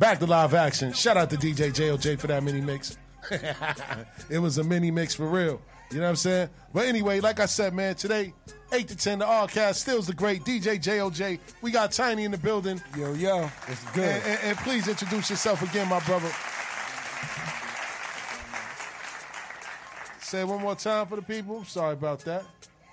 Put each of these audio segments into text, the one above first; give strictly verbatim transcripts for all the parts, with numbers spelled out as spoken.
Back to live action. Shout out to D J J O J for that mini mix. It was a mini mix for real. You know what I'm saying? But anyway, like I said, man, today, eight to ten, the R-Cast, Stills the Great, D J J O J. We got Tiny in the building. Yo, yo. It's good. And, and, and please introduce yourself again, my brother. Say it one more time for the people. I'm sorry about that.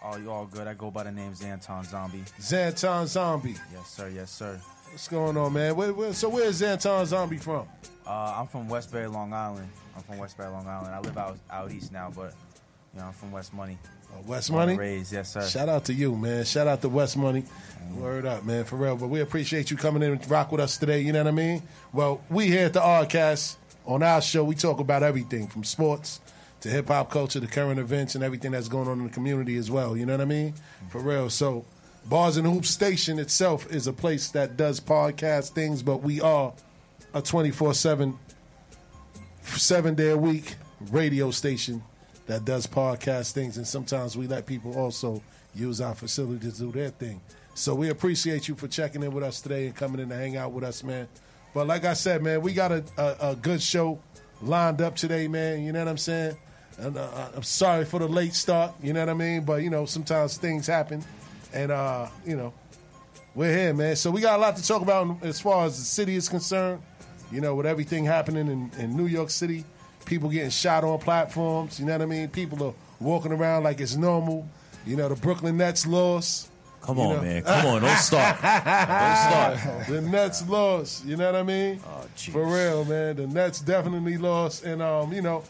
Oh, you all good. I go by the name Zanton Zombie. Zanton Zombie. Yes, sir. Yes, sir. What's going on, man? Where, where, so where's Zanton Zombie from? Uh, I'm from Westbury, Long Island. I'm from Westbury, Long Island. I live out out east now, but... You know, I'm from West Money. Uh, West Money? Rays, yes, sir. Shout out to you, man. Shout out to West Money. Mm-hmm. Word up, man, for real. But we appreciate you coming in and rock with us today, you know what I mean? Well, we here at the R-Cast, on our show, we talk about everything from sports to hip-hop culture to current events and everything that's going on in the community as well, you know what I mean? Mm-hmm. For real. So Bars and Hoops Station itself is a place that does podcast things, but we are a twenty-four seven, seven-day-a-week radio station that does podcast things, and sometimes we let people also use our facility to do their thing. So we appreciate you for checking in with us today and coming in to hang out with us, man. But like I said, man, we got a, a, a good show lined up today, man. You know what I'm saying? And, uh, I'm sorry for the late start, you know what I mean? But, you know, sometimes things happen, and, uh, you know, we're here, man. So we got a lot to talk about as far as the city is concerned, you know, with everything happening in, in New York City. People getting shot on platforms, you know what I mean? People are walking around like it's normal. You know, the Brooklyn Nets lost. Come on, know. man. Come on, don't stop. Don't stop. The Nets lost, you know what I mean? Oh, geez. For real, man. The Nets definitely lost. And, um, you know,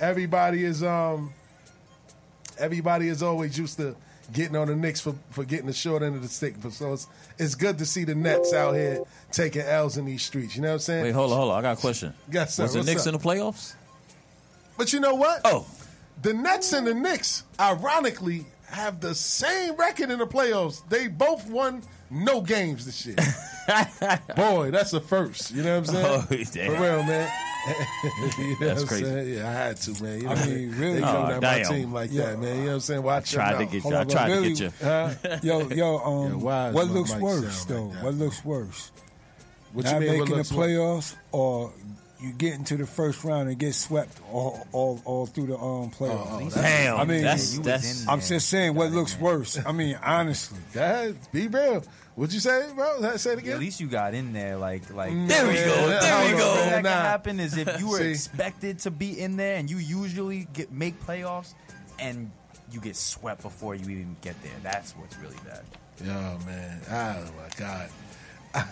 everybody is um, everybody is always used to getting on the Knicks for, for getting the short end of the stick. So it's, it's good to see the Nets out here taking L's in these streets, you know what I'm saying? Wait, hold on, hold on. I got a question. Yes, sir. Was the Knicks up? in the playoffs? But you know what? Oh. The Nets and the Knicks, ironically, have the same record in the playoffs. They both won no games this year. Boy, that's a first. You know what I'm saying? Oh, damn. For real, man. you know that's what crazy. Saying? Yeah, I had to, man. You know I mean, really, oh, coming at my team like yeah. that, man. You know what I'm saying? Watch I tried to get you. I tried to get you. Uh, yo, yo, um, yeah, what looks worse, though? Like what looks worse? What Not you mean, making what the playoffs worse? Or... You get into the first round and get swept all all, all through the um, playoffs. Oh, damn. I mean, that's, that's, I'm just saying what looks worse. I mean, honestly. That, be real. What'd you say, bro? Say it again. Yeah, at least you got in there. Like, like there we yeah, go. There yeah, we go. What that nah. can happen is if you were expected to be in there and you usually get make playoffs and you get swept before you even get there. That's what's really bad. Yo, man. Oh, my God. I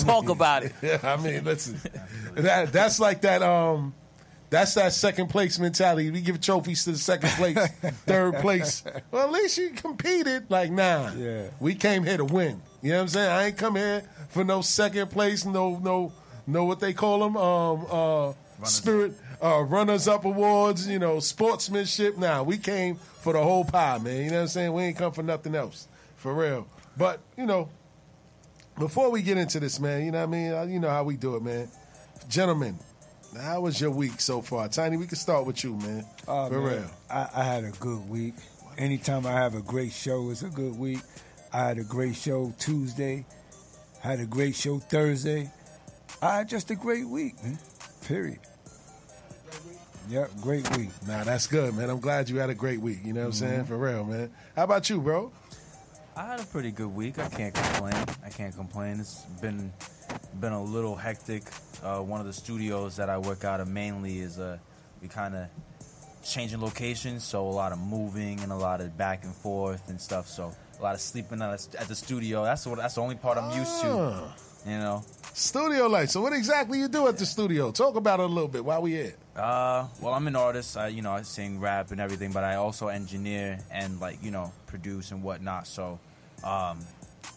Talk mean, about it. Yeah, I mean, listen, that that's like that. Um, that's that second place mentality. We give trophies to the second place, third place. Well, at least you competed. Like, nah, yeah, we came here to win. You know what I'm saying? I ain't come here for no second place. No, no, no. What they call them? Um, uh, runners spirit uh, runners up awards. You know, sportsmanship. Nah, we came for the whole pie, man. You know what I'm saying? We ain't come for nothing else, for real. But you know. Before we get into this, man, you know what I mean? You know how we do it, man. Gentlemen, how was your week so far? Tiny, we can start with you, man. Oh, For man, real. I, I had a good week. Anytime I have a great show, it's a good week. I had a great show Tuesday. Had a great show Thursday. I had just a great week, man. Period. Yep, great week. Nah, that's good, man. I'm glad you had a great week. You know what mm-hmm. I'm saying? For real, man. How about you, bro? I had a pretty good week. I can't complain. I can't complain. It's been been a little hectic. Uh, one of the studios that I work out of mainly is uh, we kind of changing locations, so a lot of moving and a lot of back and forth and stuff. So a lot of sleeping at the studio. That's what. That's the only part I'm ah. used to. You know, studio life. So what exactly you do at the studio? Talk about it a little bit while we here. Uh, well, I'm an artist. I, you know, I sing rap and everything, but I also engineer and like you know produce and whatnot. So. Um,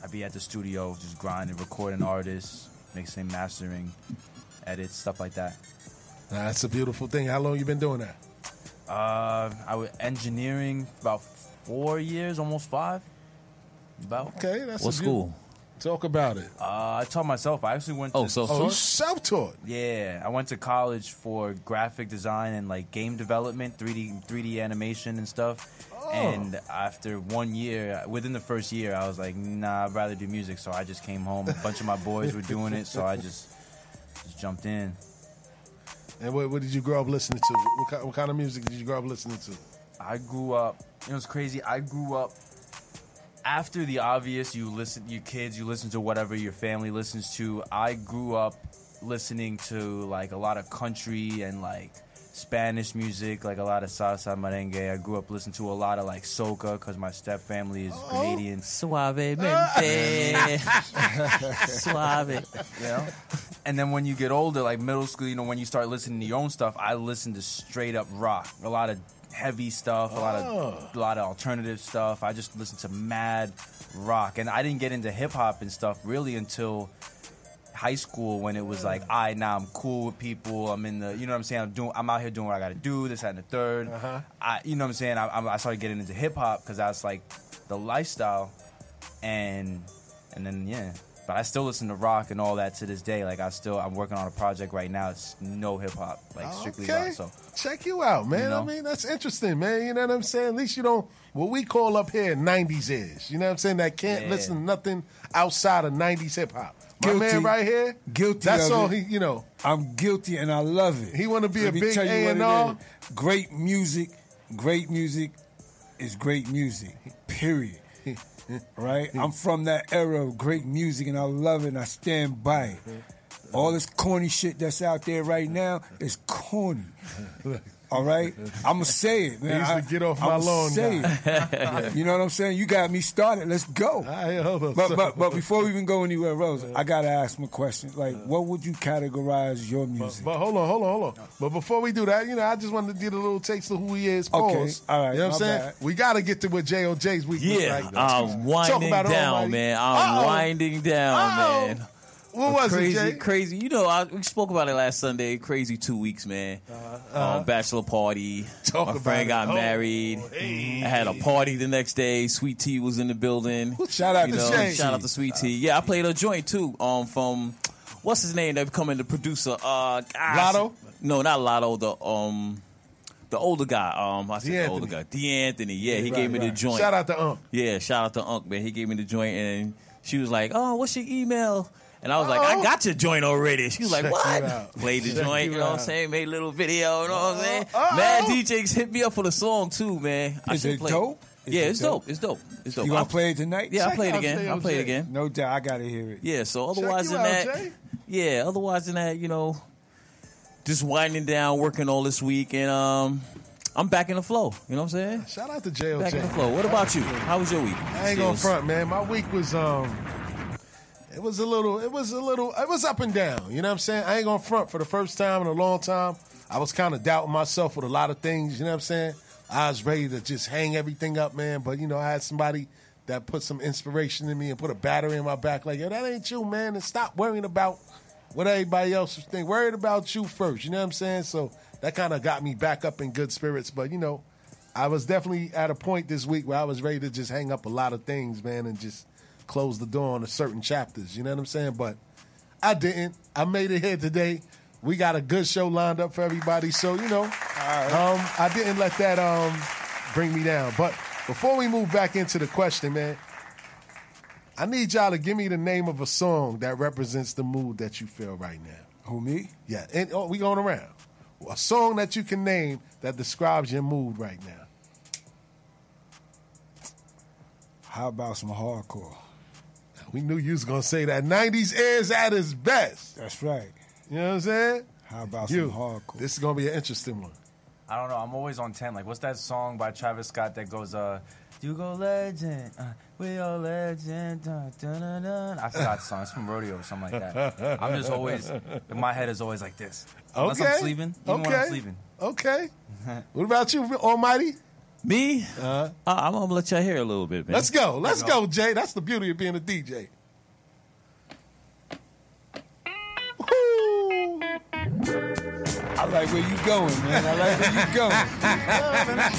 I be at the studio just grinding, recording artists, mixing, mastering, edits, stuff like that. Nah, that's a beautiful thing. How long you been doing that? Uh, I was engineering about four years, almost five. About okay, that's what school? Talk about it. Uh, I taught myself. I actually went. Oh, to... self-taught. Oh, self-taught. Yeah, I went to college for graphic design and like game development, three D, three D animation and stuff. Oh. And after one year, within the first year, I was like, nah, I'd rather do music. So I just came home. A bunch of my boys were doing it, so I just just jumped in. And what, what did you grow up listening to? What kind, what kind of music did you grow up listening to? I grew up, it was crazy, I grew up after the obvious, you listen, your kids, you listen to whatever your family listens to. I grew up listening to, like, a lot of country and, like, Spanish music, like a lot of salsa, merengue. I grew up listening to a lot of, like, soca, because my step-family is oh. Grenadian. Suavemente. Suave. You know? And then when you get older, like middle school, you know, when you start listening to your own stuff, I listen to straight-up rock, a lot of heavy stuff, a lot of a lot of alternative stuff. I just listened to mad rock. And I didn't get into hip-hop and stuff really until high school, when it was like, all right, now I'm cool with people. I'm in the, you know what I'm saying? I'm doing, I'm out here doing what I got to do, this, that, and the third. Uh-huh. I, you know what I'm saying? I, I started getting into hip hop because that's like the lifestyle, and and then yeah. But I still listen to rock and all that to this day. Like I still, I'm working on a project right now. It's no hip hop, like strictly okay. rock. So check you out, man. You know? I mean, that's interesting, man. You know what I'm saying? At least you don't. What we call up here nineties is, you know what I'm saying? That can't yeah. listen to nothing outside of nineties hip hop. My guilty. Man right here, guilty. That's all he, you know. I'm guilty, and I love it. He want to be Let a big A and R. Great music, great music is great music. Period. Right? I'm from that era of great music, and I love it, and I stand by it. All this corny shit that's out there right now is corny. All right? I'm going to say it, man. I used to get off my lawn. I'm going to say it. You know what I'm saying? You got me started. Let's go. I hold on, but, but, but before we even go anywhere, Rose, I got to ask my question. Like, what would you categorize your music? But, but hold on, hold on, hold on. But before we do that, you know, I just wanted to get a little taste of who he is. Pause. Okay. All right. You know what I'm saying? Bad. We got to get to what J O J's week is. Yeah. Like I'm winding down, almighty. man. I'm Uh-oh. winding down, Uh-oh. man. What was crazy, it, Jay? Crazy. You know, I, we spoke about it last Sunday. Crazy two weeks, man. Uh, uh, um, bachelor party. Talk My friend got it. married. Oh, hey. I had a party the next day. Sweet Tea was in the building. Shout out you to know, Jay. Shout out to Sweet Tea. Yeah, I played a joint, too, Um, from, what's his name? They're becoming the producer. Uh, Lotto? No, not Lotto. The, um... The older guy, um, I said the older guy, D'Anthony. Yeah, he right, gave me right. the joint. Shout out to Unc. Yeah, shout out to Unc, man. He gave me the joint, and she was like, "Oh, what's your email?" And I was like, "I got your joint already." She was like, "What?" Played the joint, you know what I'm saying? Made a little video, you know what I'm saying? Mad D Js hit me up for the song too, man. Is it dope? Yeah, it's dope. It's dope. It's dope. You want to play it tonight? Yeah, I play it again. I play it again. No doubt, I gotta hear it. Yeah. So otherwise than that, yeah, otherwise than that, you know. Just winding down, working all this week, and um, I'm back in the flow. You know what I'm saying? Shout out to J O J. Back in the flow. What about you? How was your week? I ain't gonna front, man. My week was um, it was a little, it was a little, it was up and down. You know what I'm saying? I ain't gonna front. For the first time in a long time, I was kind of doubting myself with a lot of things. You know what I'm saying? I was ready to just hang everything up, man. But you know, I had somebody that put some inspiration in me and put a battery in my back, like, yo, that ain't you, man, and stop worrying about what everybody else was thinking. Worried about you first, you know what I'm saying? So that kind of got me back up in good spirits. But, you know, I was definitely at a point this week where I was ready to just hang up a lot of things, man, and just close the door on a certain chapters, you know what I'm saying? But I didn't. I made it here today. We got a good show lined up for everybody. So, you know, All right. um, I didn't let that um, bring me down. But before we move back into the question, man, I need y'all to give me the name of a song that represents the mood that you feel right now. Who, me? Yeah, and oh, we going around. A song that you can name that describes your mood right now. How about some hardcore? We knew you was going to say that. nineties is at its best. That's right. You know what I'm saying? How about you, some hardcore? This is going to be an interesting one. I don't know. I'm always on ten. Like, what's that song by Travis Scott that goes, uh, you go legend, uh, we go legend, dun, dun, dun, dun. I forgot the song. It's from Rodeo or something like that. I'm just always, my head is always like this. Unless okay. I'm sleeping, even okay. when I'm sleeping. Okay. What about you, Almighty? Me? Uh, I- I'm going to let y'all hear a little bit, man. Let's go. Let's go, Jay. That's the beauty of being a D J. I like where you going, man. I like where you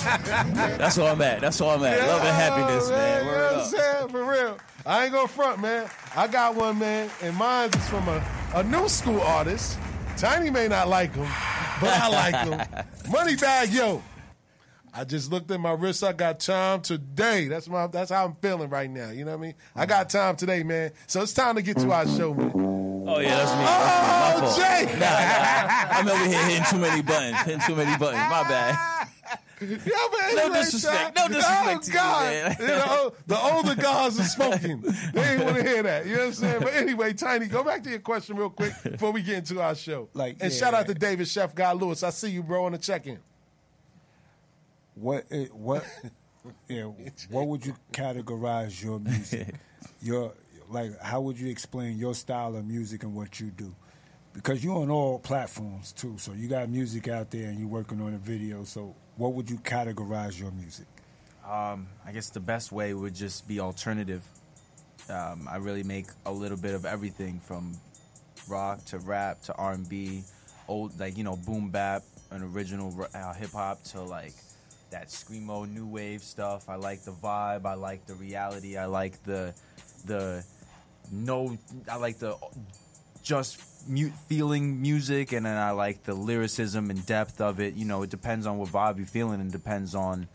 going. That's where I'm at. That's where I'm at. Yeah, love and happiness, man. man. You know what I'm saying? For real. I ain't gonna front, man. I got one, man, and mine is from a, a new school artist. Tiny may not like him, but I like him. Moneybagg Yo. I just looked at my wrist. I got time today. That's my. That's how I'm feeling right now. You know what I mean? I got time today, man. So it's time to get to our show, man. Oh, yeah, that's me. That's me. My fault. Jay. Nah, nah. I'm over here hitting too many buttons. Hitting too many buttons. My bad. Yeah, man, no disrespect. No disrespect. Oh, God. To you, man. You know, the older guys are smoking. They ain't want to hear that. You know what I'm saying? But anyway, Tiny, go back to your question real quick before we get into our show. Like, and yeah, shout out to David Chef Guy Lewis. I see you, bro, on the check-in. What? What? Yeah. What would you categorize your music? Your like? How would you explain your style of music and what you do? Because you're on all platforms too, so you got music out there and you're working on a video. So, what would you categorize your music? Um, I guess the best way would just be alternative. Um, I really make a little bit of everything from rock to rap to R and B, old like you know boom bap and original uh, hip hop to like that screamo new wave stuff. I like the vibe. I like the reality. I like the the no. I like the just. Mute feeling music, and then I like the lyricism and depth of it. You know, it depends on what vibe you're feeling, and depends on,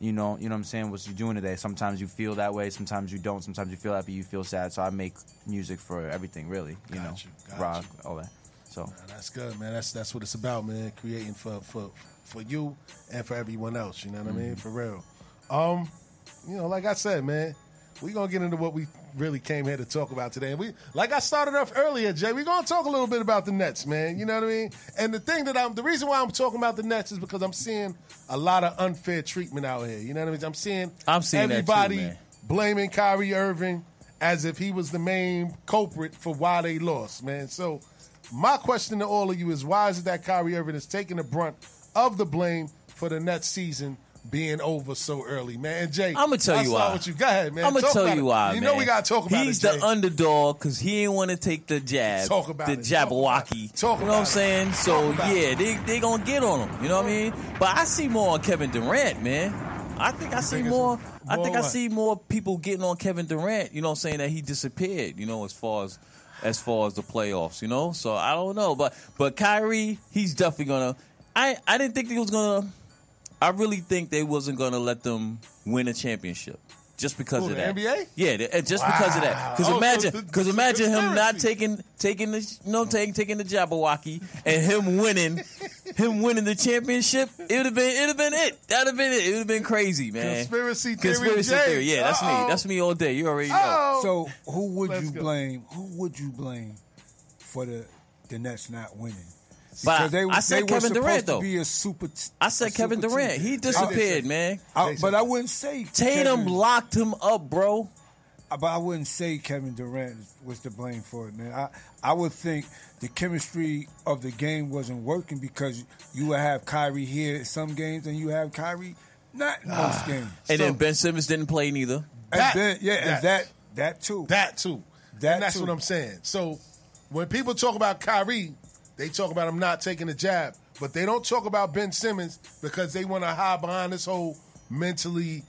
you know, you know what I'm saying, what you're doing today. Sometimes you feel that way, sometimes you don't. Sometimes you feel happy, you feel sad. So I make music for everything, really. You got know, you, rock, you. all that. So man, that's good, man. That's that's what it's about, man. Creating for for for you and for everyone else. You know what mm-hmm. I mean? For real. Um, you know, like I said, man. We're going to get into what we really came here to talk about today. And we, like I started off earlier, Jay, we're going to talk a little bit about the Nets, man. You know what I mean? And the thing that I'm, the reason why I'm talking about the Nets is because I'm seeing a lot of unfair treatment out here. You know what I mean? I'm seeing, I'm seeing everybody that too, man. Blaming Kyrie Irving as if he was the main culprit for why they lost, man. So my question to all of you is, why is it that Kyrie Irving is taking the brunt of the blame for the Nets season being over so early, man? Jay, I'm gonna tell you why. What you got, man? I'm gonna tell you why, man. You know we gotta talk about it. He's the underdog because he ain't want to take the jab, talk about the Jabberwocky. Talk about it. You know what I'm saying? So yeah, they they gonna get on him. You know what I mean? But I see more on Kevin Durant, man. I think I see more. I think I see more people getting on Kevin Durant. You know what I'm saying? That he disappeared. You know, as far as as far as the playoffs. You know, so I don't know, but but Kyrie, he's definitely gonna. I I didn't think he was gonna. I really think they wasn't going to let them win a championship just because Ooh, of that. The N B A? Yeah, the, just wow. because of that. Because oh, imagine, so cause imagine him not taking taking the no taking taking the Jabberwocky and him winning, him winning the championship. It would have been it would have been it. That'd have been it. It would have been crazy, man. Conspiracy theory. Conspiracy James. theory. Yeah, that's Uh-oh. me. That's me all day. You already know. Uh-oh. So who would Let's you go. blame? Who would you blame for the the Nets not winning? But they, I said they Kevin Durant, though. Be a super t- I said a Kevin super Durant. Team. He disappeared, I, man. I, but I wouldn't say Tatum Kevin, locked him up, bro. But I wouldn't say Kevin Durant was to blame for it, man. I, I would think the chemistry of the game wasn't working because you would have Kyrie here in some games and you have Kyrie not in ah. most games. And so, then Ben Simmons didn't play neither. That, and then, yeah, that, and that, that too. That too. That and that's too. what I'm saying. So when people talk about Kyrie, they talk about him not taking a jab, but they don't talk about Ben Simmons because they want to hide behind this whole mentally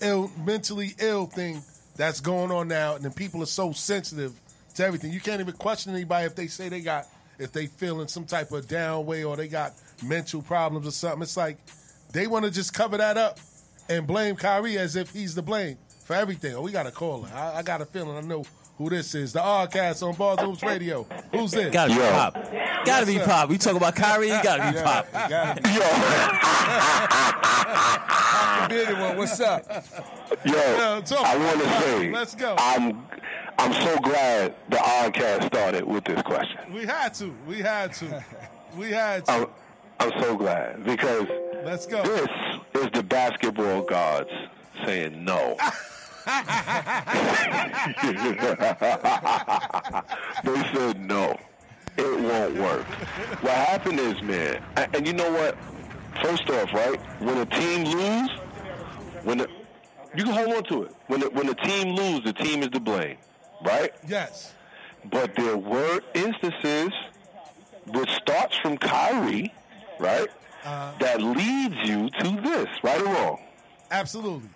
ill, mentally ill thing that's going on now. And then people are so sensitive to everything. You can't even question anybody if they say they got, if they feeling some type of down way or they got mental problems or something. It's like they want to just cover that up and blame Kyrie as if he's the blame for everything. Oh, we got a caller. I, I got a feeling I know who this is. The R-Cast on Bars and Hoops Radio. Who's this? Gotta be Yo. Pop. Gotta yes, be sir. Pop. We talk about Kyrie, you gotta be yeah, Pop. Gotta be. Yo. Pop the bearded one. What's up? Yo, Yo I want to say, let's go. I'm, I'm so glad the R-Cast started with this question. We had to. We had to. We had to. I'm, I'm so glad because let's go. This is the basketball gods saying no. They said no, it won't work. What happened is, man, and you know what? First off, right? When a team lose, when the, you can hold on to it. When the, when the team lose, the team is to blame, right? Yes. But there were instances, which starts from Kyrie, right? Uh, that leads you to this, right or wrong? Absolutely.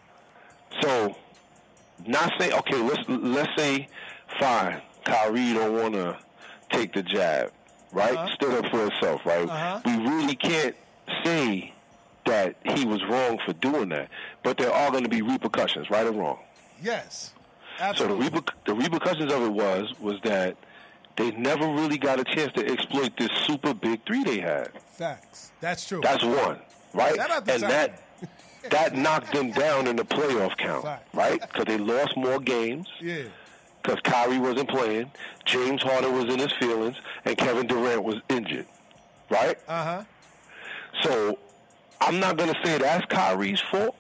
So. Not say okay. Let's let's say fine. Kyrie don't want to take the jab, right? Uh-huh. Stood up for himself, right? Uh-huh. We really can't say that he was wrong for doing that, but there are going to be repercussions, right or wrong? Yes, absolutely. So the, reper- the repercussions of it was was that they never really got a chance to exploit this super big three they had. Facts. That's true. That's one, right? That and time. that that knocked them down in the playoff count, Fact. right? Because they lost more games. Yeah. Because Kyrie wasn't playing, James Harden was in his feelings, and Kevin Durant was injured, right? Uh-huh. So I'm not going to say that's Kyrie's fault,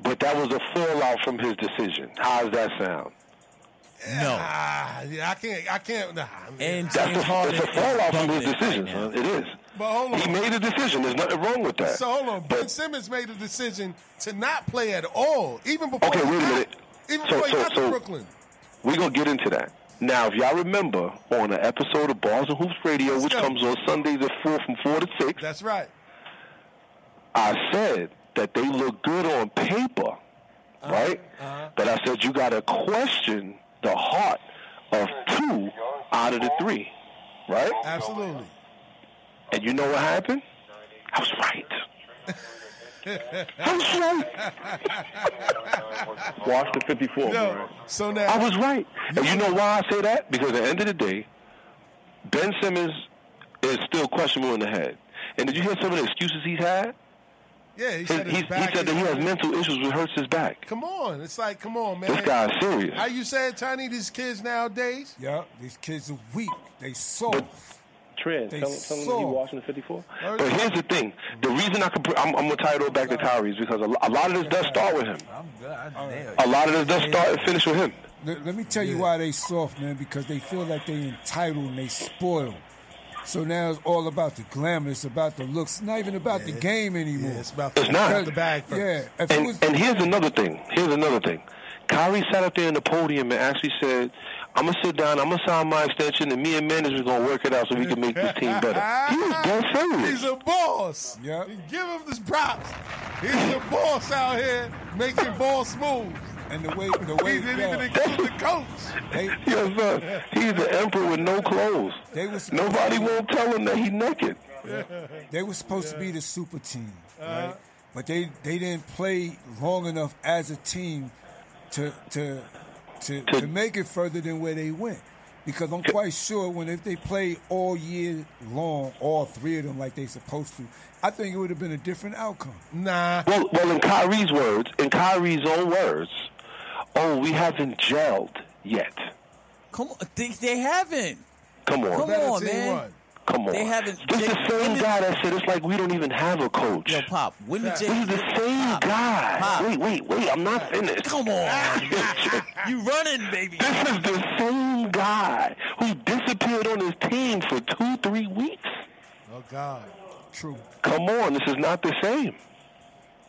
but that was a fallout from his decision. How does that sound? No. Ah, yeah, I can't. I can't. Nah, and that's James a, Harden it's a fallout from his decision, right son. It is. But hold on. He made a decision. There's nothing wrong with that. So hold on. But, Ben Simmons made a decision to not play at all, even before. Okay, wait a minute. Even so, before so, he got so, to Brooklyn. We're going to get into that. Now, if y'all remember, on an episode of Bars and Hoops Radio, Let's which go. comes on Sundays at four from four to six. That's right. I said that they look good on paper, uh-huh, right? Uh-huh. But I said you got to question the heart of two out of the three, right? Absolutely. And you know what happened? I was right. I was right. Watch the fifty-four. No, so now I was right. And you know why I say that? Because at the end of the day, Ben Simmons is still questionable in the head. And did you hear some of the excuses he's had? Yeah, he said, his, his back he, said that he has mental issues which hurts his back. Come on. It's like, come on, man. This guy's serious. How you saying, Tiny, these kids nowadays? Yeah, these kids are weak. They soft. Trez, tell, tell him he watching the fifty-four. But here's the thing. The reason I compare, I'm, I'm going to tie it all back to Kyrie is because a, a lot of this does start with him. I'm good. I a lot of this does start and finish with him. Let, let me tell you yeah. why they soft, man, because they feel like they entitled and they spoiled. So now it's all about the glamour. It's about the looks. It's not even about yeah, the game anymore. Yeah, it's about the, it's not. the bag first. Yeah, and, was, and here's another thing. Here's another thing. Kyrie sat up there in the podium and actually said, I'm going to sit down, I'm going to sign my extension, and me and managers are going to work it out so we can make this team better. He was dead serious. He's a boss. Yep. Give him his props. He's a boss out here making boss moves. And the way the way he didn't even include the coach. They, yes, sir. He's an emperor with no clothes. They was Nobody won't tell him that he's naked. Yeah. They were supposed yeah. to be the super team, uh-huh. right? But they, they didn't play long enough as a team to to to, to to make it further than where they went. Because I'm quite sure when if they played all year long, all three of them like they supposed to, I think it would have been a different outcome. Nah. Well, well, in Kyrie's words, in Kyrie's own words, oh, we haven't gelled yet. Come on, think they haven't. Come on, come on, man. Run. Come on. They haven't. This is the same guy that said it's like we don't even have a coach. Yo, Pop. When did Jay- this is the same Pop. guy. Pop. Wait, wait, wait. I'm not finished. Come on. You running, baby. This is the same guy who disappeared on his team for two, three weeks. Oh God. True. Come on. This is not the same.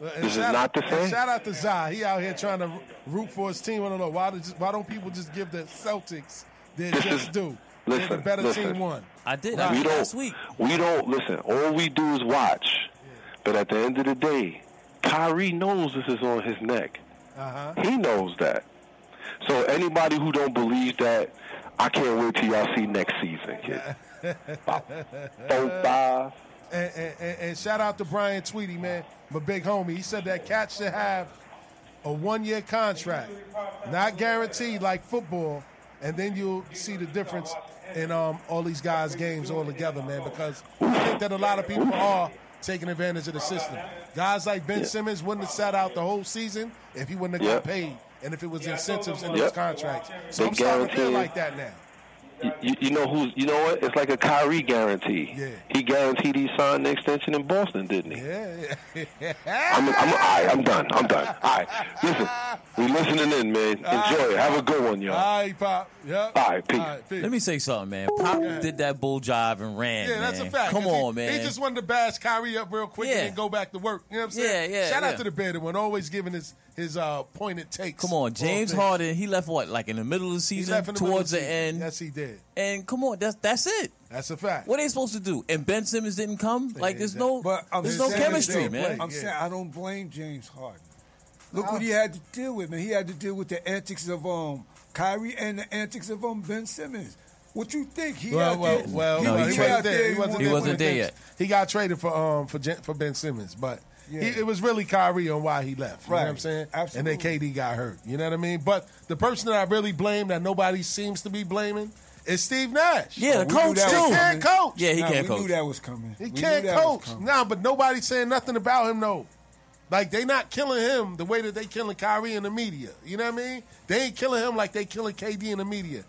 And this is not the same. Shout out to Zai. He out here trying to root for his team. I don't know why. Just, why don't people just give the Celtics their just due? Listen, They're the better listen. team won. I did. I we did last week. We don't listen. All we do is watch. Yeah. But at the end of the day, Kyrie knows this is on his neck. Uh-huh. He knows that. So anybody who don't believe that, I can't wait till y'all see next season, kid. Bye. Bye. Bye. And, and, and shout out to Brian Tweedy, man, my big homie. He said that cats should have a one-year contract, not guaranteed like football, and then you'll see the difference in um, all these guys' games all together, man, because I think that a lot of people are taking advantage of the system. Guys like Ben yeah. Simmons wouldn't have sat out the whole season if he wouldn't have yep. got paid and if it was incentives in yep. those contracts. So they I'm starting to feel like that now. You, you know who's? You know what? It's like a Kyrie guarantee. Yeah. He guaranteed he signed an extension in Boston, didn't he? Yeah. I'm, I'm, all right, I'm done. I'm done. All right. Listen, we listening in, man. Enjoy right. it. Have a good one, y'all. All right, Pop. Yep. All right, peace. All right, peace. Let me say something, man. Pop yeah. did that bull jive and ran. Yeah, man. That's a fact. Come on, he, man. He just wanted to bash Kyrie up real quick yeah. and then go back to work. You know what I'm saying? Yeah, yeah. Shout yeah. out to the bearded one, always giving his. His uh, pointed takes. Come on, James Harden. He left what, like in the middle of the season, he left in the towards the, the end. Yes, he did. And come on, that's that's it. That's a fact. What are they supposed to do? And Ben Simmons didn't come. Like there's no, but there's no chemistry, man. I'm yeah. saying I don't blame James Harden. Look what he had to deal with, man. He had to deal with the antics of um Kyrie and the antics of um Ben Simmons. What you think? He well, out well, there, well, he, no, he, he, was there. he wasn't he there. He wasn't there yet. He got traded for um for for Ben Simmons, but. Yeah. He, it was really Kyrie on why he left. You right. know what I'm saying? Absolutely. And then K D got hurt. You know what I mean? But the person that I really blame that nobody seems to be blaming It's Steve Nash. Yeah, the coach, too. He can't coach. Yeah, he nah, can't we coach. We knew that was coming. He we can't coach. Nah, but nobody's saying nothing about him, though. Like, they not killing him the way that they killing Kyrie in the media. You know what I mean? They ain't killing him like they killing K D in the media.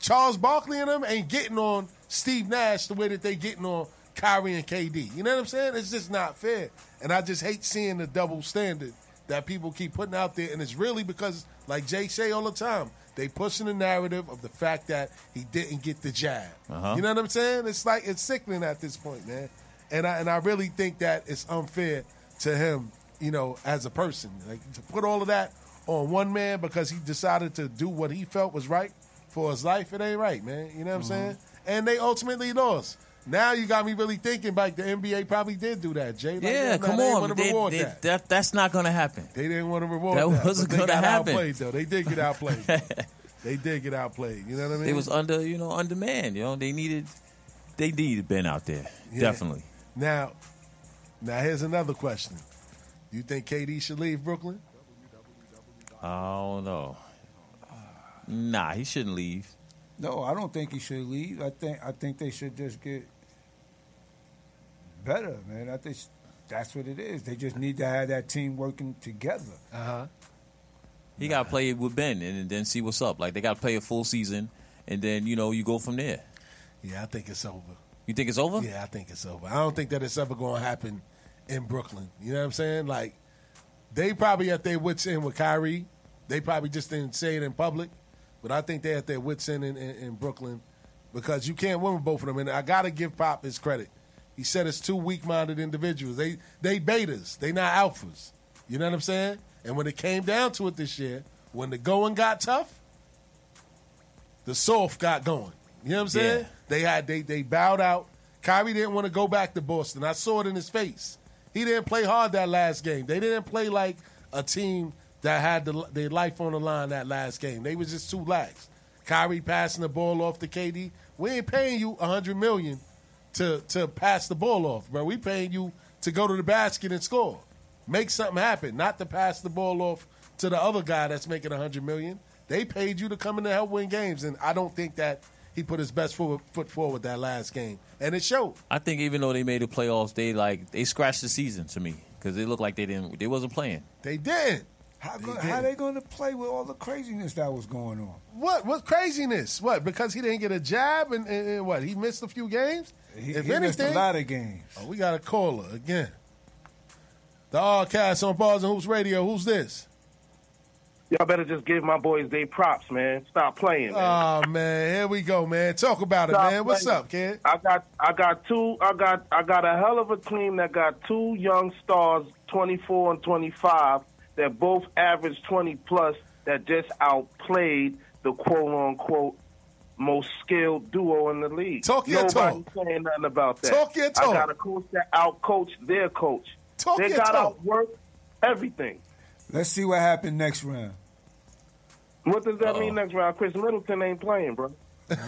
Charles Barkley and them ain't getting on Steve Nash the way that they getting on Kyrie and K D. You know what I'm saying? It's just not fair. And I just hate seeing the double standard that people keep putting out there. And it's really because, like Jay say all the time, they pushing the narrative of the fact that he didn't get the jab. Uh-huh. You know what I'm saying? It's like it's sickening at this point, man. And I and I really think that it's unfair to him, you know, as a person. Like, to put all of that on one man because he decided to do what he felt was right for his life, it ain't right, man. You know what mm-hmm. I'm saying? And they ultimately lost. Now you got me really thinking, like, the N B A probably did do that, Jay. Like, yeah, no, come they on. They, they, that. That, that's not going to happen. They didn't want to reward that. That wasn't going to happen. Outplayed, though. They did get outplayed. They did get outplayed. You know what I mean? They was under, you know, under man. You know, they needed, they needed Ben out there, yeah. Definitely. Now, now here's another question. You think K D should leave Brooklyn? I don't know. Nah, he shouldn't leave. No, I don't think he should leave. I think I think they should just get better, man. I think that's what it is. They just need to have that team working together. Uh-huh. He nah. got to play with Ben and then see what's up. Like, they got to play a full season, and then, you know, you go from there. Yeah, I think it's over. You think it's over? Yeah, I think it's over. I don't think that it's ever going to happen in Brooklyn. You know what I'm saying? Like, they probably at their wits end with Kyrie. They probably just didn't say it in public. But I think they're at their wits end in, in, in Brooklyn because you can't win with both of them. And I got to give Pop his credit. He said it's two weak-minded individuals. They they betas. They not alphas. You know what I'm saying? And when it came down to it this year, when the going got tough, the soft got going. You know what I'm saying? Yeah. They had they they bowed out. Kyrie didn't want to go back to Boston. I saw it in his face. He didn't play hard that last game. They didn't play like a team that had the, their life on the line that last game. They was just too lax. Kyrie passing the ball off to K D. We ain't paying you one hundred million dollars to, to pass the ball off, bro. We paying you to go to the basket and score. Make something happen, not to pass the ball off to the other guy that's making one hundred million dollars. They paid you to come in to help win games, and I don't think that he put his best forward, foot forward that last game, and it showed. I think even though they made the playoffs, they like they scratched the season to me because it looked like they didn't. They wasn't playing. They didn't. How they, gonna, how they going to play with all the craziness that was going on? What? What craziness? What? Because he didn't get a jab and, and, and what? He missed a few games? He, if he anything, missed a lot of games. Oh, we got a caller again. The R-Cast on Bars and Hoops Radio. Who's this? Y'all better just give my boys their props, man. Stop playing, man. Oh, man. Here we go, man. Talk about Stop it, man. Playing. What's up, kid? I got I got two. I got I got a hell of a team that got two young stars, twenty-four and twenty-five, that both averaged twenty plus, that just outplayed the quote-unquote most skilled duo in the league. Talk your talk. Nobody's saying nothing about that. Talk your talk. I got a coach that outcoached their coach. Talk they your got talk. Outworked everything. Let's see what happened next round. What does that Uh-oh. mean next round? Chris Middleton ain't playing, bro.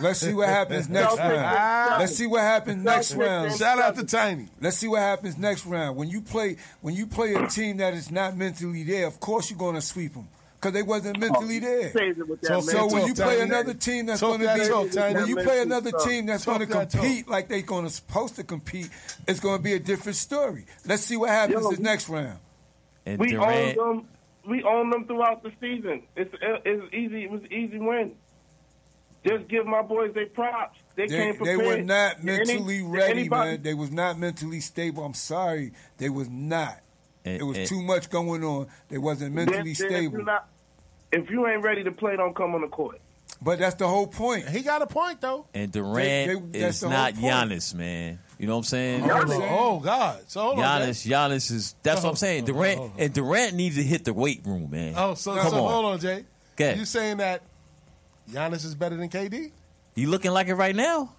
Let's see what happens next round. Let's see what happens next round. Shout out to Tiny. Let's see what happens next round. When you play, when you play a team that is not mentally there, of course you're going to sweep them because they wasn't mentally there. So, so when you play another team that's going to be, when you play another team that's going to compete like they're going to supposed to compete, it's going to be a different story. Let's see what happens this next round. We owned them. We owned them throughout the season. It's it's easy. It was an easy win. Just give my boys their props. They, they came prepared. They were not mentally Any, ready, anybody? man. They was not mentally stable. I'm sorry. They was not. It was too much going on. They wasn't mentally they're, they're stable. Not, if you ain't ready to play, don't come on the court. But that's the whole point. He got a point, though. And Durant they, they, is not Giannis, man. You know what I'm saying? Giannis. Oh, God. So hold Giannis, on, Giannis is – that's oh, what I'm saying. Durant oh, oh, oh. And Durant needs to hit the weight room, man. Oh, so, come so on. hold on, Jay. Okay. You saying that Giannis is better than K D? He looking like it right now.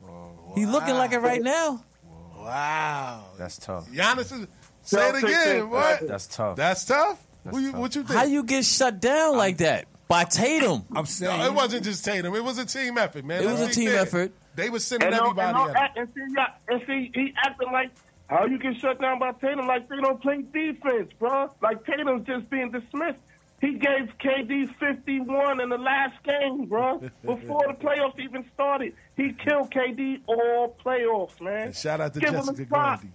Bro, wow. He looking like it right now. Whoa. Wow. That's tough. Giannis is – say it again. What? That's tough. That's tough? That's what, you, tough. What you think? How you get shut down like that? By Tatum. I'm saying. No, it wasn't just Tatum. It was a team effort, man. It was That's a team effort. They were sending and everybody and out. And see, and see, he acting like how you get shut down by Tatum, like they don't play defense, bro. Like Tatum's just being dismissed. He gave K D fifty-one in the last game, bro. Before the playoffs even started, he killed K D all playoffs, man. And shout out to Give Jessica Grundy.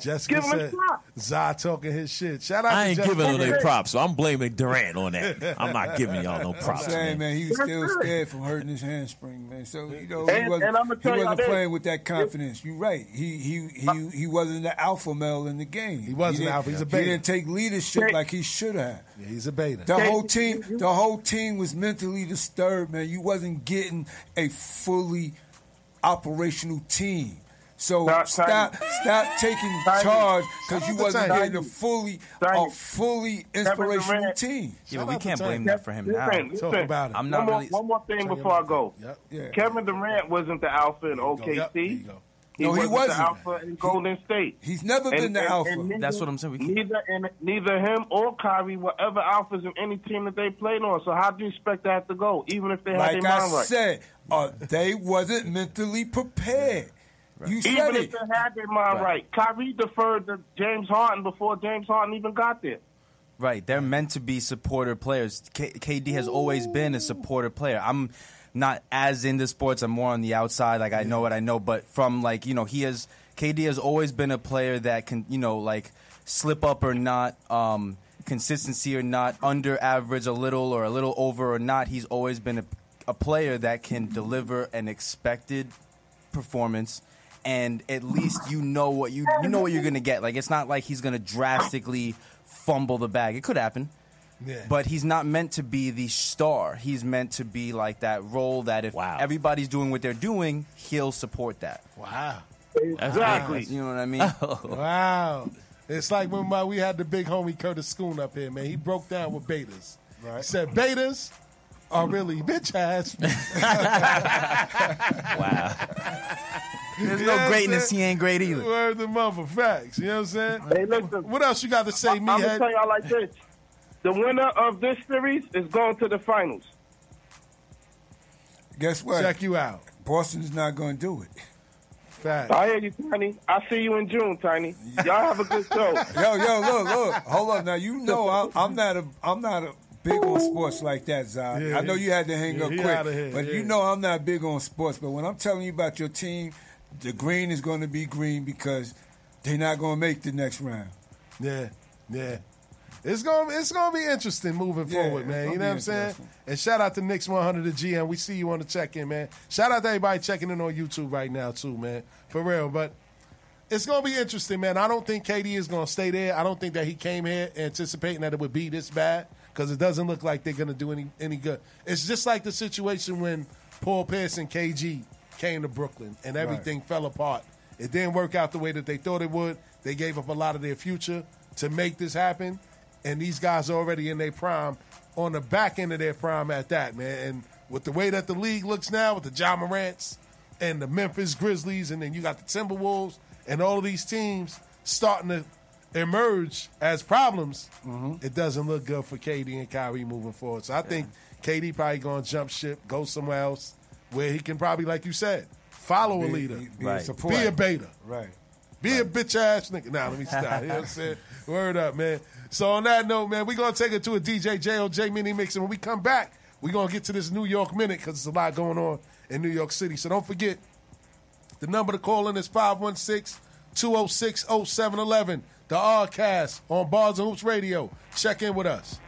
Jessica Give said, Zai talking his shit. Shout out I to Jessica. I ain't giving him no props, so I'm blaming Durant on that. I'm not giving y'all no props, I'm saying, man. man. He was still scared from hurting his handspring, man. So, you know, and, he wasn't, he wasn't playing with that confidence. You're right. He he he he wasn't the alpha male in the game. He wasn't he an alpha. He's a beta. He didn't take leadership like he should have. Yeah, he's a beta. The whole team, the whole team was mentally disturbed, man. You wasn't getting a fully operational team. So stop, stop, stop taking charge because you wasn't getting a fully, a fully inspirational team. Yeah, but we can't blame that for him now. Talk about it. I'm not really. One more thing before I go. Kevin Durant wasn't the alpha in O K C. No, he wasn't the alpha in Golden State. He's never been the alpha. That's what I'm saying. Neither, neither him or Kyrie were ever alphas in any team that they played on. So how do you expect that to go? Even if they had their mind right. Like I said, they wasn't mentally prepared. Right. You said even it. If they had their mind right. right. Kyrie deferred to James Harden before James Harden even got there. Right. They're meant to be supporter players. K- KD has Ooh. always been a supporter player. I'm not as into sports. I'm more on the outside. Like, I know what I know. But from, like, you know, he has – K D has always been a player that can, you know, like, slip up or not, um, consistency or not, under average a little or a little over or not. He's always been a, a player that can deliver an expected performance. And at least you know what you you know what you're gonna get. Like, it's not like he's gonna drastically fumble the bag. It could happen, yeah. But he's not meant to be the star. He's meant to be like that role that if wow. everybody's doing what they're doing, he'll support that. Wow, exactly. You know what I mean? Oh. Wow, it's like when my, we had the big homie Curtis Schoon up here, man. He broke down with betas. Right. He said betas. Oh, really? Bitch ass. Wow. There's no greatness. He ain't great either. Word the mother. Facts. You know what I'm saying? Hey, listen. What else you got to say, I, me? I'm going to tell y'all like this. The winner of this series is going to the finals. Guess what? Check you out. Boston's not going to do it. Facts. I hear you, Tiny. I see you in June, Tiny. Y'all have a good show. Yo, yo, look, look. Hold up now. You know I, I'm not a... I'm not a big on sports like that, Zai. Yeah, I know you had to hang yeah, up quick, here, but yeah. you know I'm not big on sports. But when I'm telling you about your team, the green is going to be green because they're not going to make the next round. Yeah, yeah. It's going it's gonna be interesting moving yeah, forward, man. You know what I'm saying? And shout out to Knicks one hundred, the G M. We see you on the check-in, man. Shout out to everybody checking in on YouTube right now, too, man. For real, but... It's going to be interesting, man. I don't think K D is going to stay there. I don't think that he came here anticipating that it would be this bad because it doesn't look like they're going to do any any good. It's just like the situation when Paul Pierce and K G came to Brooklyn and everything right. fell apart. It didn't work out the way that they thought it would. They gave up a lot of their future to make this happen, and these guys are already in their prime, on the back end of their prime at that, man. And with the way that the league looks now with the Ja Morants and the Memphis Grizzlies, and then you got the Timberwolves, and all of these teams starting to emerge as problems, mm-hmm. it doesn't look good for K D and Kyrie moving forward. So I yeah. think K D probably going to jump ship, go somewhere else where he can probably, like you said, follow be, a leader, be, be, right. a, be a beta, right? Be right. a bitch-ass nigga. Nah, let me stop. You know what I'm saying? Word up, man. So on that note, man, we're going to take it to a D J J O J mini mix. And when we come back, we're going to get to this New York minute because there's a lot going on in New York City. So don't forget, the number to call in is five one six, two oh six, oh seven one one. The R-Cast on Bars and Hoops Radio. Check in with us.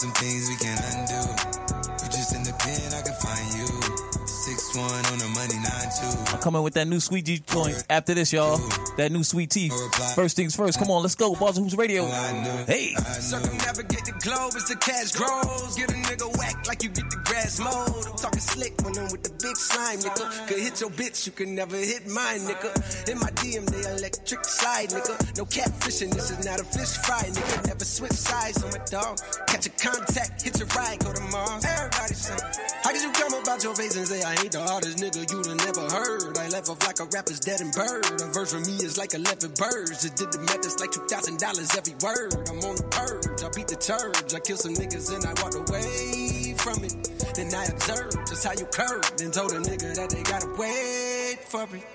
There's some things we can't undo. You just in the pen, I can find you. six one on the money, nine two. I'm coming with that new Sweet Tea joint after this, y'all. That new Sweet Tea. First things first. Come on, let's go. Bars and Hoops Radio. Hey. Circumnavigate the globe as the cash grows. Get a nigga whack like you get the grass mowed. I'm talking slick when I'm with the big slime, nigga. Could hit your bitch, you can never hit mine, nigga. In my D M, they electric slide, nigga. No catfishing, this is not a fish fry, nigga. Never switch sides on my dog. Catch a contact, hit your ride, go to Mars. Everybody say, how did you come about your face and say I ain't the hardest nigga you'd have never heard? I left off like a rapper's dead and bird. A verse from me is like eleven birds. Just did the math, it's like two thousand dollars every word. I'm on the purge, I beat the turbs. I kill some niggas and I walk away from it. Then I observe just how you curved and told a nigga that they gotta wait for it.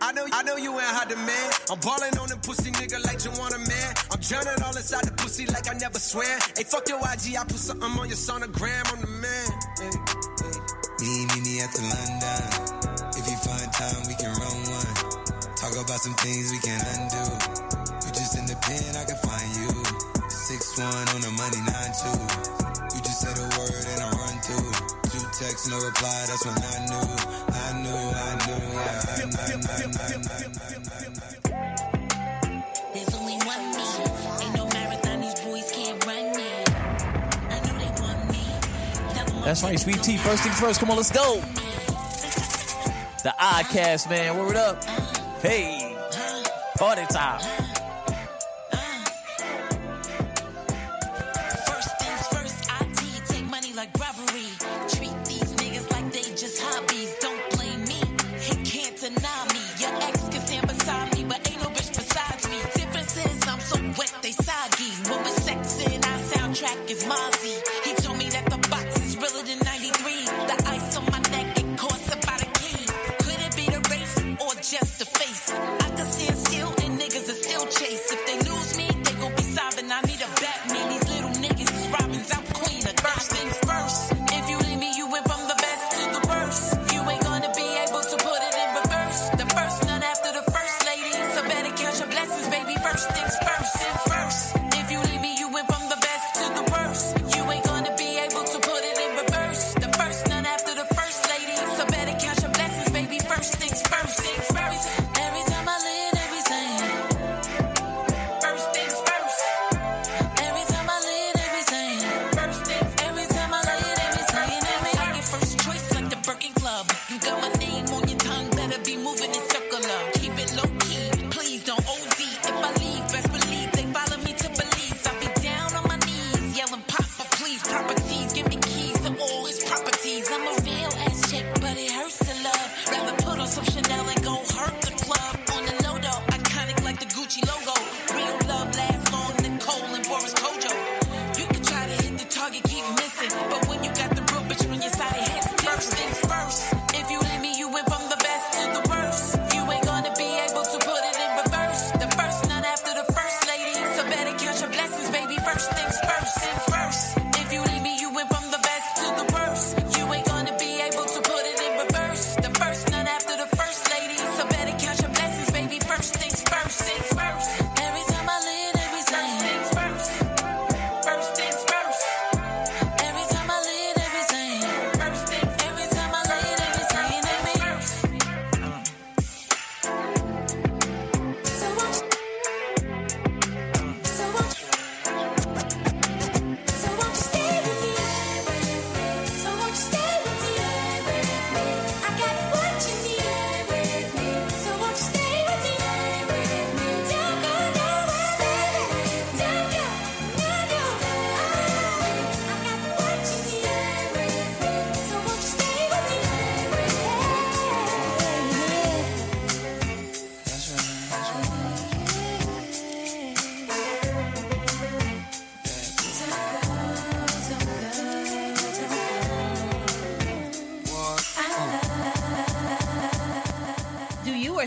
I know, I know you ain't hot demand. I'm ballin' on the pussy nigga like you want a man. I'm drowning all inside the pussy like I never swam. Hey, fuck your I G, I put something on your sonogram. I'm the man. Hey, hey. Me, me, me at the London. If you find time, we can run one. Talk about some things we can undo. You just in the pen, I can find you. six one on the money, nine two. You just said a word and I run through. Two texts, no reply, that's when I knew. I knew, I knew, yeah, I knew, I knew, I knew. There's only one me. Ain't no marathon, these boys can't run me. I knew they want me. That's right, Sweet Tea, first things first, come on, let's go. The R-Cast, man, word up. Hey, party time.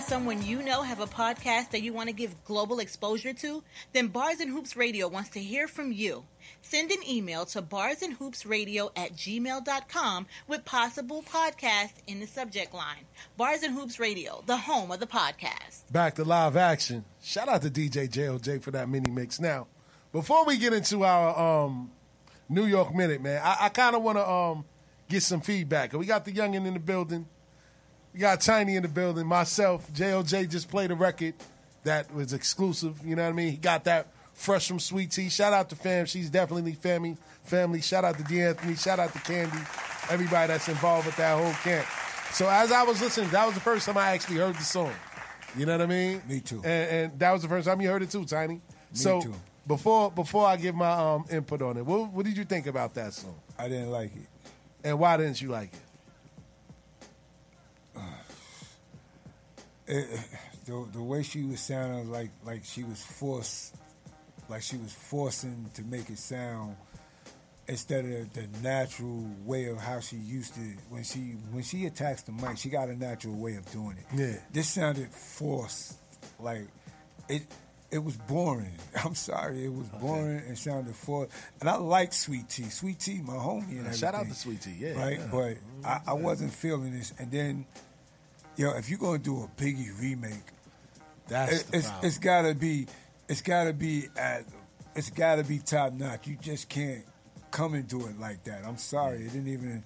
Someone you know have a podcast that you want to give global exposure to? Then Bars and Hoops Radio wants to hear from you. Send an email to barsandhoopsradio at gmail dot com with possible podcast in the subject line. Bars and Hoops Radio, the home of the podcast. Back to live action. Shout out to D J J O J for that mini mix. Now, before we get into our um, New York Minute, man. I, I kind of want to um, get some feedback. We got the youngin' in the building. We got Tiny in the building. Myself, J O J just played a record that was exclusive. You know what I mean? He got that fresh from Sweet Tea. Shout out to fam. She's definitely family. Family. Shout out to D'Anthony. Shout out to Candy. Everybody that's involved with that whole camp. So as I was listening, that was the first time I actually heard the song. You know what I mean? Me too. And, and that was the first time you heard it too, Tiny. Me so too. Before before I give my um, input on it, what, what did you think about that song? I didn't like it. And why didn't you like it? Uh, it the, the way she was sounding, like like she was forced, like she was forcing to make it sound instead of the natural way of how she used to. When she when she attacks the mic, she got a natural way of doing it. Yeah, this sounded forced. Like it. It was boring. I'm sorry. It was boring okay. and sounded forced. And I like Sweet Tea. Sweet Tea, my homie and everything. Shout out to Sweet Tea, yeah. Right? Yeah. But mm-hmm. I, I wasn't feeling this. And then, yo, if you're going to do a Biggie remake, that's it, the it's, it's got to be, it's got to be, at, it's got to be top notch. You just can't come into it like that. I'm sorry. Yeah. It didn't even,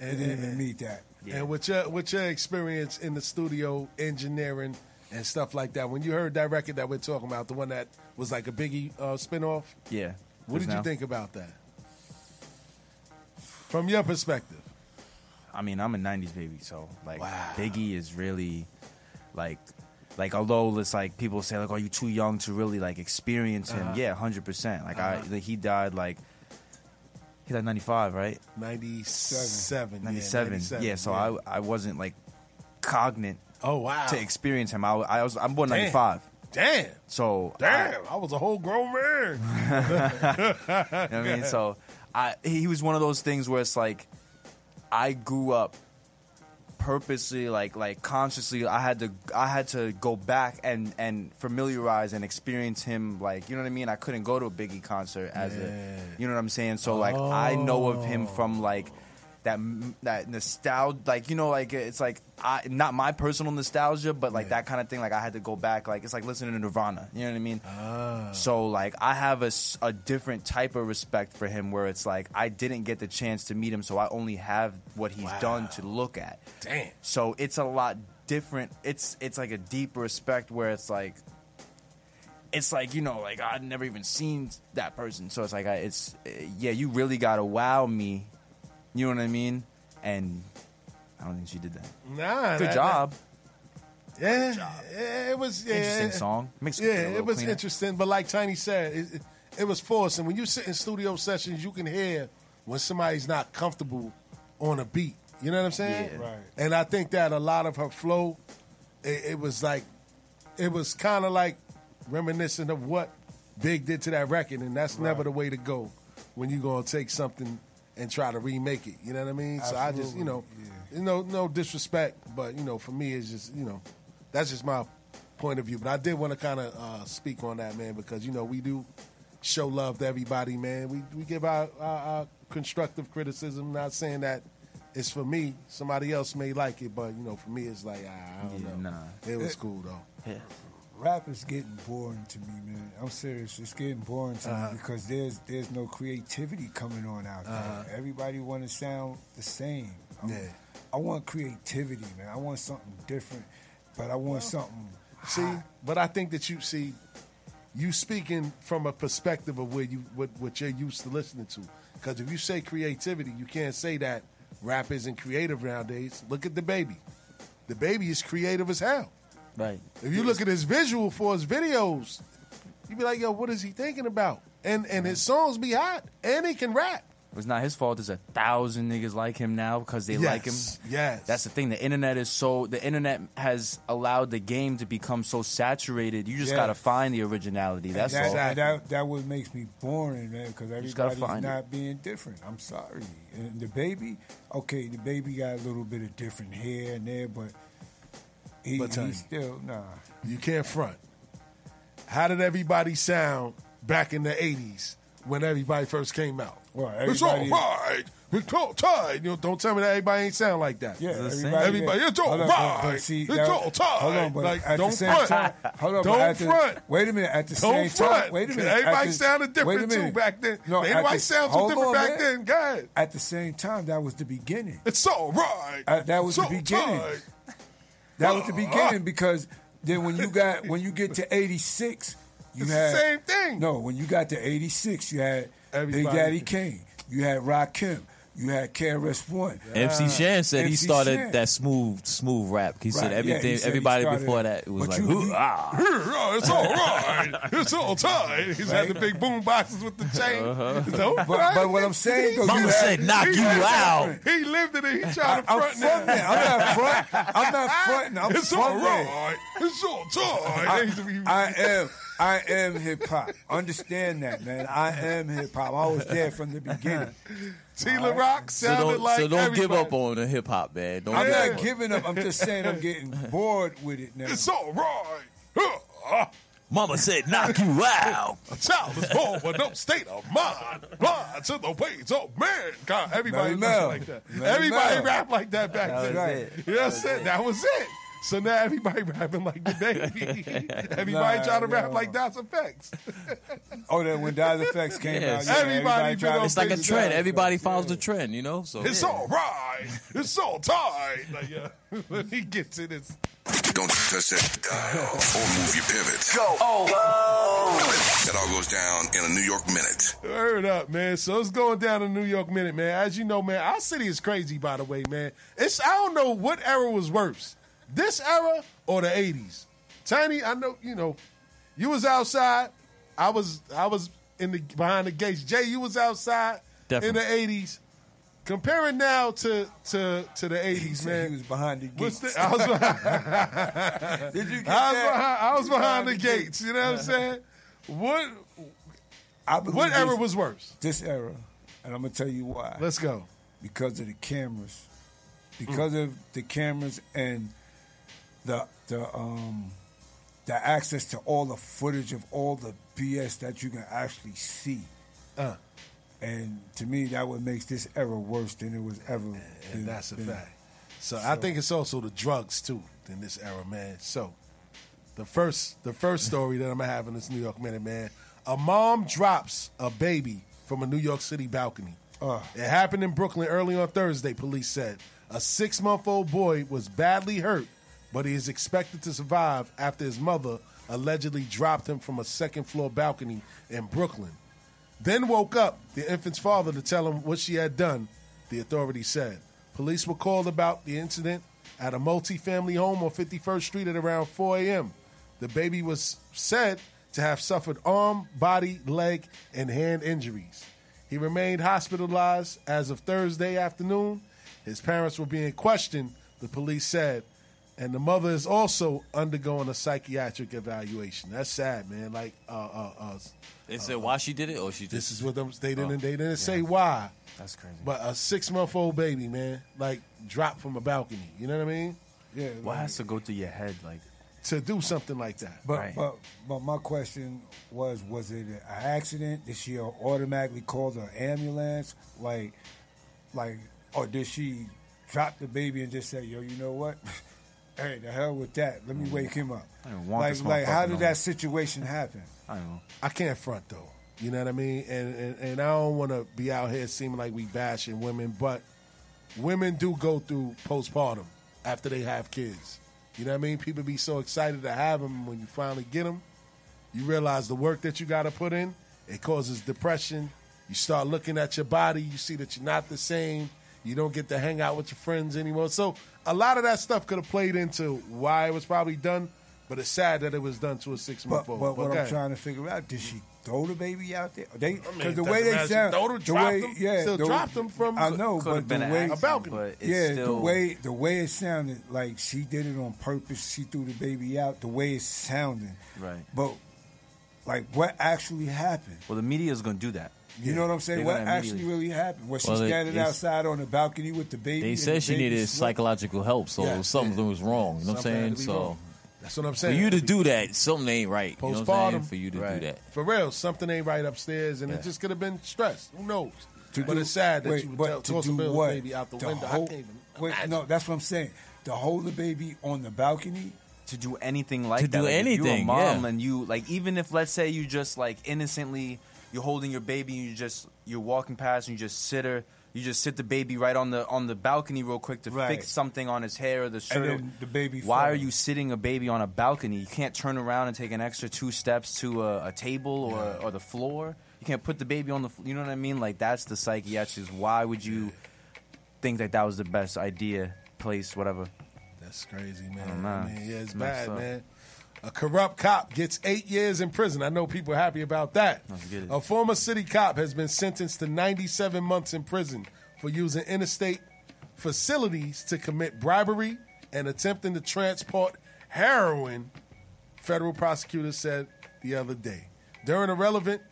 and, it didn't and, even meet that. Yeah. And with your, with your experience in the studio, engineering, and stuff like that. When you heard that record that we're talking about, the one that was like a Biggie uh, spinoff? Yeah. What did now. you think about that? From your perspective. I mean, I'm a nineties baby, so like wow. Biggie is really like, like although it's like people say like, oh, you too young to really like experience him. Uh-huh. Yeah, one hundred percent. Like uh-huh. I, like, he died like, he died ninety-five, right? ninety-seven. ninety-seven. Yeah, ninety-seven. Yeah, so yeah. I, I wasn't like cognizant. Oh, wow. To experience him. I, I was, I'm born in ninety-five. Damn. So Damn, I, I was a whole grown man. You know what I mean? So I, he was one of those things where it's like I grew up purposely, like like consciously I had to I had to go back and, and familiarize and experience him, like, you know what I mean? I couldn't go to a Biggie concert as yeah. a, you know what I'm saying? So like oh. I know of him from like That that nostalgia, like, you know, like, it's like, I not my personal nostalgia, but, like, yeah. that kind of thing. Like, I had to go back. Like, it's like listening to Nirvana. You know what I mean? Ah. So, like, I have a, a different type of respect for him where it's like, I didn't get the chance to meet him, so I only have what he's wow. done to look at. Damn. So, it's a lot different. It's, it's like, a deep respect where it's like, it's like, you know, like, I've never even seen that person. So, it's like, I, it's, yeah, you really got to wow me. You know what I mean? And I don't think she did that. Nah. Good that, job. That, yeah. Good job. Yeah, it was. Yeah, interesting song. Makes yeah, it, it was cleaner. Interesting. But like Tiny said, it, it, it was forced. And when you sit in studio sessions, you can hear when somebody's not comfortable on a beat. You know what I'm saying? Yeah. Right. And I think that a lot of her flow, it, it was like, it was kind of like reminiscent of what Big did to that record. And that's right. never the way to go when you're going to take something and try to remake it, you know what I mean? Absolutely. So I just, you know, yeah. you know, no disrespect, but, you know, for me, it's just, you know, that's just my point of view. But I did want to kind of uh, speak on that, man, because, you know, we do show love to everybody, man. We we give our, our, our constructive criticism, not saying that it's for me. Somebody else may like it, but, you know, for me, it's like, I, I don't yeah, know. Nah. It was it, cool, though. Yeah. Rap is getting boring to me, man. I'm serious. It's getting boring to uh-huh. me because there's there's no creativity coming on out there. Uh-huh. Everybody want to sound the same. I mean, yeah. I want creativity, man. I want something different, but I want well, something hot. See, but I think that you see, you speaking from a perspective of where you what, what you're used to listening to. Because if you say creativity, you can't say that rap isn't creative nowadays. Look at DaBaby. DaBaby is creative as hell. Right. If you look at his visual for his videos, you be like, yo, what is he thinking about? And and his songs be hot, and he can rap. It's not his fault. There's a thousand niggas like him now because they yes. like him. Yes. That's the thing. The internet is so, the internet has allowed the game to become so saturated. You just yes. got to find the originality. That's that, all. That, that, that what makes me boring, man, because everybody's not it. being different. I'm sorry. And DaBaby, okay, DaBaby got a little bit of different hair and there, but He, but he still, nah. You can't front. How did everybody sound back in the eighties when everybody first came out. Well, it's all right. We're all tired. You know, don't tell me that everybody ain't sound like that. Yeah, everybody, everybody it's all right. But, but see, it's now, all tired. Hold on, but like, at don't the same front. Time, hold on, don't but front. The, wait a minute. At the don't same front. Time, wait a minute. Everybody the, sounded different too back then. No, everybody the, sounded so different on, back man. Then. God. At the same time, that was the beginning. It's all right. Uh, that was it's the beginning. Tired. That was the beginning because then when you got when you get to eighty-six, you it's had the same thing. No, when you got to eighty-six, you had everybody. Big Daddy Kane. You had Rakim. You had K R S One. Yeah. M C Shan said M C he started Shan. That smooth, smooth rap. He right. said everything. Yeah, he said everybody started, before that it was like, you, ah. it's all right. It's all tight. He's right? had the big boom boxes with the chain. Uh-huh. So, but, but what I'm saying, though, Mama said, had, knock you out. He lived in it. He tried to front I'm that. I'm not front. I'm not fronting. I'm it's front all right. That. It's all tight. I, I am. I am hip-hop. Understand that, man. I am hip-hop. I was there from the beginning. T-La right? Rock sounded so don't, like So don't everybody. Give up on the hip-hop, man. Don't I'm not up. Giving up. I'm just saying I'm getting bored with it now. It's all right. Mama said, knock you out. A child is born with no state of mind. Blind to the ways of mankind. Everybody rapped like that. Let everybody rapped like that back that then. You know what I'm saying? That was it. So now everybody rapping like DaBaby. Everybody nah, trying to yo. Rap like Daz Effects. oh, then when Daz Effects came yeah, out, yeah, everybody, everybody it's like a trend. Everybody follows yeah. the trend, you know? So It's yeah. all right. It's all tight. Like, yeah. When he gets in, it's... Don't touch that dial or move your pivot. Go. Oh. oh. That all goes down in a New York minute. Heard up, man. So it's going down in a New York minute, man. As you know, man, our city is crazy, by the way, man. It's I don't know what era was worse. This era or the eighties? Tiny, I know, you know, you was outside. I was I was in the behind the gates. Jay, you was outside Definitely. In the eighties. Comparing now to to, to the eighties, man. He was behind the gates. The, I was behind, Did you get I was behind, I was behind, behind the, the gates. gates. You know what I'm saying? What, I what era this, was worse? This era. And I'm going to tell you why. Let's go. Because of the cameras. Because mm. of the cameras and... The the um the access to all the footage of all the B S that you can actually see, uh, and to me that what makes this era worse than it was ever. And, been, and that's a been. Fact. So, so I think it's also the drugs too in this era, man. So the first the first story that I'm gonna have in this New York minute, man. A mom drops a baby from a New York City balcony. Uh, it happened in Brooklyn early on Thursday. Police said a six month old boy was badly hurt. But he is expected to survive after his mother allegedly dropped him from a second-floor balcony in Brooklyn. Then woke up the infant's father to tell him what she had done, the authorities said. Police were called about the incident at a multi-family home on fifty-first street at around four a.m. The baby was said to have suffered arm, body, leg, and hand injuries. He remained hospitalized as of Thursday afternoon. His parents were being questioned, the police said. And the mother is also undergoing a psychiatric evaluation. That's sad, man. Like, uh, uh, uh they said uh, why she did it, or she. Just, this is what them, they didn't. Oh, they didn't yeah. say why. That's crazy. But a six-month-old baby, man, like dropped from a balcony. You know what I mean? Yeah. What like, has to go through your head, like, to do something like that? But, right. but but my question was: was it an accident? Did she automatically call the ambulance? Like, like, or did she drop the baby and just say, "Yo, you know what?" Hey, the hell with that. Let me wake him up. I don't want like, like how did that situation happen? I don't know. I can't front, though. You know what I mean? And and, and I don't want to be out here seeming like we bashing women, but women do go through postpartum after they have kids. You know what I mean? People be so excited to have them. When you finally get them, you realize the work that you got to put in. It causes depression. You start looking at your body. You see that you're not the same. You don't get to hang out with your friends anymore. So a lot of that stuff could have played into why it was probably done, but it's sad that it was done to a six-month-old. But, but what okay. I'm trying to figure out, did she throw the baby out there? Because I mean, the way they sound, the dropped way, them, yeah, still the, dropped them from. I know, but the way, accident, but it's yeah, still... the way the way it sounded, like she did it on purpose. She threw the baby out. The way it sounded, right? But like, what actually happened? Well, the media is going to do that. You yeah. know what I'm saying? They what actually really happened? Was well, she standing outside on the balcony with the baby? They said the she needed sleep? Psychological help, so yeah. something yeah. was wrong. You know something what I'm saying? So That's what I'm saying. For you to do that, something ain't right. Postpartum. You know what I'm saying? For you to right. do that. For real, something ain't right upstairs, and yeah. it just could have been stress. Who knows? To but do, it's sad that wait, you would tell, to toss a baby out the, the window. Whole, I can't even wait, no, that's what I'm saying. To hold the baby on the balcony. To do anything like to that. To do like anything, if you're a mom yeah. and you, like, even if, let's say, you just, like, innocently, you're holding your baby and you just, you're walking past and you just sit her. You just sit the baby right on the on the balcony real quick to right. fix something on his hair or the shirt. And then the baby Why falls. Are you sitting a baby on a balcony? You can't turn around and take an extra two steps to a, a table or, yeah. or the floor. You can't put the baby on the floor. You know what I mean? Like, that's the psychiatrist. Why would you think that that was the best idea, place, whatever? That's crazy, man. I don't know. I mean, yeah, it's bad, up. man. A corrupt cop gets eight years in prison. I know people are happy about that. A former city cop has been sentenced to ninety-seven months in prison for using interstate facilities to commit bribery and attempting to transport heroin, federal prosecutors said the other day. During a relevant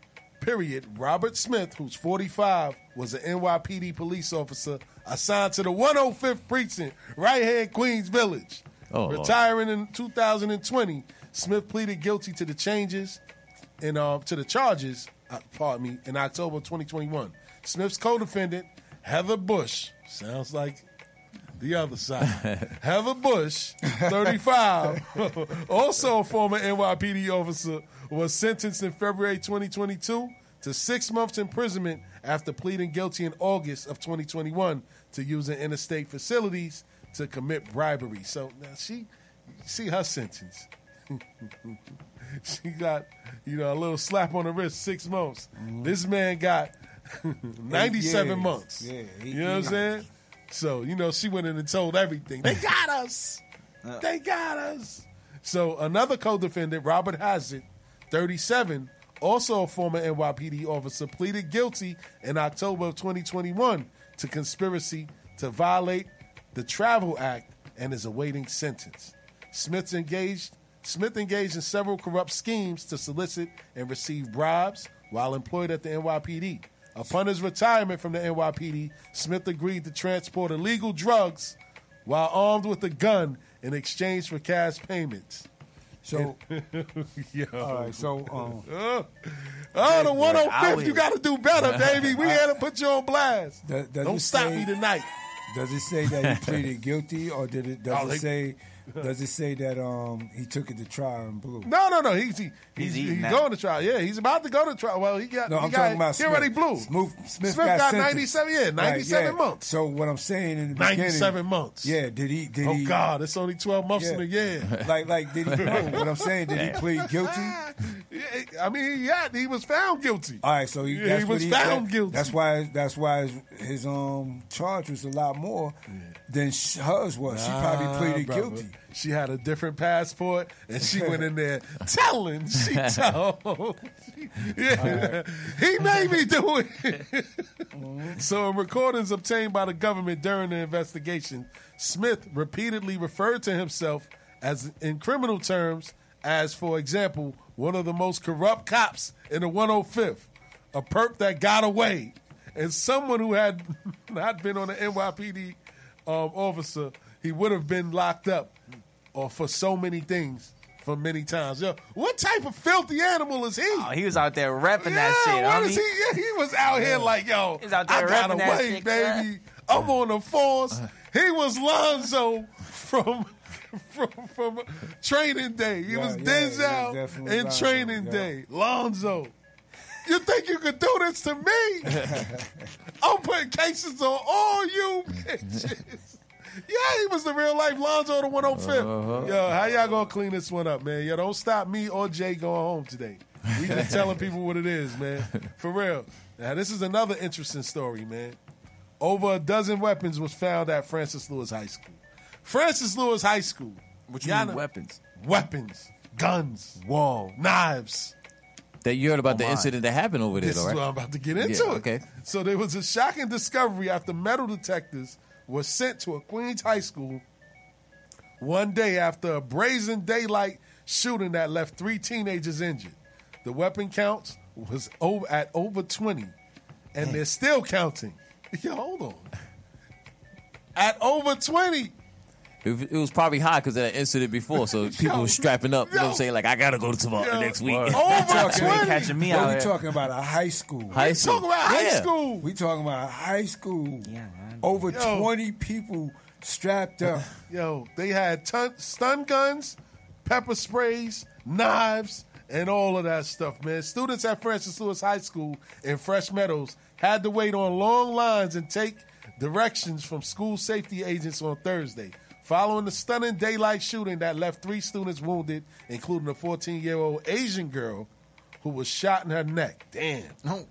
period, Robert Smith, who's forty-five, was an N Y P D police officer assigned to the one oh fifth precinct right here in Queens Village. Oh, Retiring in two thousand twenty, Smith pleaded guilty to the changes and uh, to the charges. Uh, pardon me. In October twenty twenty-one, Smith's co-defendant Heather Bush sounds like the other side. Heather Bush, thirty-five, also a former N Y P D officer, was sentenced in February twenty twenty-two to six months imprisonment after pleading guilty in August of twenty twenty-one to using interstate facilities to commit bribery. So now she, see her sentence. She got, you know, a little slap on the wrist, six months. Mm-hmm. This man got ninety-seven months. Yeah, he, you know what I'm saying? So, you know, she went in and told everything. They got us. Uh. They got us. So another co-defendant, Robert Hazard, thirty-seven, also a former N Y P D officer, pleaded guilty in October of twenty twenty-one to conspiracy to violate the Travel Act and is awaiting sentence. Smith engaged, Smith engaged in several corrupt schemes to solicit and receive bribes while employed at the N Y P D. Upon his retirement from the N Y P D, Smith agreed to transport illegal drugs while armed with a gun in exchange for cash payments. So, yo. All right, so, um, oh, oh, the one oh fifth, you got to do better, baby. We had to put you on blast. Does, does Don't stop say- me tonight. Does it say that he pleaded guilty, or did it? Does it say? Does it say that um he took it to trial and blew? No, no, no. He's he, he's, he's, he's going to trial. Yeah, he's about to go to trial. Well, he got. No, he I'm got, talking about Smith. He already blew. Smith, Smith, Smith got, got ninety-seven. Yeah, ninety-seven right, yeah. months. So what I'm saying in the beginning, ninety-seven months. Yeah, did he? Did oh he, God, it's only twelve months yeah. in a year. Like, like, did he? No, what I'm saying, did he plead guilty? I mean, yeah, he was found guilty. All right, so he, yeah, he was he, found that, guilty. That's why. That's why his, his um charge was a lot more yeah. than hers was. She probably ah, pleaded brother. guilty. She had a different passport, and she went in there telling. She told. Yeah, right. He made me do it. Mm-hmm. So in recordings obtained by the government during the investigation, Smith repeatedly referred to himself as, in criminal terms, as, for example, one of the most corrupt cops in the one oh fifth, a perp that got away, and someone who had not been on the N Y P D um, officer. He would have been locked up or for so many things for many times. Yo, what type of filthy animal is he? Oh, he was out there repping yeah, that shit. What is he? Yeah, he was out yeah. here like, yo, he was out there I got away, shit, baby. Uh, I'm on the force. Uh, he was Lonzo from from, from Training Day. He yeah, was yeah, Denzel yeah, in Lonzo, Training yeah. Day. Lonzo. You think you could do this to me? I'm putting cases on all you bitches. Yeah, he was the real-life Lonzo, the one oh fifth. Uh-huh. Yo, how y'all gonna clean this one up, man? Yo, don't stop me or Jay going home today. We just telling people what it is, man. For real. Now, this is another interesting story, man. Over a dozen weapons was found at Francis Lewis High School. Francis Lewis High School. What you mean know? Weapons? Weapons. Guns. Whoa. Knives. That you heard about oh the incident that happened over there, this though, right? This is what I'm about to get into. Yeah, okay. So there was a shocking discovery after metal detectors was sent to a Queens high school one day after a brazen daylight shooting that left three teenagers injured. The weapon count was over at over twenty, and they're still counting. Yo, hold on. At over twenty, It was probably high because of that incident before, so people yo, were strapping up. Yo, you know what I'm saying? Like, I got to go to tomorrow yo, next week. Oh, my God. Catching me yo, out we here. Talking about a high school. High school. We talking about yeah. high school. We talking about a high school. Yeah, Over yo. twenty people strapped up. Yo, they had t- stun guns, pepper sprays, knives, and all of that stuff, man. Students at Francis Lewis High School in Fresh Meadows had to wait on long lines and take directions from school safety agents on Thursday, following the stunning daylight shooting that left three students wounded, including a fourteen-year-old Asian girl who was shot in her neck. Damn. No.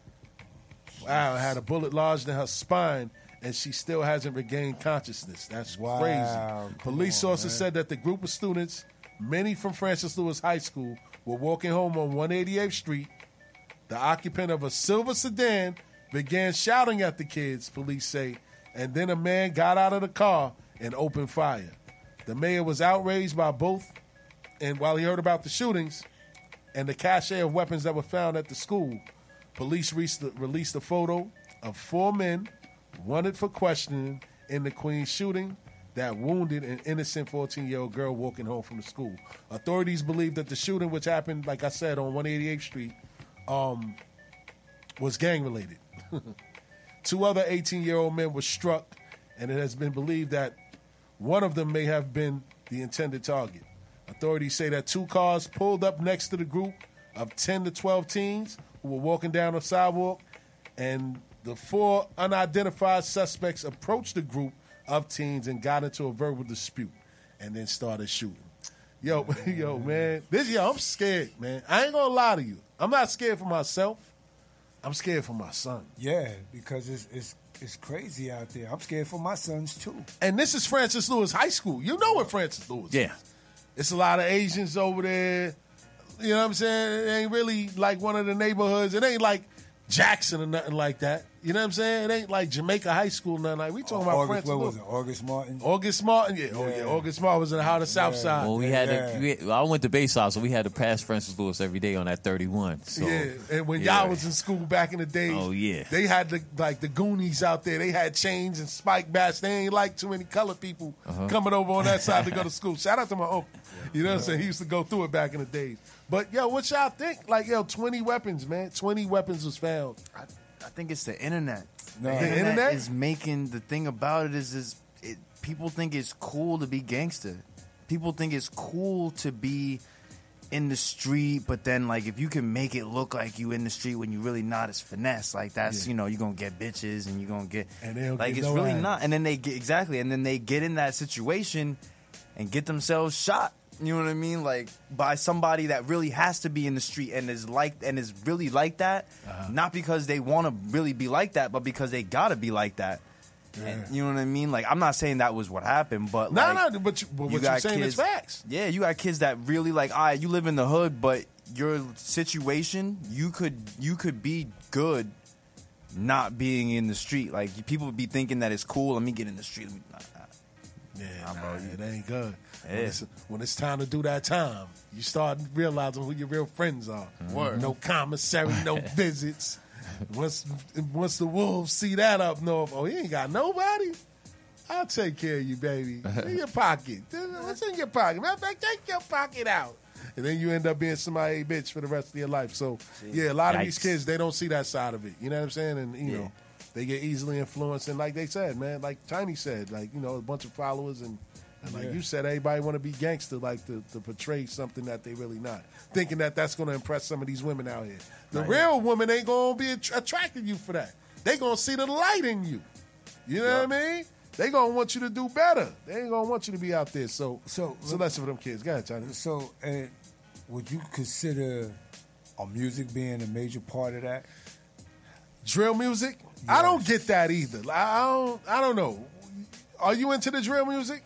Wow, had a bullet lodged in her spine, and she still hasn't regained consciousness. That's wow, crazy. Police sources man. said that the group of students, many from Francis Lewis High School, were walking home on one eighty-eighth Street. The occupant of a silver sedan began shouting at the kids, police say, and then a man got out of the car and opened fire. The mayor was outraged by both, and while he heard about the shootings and the cache of weapons that were found at the school, police released a photo of four men wanted for questioning in the Queens shooting that wounded an innocent fourteen-year-old girl walking home from the school. Authorities believe that the shooting, which happened, like I said, on one eighty-eighth Street, um, was gang-related. Two other eighteen-year-old men were struck, and it has been believed that one of them may have been the intended target. Authorities say that two cars pulled up next to the group of ten to twelve teens who were walking down a sidewalk, and the four unidentified suspects approached the group of teens and got into a verbal dispute and then started shooting. Yo, man. yo, man. This, yo, I'm scared, man. I ain't gonna lie to you. I'm not scared for myself. I'm scared for my son. Yeah, because it's it's It's crazy out there. I'm scared for my sons, too. And this is Francis Lewis High School. You know what Francis Lewis yeah. is. It's a lot of Asians over there. You know what I'm saying? It ain't really like one of the neighborhoods. It ain't like Jackson or nothing like that. You know what I'm saying? It ain't like Jamaica High School or nothing like that. We talking oh, about August, Francis what Lewis. What was it, August Martin? August Martin, yeah. yeah. Oh, yeah. August Martin was in the heart of South yeah. Side. Well, we had yeah. a, we, I went to Bayside, so we had to pass Francis Lewis every day on that thirty-one. So, yeah, and when yeah. y'all was in school back in the day, oh, yeah. they had the, like the Goonies out there. They had chains and spike bats. They ain't like too many colored people uh-huh. coming over on that side to go to school. Shout out to my uncle. You know what I'm saying? He used to go through it back in the days. But, yo, what y'all think? Like, yo, twenty weapons, man. twenty weapons was found. I, I think it's the internet. No. The, the internet, internet is making the thing about it is, is it, people think it's cool to be gangster. People think it's cool to be in the street, but then like if you can make it look like you in the street when you really not, it's finesse. Like that's yeah. you know you're gonna get bitches and you're gonna get and like it's no really hands. Not. And then they get exactly, and then they get in that situation and get themselves shot. You know what I mean? Like by somebody that really has to be in the street and is like and is really like that, uh-huh. not because they want to really be like that, but because they gotta be like that. Yeah. And you know what I mean? Like I'm not saying that was what happened, but no, like, no, but, you, but you what you're saying kids, is facts. Yeah, you got kids that really like. All right, you live in the hood, but your situation, you could you could be good, not being in the street. Like people would be thinking that it's cool. Let me get in the street. Let me, nah, nah. Yeah, nah, bro, it ain't good. Yeah. When, it's, when it's time to do that time, you start realizing who your real friends are. Mm-hmm. No commissary, no visits. Once once the wolves see that up north, oh, he ain't got nobody. I'll take care of you, baby. In your pocket. What's in your pocket? Matter of fact, take your pocket out. And then you end up being somebody's bitch for the rest of your life. So, yeah, a lot Yikes. of these kids, they don't see that side of it. You know what I'm saying? And, you yeah. know, they get easily influenced. And like they said, man, like Tiny said, like, you know, a bunch of followers and, And like yeah. you said, everybody want to be gangster, like to, to portray something that they really not, thinking that that's going to impress some of these women out here. The right. real woman ain't going to be att- attracting you for that. They going to see the light in you. You know yep. what I mean? They going to want you to do better. They ain't going to want you to be out there. So, so, so that's for them kids. Go ahead, Johnny. So, uh, would you consider uh, music being a major part of that? Drill music? Yes. I don't get that either. I, I don't. I don't know. Are you into the drill music?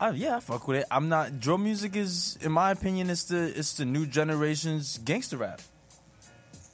I, yeah, I fuck with it. I'm not. Drill music is, in my opinion, it's the it's the new generation's gangster rap.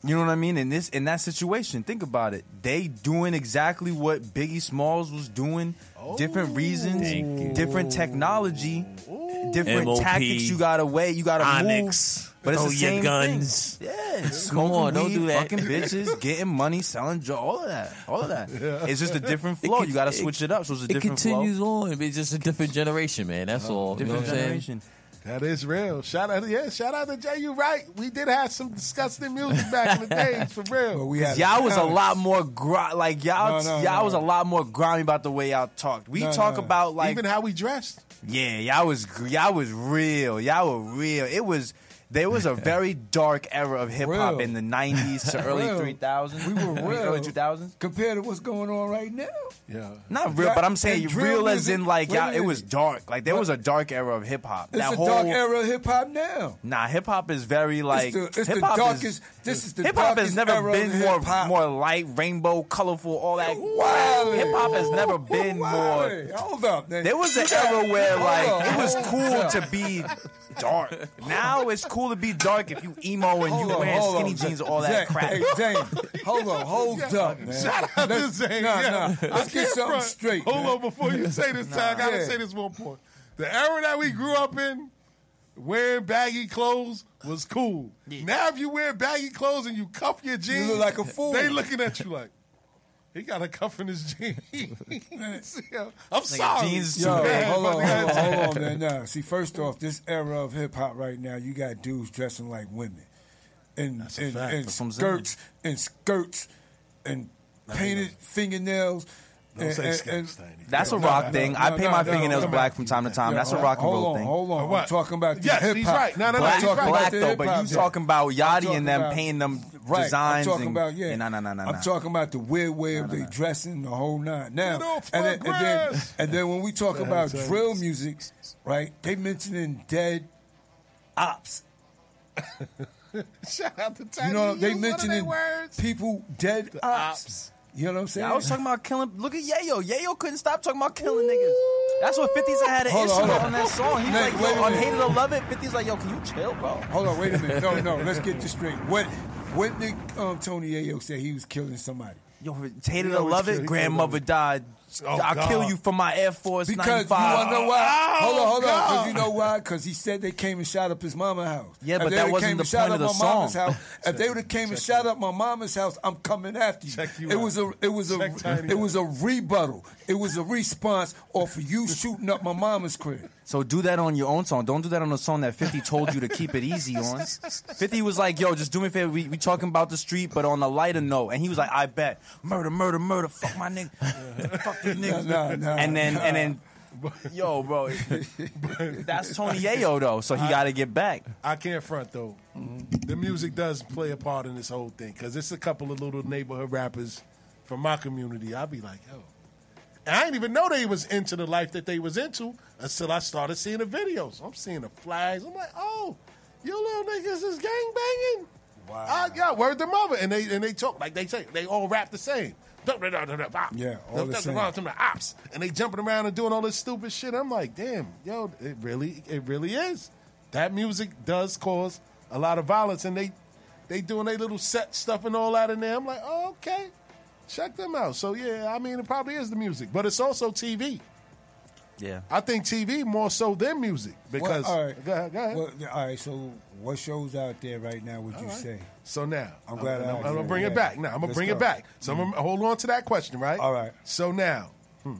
You know what I mean? In this in that situation, think about it. They doing exactly what Biggie Smalls was doing. Oh, different reasons, different technology, Ooh. different M O P, tactics. You gotta weigh. You gotta Onyx. move. But it's oh, the same guns. Thing. Yeah, smoking Come on, weed, don't do that. Fucking bitches, getting money, selling drugs, all of that, all of that. Yeah. It's just a different flow. Can, you got to switch it up. So it's a it different flow. It continues on. It's just a different generation, man. That's oh, all. Different you know what generation. That is real. Shout out, yeah, shout out to Jay. You're right. We did have some disgusting music back in the days, for real. Well, we had y'all was comments. a lot more gr- like y'all, no, no, y'all no. was a lot more grimy about the way y'all talked. We no, talk no, no. about like even how we dressed. Yeah, y'all was y'all was real. Y'all were real. It was. There was a very dark era of hip-hop real. in the nineties to early three thousands. We were real. Early two thousands. Compared to what's going on right now. Yeah. Not real, that, but I'm saying real as in, like, y'all, it was dark. Like, there was a dark era of hip-hop. It's that a whole, dark era of hip-hop now. Nah, hip-hop is very, like... It's the, it's the darkest... Is, this is the hip-hop darkest Hip-hop has never been more, more light, rainbow, colorful, all that. Wow. Hip-hop has never been more... Hold up. There was an era where, like, it was cool to be... dark. Now it's cool to be dark if you emo and you wearing skinny on, jeans and all that Zane, crap. Hey, Zane, hold on, hold yeah. up, man. Shout out to Zane. Nah, yeah. nah. Let's get something front. straight. Hold man. on, before you say this, nah. time, I gotta yeah. say this one point. The era that we grew up in, wearing baggy clothes was cool. Yeah. Now if you wear baggy clothes and you cuff your jeans, you look like a fool. They looking at you like, he got a cuff in his jeans. I'm sorry. Jeans Yo, bad, hold, on, hold on, hold on, man. Nah, see, first off, this era of hip hop right now, you got dudes dressing like women, and That's and, and skirts and skirts and painted fingernails. Don't and, say and, skirts, and, That's a rock no, thing. No, no, I paint no, my no, fingernails no, black from time to time. No, That's no, a rock and roll thing. Hold on, hold on. I'm talking about the yes, hip-hop. He's right. No, no, no, black, he's right. black though, but you yeah. talking about Yachty and them about, painting them right. designs. I'm talking and, about, yeah. And nah, nah, nah, nah, I'm nah. talking about the weird way of nah, nah, they dressing, the whole nine. Now, no, and, then, and, then, and then when we talk about drill music, right, they mentioning dead ops. Shout out to Tiny. You know, they mentioning people dead ops. You know what I'm saying? Yeah, I was talking about killing. Look at Yayo. Yayo couldn't stop talking about killing niggas. That's what fifty Cent had an hold issue on, on. on that song. He's like, yo, on Hated or Love It, fifty's like, yo, can you chill, bro? Hold on, wait a minute. No, no, let's get this straight. What What did um, Tony Yayo say? He was killing somebody. Yo, Hated or Love It, grandmother died. Oh, I'll God. kill you for my Air Force because ninety-five. Because you want to know why? Oh, hold on, hold God. on. Because you know why? Because he said they came and shot up his mama's house. Yeah, if but that wasn't the point of the song. House, if they would have came and shot up my mama's house, I'm coming after you. Check you it out. was a, it was Check a, tiny it out. was a rebuttal. It was a response off of you shooting up my mama's crib. So do that on your own song. Don't do that on a song that fifty told you to keep it easy on. fifty was like, yo, just do me a favor. We, we talking about the street, but on a lighter note. And he was like, I bet. Murder, murder, murder. Fuck my nigga. Yeah. Fuck these niggas. No, no, no, and then, no. and then, yo, bro. That's Tony Yayo, though, so he got to get back. I can't front, though. Mm-hmm. The music does play a part in this whole thing, because it's a couple of little neighborhood rappers from my community. I'll be like, yo. And I didn't even know they was into the life that they was into until I started seeing the videos. I'm seeing the flags. I'm like, oh, you little niggas is gangbanging. Wow. I got word to mother. And they and they talk like they say. They all rap the same. Yeah, all the same. Ops. And they jumping around and doing all this stupid shit. I'm like, damn, yo, it really, it really is. That music does cause a lot of violence. And they, they doing their little set stuff and all that in there. I'm like, oh, okay. Check them out. So, yeah, I mean, it probably is the music. But it's also T V. Yeah. I think T V more so than music. Because, well, all right. Go ahead. Go ahead. Well, all right, so what show's out there right now would all you right. say? So now. I'm glad I'm, I'm, I'm going to bring yeah. it back. Now, I'm going to bring go. it back. So mm-hmm. I'm going to hold on to that question, right? All right. So now, hmm,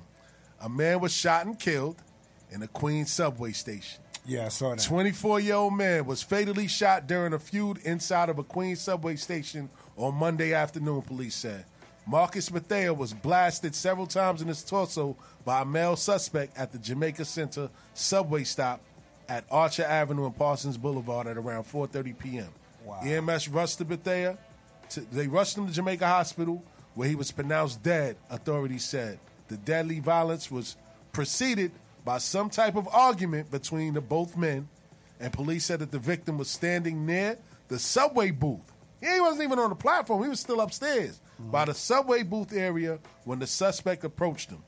a man was shot and killed in a Queens subway station. Yeah, I saw that. twenty-four-year-old man was fatally shot during a feud inside of a Queens subway station on Monday afternoon, police said. Marcus Mathia was blasted several times in his torso by a male suspect at the Jamaica Center subway stop at Archer Avenue and Parsons Boulevard at around four thirty p.m. Wow. E M S rushed to Mathia. To, they rushed him to Jamaica Hospital, where he was pronounced dead, authorities said. The deadly violence was preceded by some type of argument between the both men, and police said that the victim was standing near the subway booth. He wasn't even on the platform. He was still upstairs mm-hmm. by the subway booth area when the suspect approached him.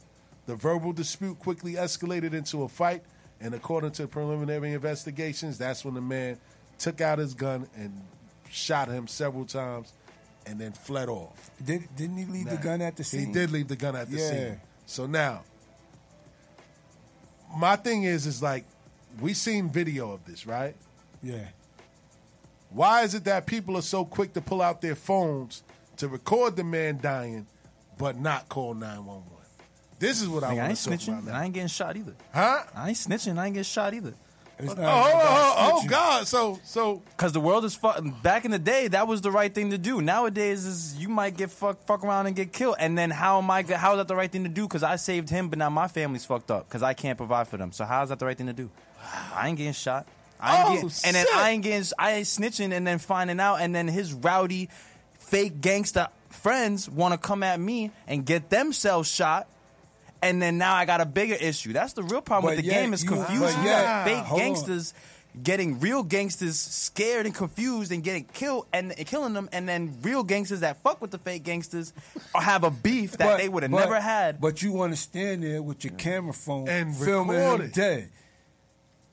The verbal dispute quickly escalated into a fight, and according to preliminary investigations, that's when the man took out his gun and shot him several times and then fled off. Did, didn't he leave now, the gun at the scene? He did leave the gun at the yeah. scene. So now, my thing is, is like, we seen video of this, right? Yeah. Why is it that people are so quick to pull out their phones to record the man dying, but not call nine one one? This is what I, I want to talk snitching, about. And I ain't getting shot either. Huh? I ain't snitching. I ain't getting shot either. Oh, oh, oh, oh, God. So, so. Because the world is fucked. Back in the day, that was the right thing to do. Nowadays, is you might get fucked, fuck around and get killed. And then how am I, how is that the right thing to do? Because I saved him, but now my family's fucked up because I can't provide for them. So how is that the right thing to do? I ain't getting shot. I ain't oh, getting, and then I ain't getting, I ain't snitching and then finding out. And then his rowdy, fake gangster friends want to come at me and get themselves shot. And then now I got a bigger issue. That's the real problem but with the yeah, game is confusion. You, you yeah, got fake hold gangsters on. Getting real gangsters scared and confused and getting killed and, and killing them. And then real gangsters that fuck with the fake gangsters have a beef that but, they would have never had. But you want to stand there with your camera phone and filming record him it. Dead.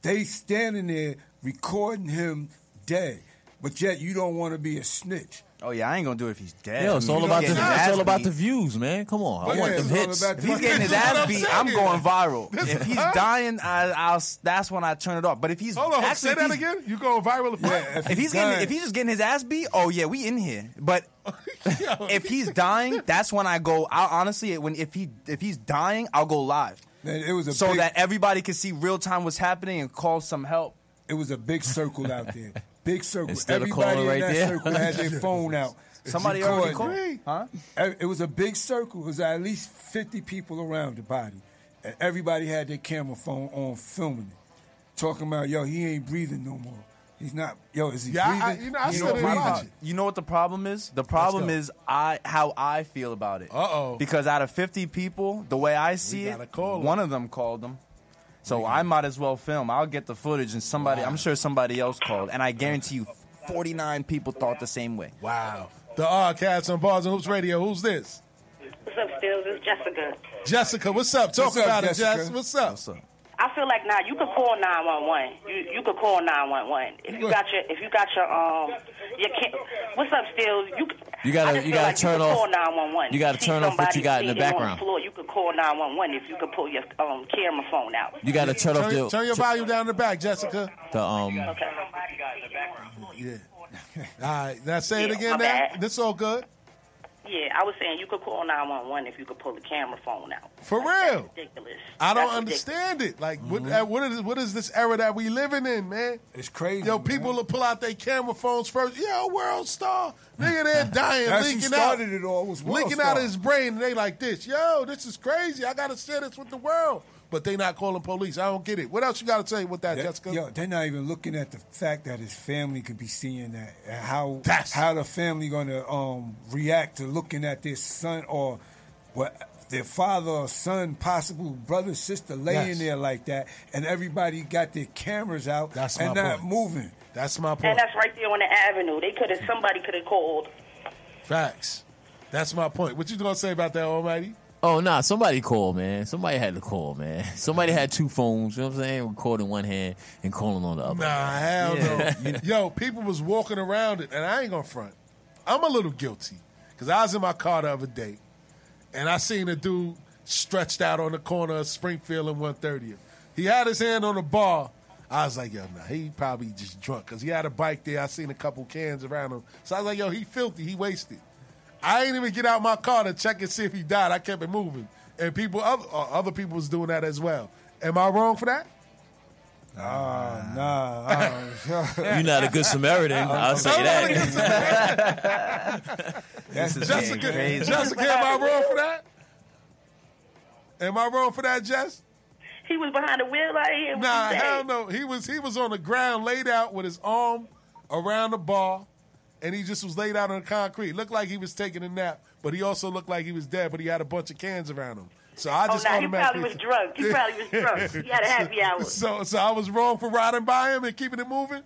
They standing there recording him dead. But yet you don't want to be a snitch. Oh, yeah, I ain't going to do it if he's dead. Yo, it's all, about the, it's all about the views, man. Come on. But I want yeah, them hits. If he's getting his ass beat, I'm going viral. This if he's huh? dying, I, I'll, that's when I turn it off. But if he's... Hold on, actually, say that again? You going viral? If, yeah, if, if, he's he's getting, if he's just getting his ass beat, oh, yeah, we in here. But if he's dying, that's when I go... I'll, honestly, when if he if he's dying, I'll go live. Man, it was a so big, that everybody can see real time what's happening and call some help. It was a big circle out there. Big circle. Instead everybody in right that there. Circle had their phone out. Somebody already called. Huh? It was a big circle. It was at least fifty people around the body. And everybody had their camera phone on filming it. Talking about, yo, he ain't breathing no more. He's not, yo, is he yeah, breathing? I, you, know, I you, know problem, you know what the problem is? The problem is I how I feel about it. Uh-oh. Because out of fifty people, the way I see it, one of them called them. So I might as well film. I'll get the footage, and somebody, wow. I'm sure somebody else called. And I guarantee you, forty-nine people thought the same way. Wow. The R-Cast on Bars and Hoops Radio. Who's this? What's up, Stills? It's Jessica. Jessica, what's up? Talk what's up, about Jessica? It, Jess. What's up? What's up? I feel like now nah, you could call nine one one. You you could call nine one one if you got your if you got your um your what's up Stills you you gotta you gotta like turn you off you gotta see turn off what you got in the background. The floor, you could call nine one one if you could pull your um camera phone out. You gotta turn, turn off the turn your volume down in the back, Jessica. The um okay. Yeah. All right. Now say yeah, it again. Now this all good. Yeah, I was saying you could call nine one one if you could pull the camera phone out. For like, real? That's ridiculous. I don't that's understand ridiculous. It. Like, mm-hmm. what, what, is, what is this era that we living in, man? It's crazy. Yo, people man. Will pull out their camera phones first. Yo, World Star. Nigga, they're dying. That's leaking who started out, it all. Was World leaking Star. Out of his brain. And they like this. Yo, this is crazy. I got to share this with the world. But they not calling police. I don't get it. What else you got to say with that, that, Jessica? Yo, they're not even looking at the fact that his family could be seeing that. How that's... how the family going to um, react to looking at their son or what their father or son, possible brother, sister laying yes. there like that, and everybody got their cameras out that's and not point. Moving. That's my point. And that's right there on the avenue. They could have somebody could have called. Facts. That's my point. What you going to say about that, Almighty? Oh, nah, somebody called, man. Somebody had to call, man. Somebody had two phones, you know what I'm saying? Recording one hand and calling on the other. Nah, hell yeah. no. Yo, people was walking around it, and I ain't gonna front. I'm a little guilty, because I was in my car the other day, and I seen a dude stretched out on the corner of Springfield and one thirtieth. He had his hand on the bar. I was like, yo, nah, he probably just drunk, because he had a bike there. I seen a couple cans around him. So I was like, yo, he filthy, he wasted. I ain't even get out my car to check and see if he died. I kept it moving. And people, other, uh, other people was doing that as well. Am I wrong for that? Oh, uh, nah. nah. You're not a good Samaritan. I'll say I'm that. I'm not a good Samaritan. That's Jessica, crazy. Jessica, am I wrong for that? Am I wrong for that, Jess? He was behind the wheel out here. Nah, hell no. He was, he was on the ground, laid out with his arm around the bar. And he just was laid out on the concrete. Looked like he was taking a nap, but he also looked like he was dead, but he had a bunch of cans around him. So I just oh, nah, automatically... he probably was drunk. He probably was drunk. He had a happy hour. So so I was wrong for riding by him and keeping it moving?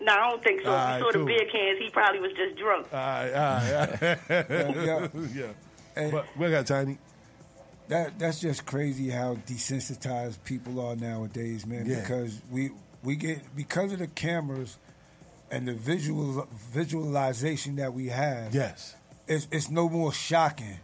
No, I don't think so. All if you right, saw cool. the beer cans, he probably was just drunk. All right, all right. All right. yeah. yeah. But we got Tiny. That, that's just crazy how desensitized people are nowadays, man, yeah. because we we get... Because of the cameras... And the visual visualization that we have, yes, it's, it's no more shocking.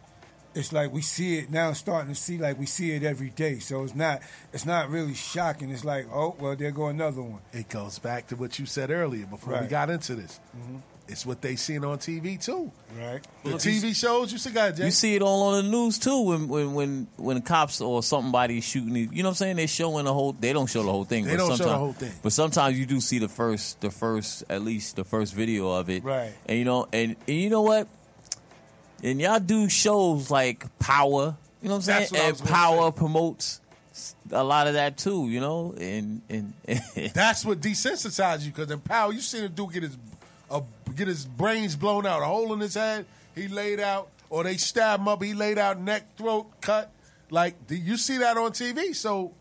it's like we see it now, starting to see, like we see it every day. So it's not it's not really shocking. It's like, oh, well, there go another one. It goes back to what you said earlier before right. we got into this. Mm-hmm. It's what they seen on T V too. Right. The Look, T V shows you see, God, Jay. You see it all on the news too. When when when when cops or somebody's shooting, you know what I'm saying? They showing the whole. They don't show the whole thing. They don't show the whole thing. But sometimes you do see the first, the first, at least the first video of it. Right. And you know, and, and you know what? And y'all do shows like Power. You know what I'm saying? That's what and I was Power say. Promotes a lot of that too. You know, and and, and that's what desensitizes you, because in Power you see the dude get his. A, get his brains blown out, a hole in his head, he laid out, or they stab him up, he laid out, neck, throat, cut. Like, do you see that on T V? So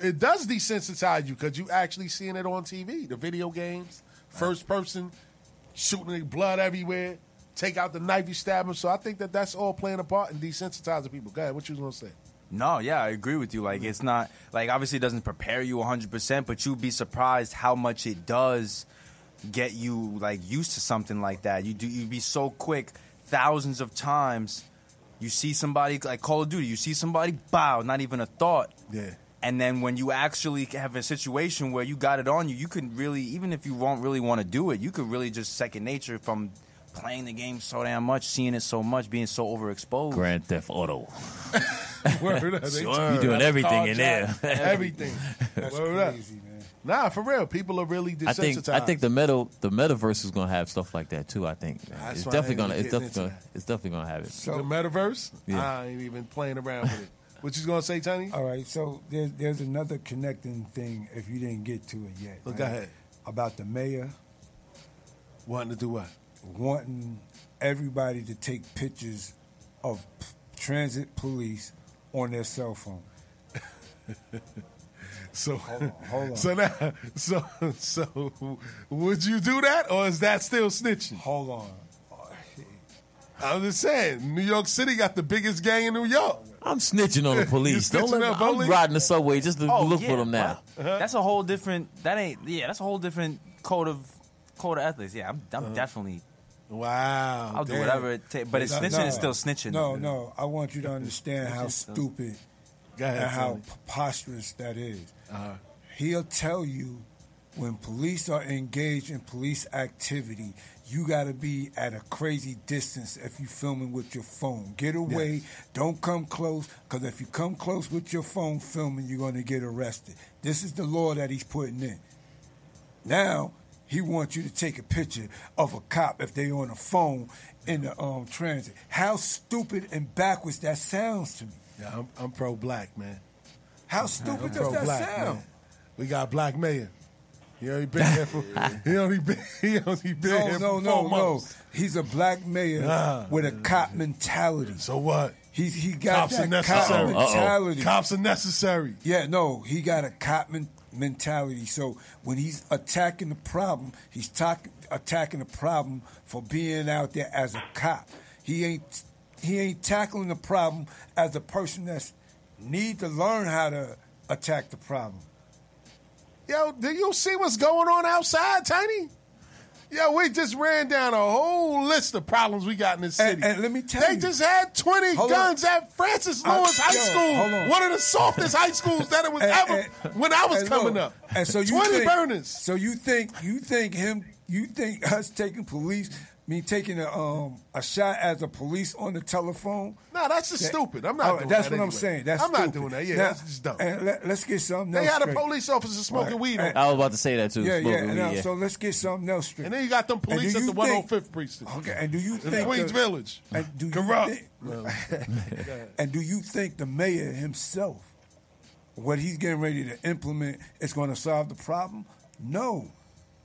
it does desensitize you because you actually seeing it on T V. The video games, first person, shooting blood everywhere, take out the knife, you stab him. So I think that that's all playing a part in desensitizing people. Go ahead, what you was going to say? No, yeah, I agree with you. Like, it's not, like, obviously it doesn't prepare you one hundred percent, but you'd be surprised how much it does get you like used to something like that. You do you'd be so quick, thousands of times. You see somebody like Call of Duty. You see somebody, bow, not even a thought. Yeah. And then when you actually have a situation where you got it on you, you could really, even if you won't really want to do it, you could really just second nature from playing the game so damn much, seeing it so much, being so overexposed. Grand Theft Auto. Word up. Sure. You're doing everything in there. Everything. That's Word crazy, up. man. Nah, for real. People are really desensitized. I think, I think the meta, the metaverse is gonna have stuff like that too. I think it's definitely gonna, it's definitely gonna, it's definitely gonna have it. So the metaverse, yeah. I ain't even playing around with it. What you gonna say, Tony? All right. So there's there's another connecting thing. If you didn't get to it yet, look right? ahead about the mayor wanting to do what? Wanting everybody to take pictures of p- transit police on their cell phone. So, hold on, hold on. so now, so so, would you do that, or is that still snitching? Hold on, I'm just saying, New York City got the biggest gang in New York. I'm snitching on the police. Don't let them, I'm riding the subway just to oh, look yeah, for them now. Uh-huh. That's a whole different. That ain't. Yeah, that's a whole different code of code of ethics. Yeah, I'm, I'm uh-huh. definitely. Wow. I'll damn. do whatever it takes, but it's no, snitching no, is still snitching. No, no, I want you to understand how stupid. Ahead, and how preposterous that is. Uh-huh. He'll tell you when police are engaged in police activity, you got to be at a crazy distance if you're filming with your phone. Get away. Yes. Don't come close, because if you come close with your phone filming, you're going to get arrested. This is the law that he's putting in. Now, he wants you to take a picture of a cop if they're on a phone in the um, transit. How stupid and backwards that sounds to me. Yeah, I'm, I'm pro-black, man. How stupid I'm does that black, sound? Man. We got a black mayor. He only been here for he only been, he only been no, here no, for no, four no. months. He's a black mayor nah. with a cop mentality. So what? He he got cops that are cop mentality. Uh-oh. Cops are necessary. Yeah, no, he got a cop men- mentality. So when he's attacking the problem, he's ta- attacking the problem for being out there as a cop. He ain't. He ain't tackling the problem as a person that's need to learn how to attack the problem. Yo, do you see what's going on outside, Tiny? Yo, we just ran down a whole list of problems we got in this city. And, and let me tell they you. They just had twenty hold guns on. At Francis Lewis I, High yo, School, one of the softest high schools that it was and, ever and, when I was coming look, up. And so you twenty think, burners. So you think you think him you think us taking police Me taking a um a shot as a police on the telephone? Nah, that's just that, stupid. I'm not. Right, doing that's that what anyway. I'm saying. That's I'm stupid. not doing that. Yeah, now, that's just dumb. And let, let's get something. They else had straight. a police officer smoking right. weed. And, I was about to say that too. Yeah, yeah, weed, now, yeah. So let's get something else straight. And then you got them police at the one oh fifth precinct. Okay. And do you think in Queens the, Village? And do corrupt. You think, and do you think the mayor himself, what he's getting ready to implement, is going to solve the problem? No.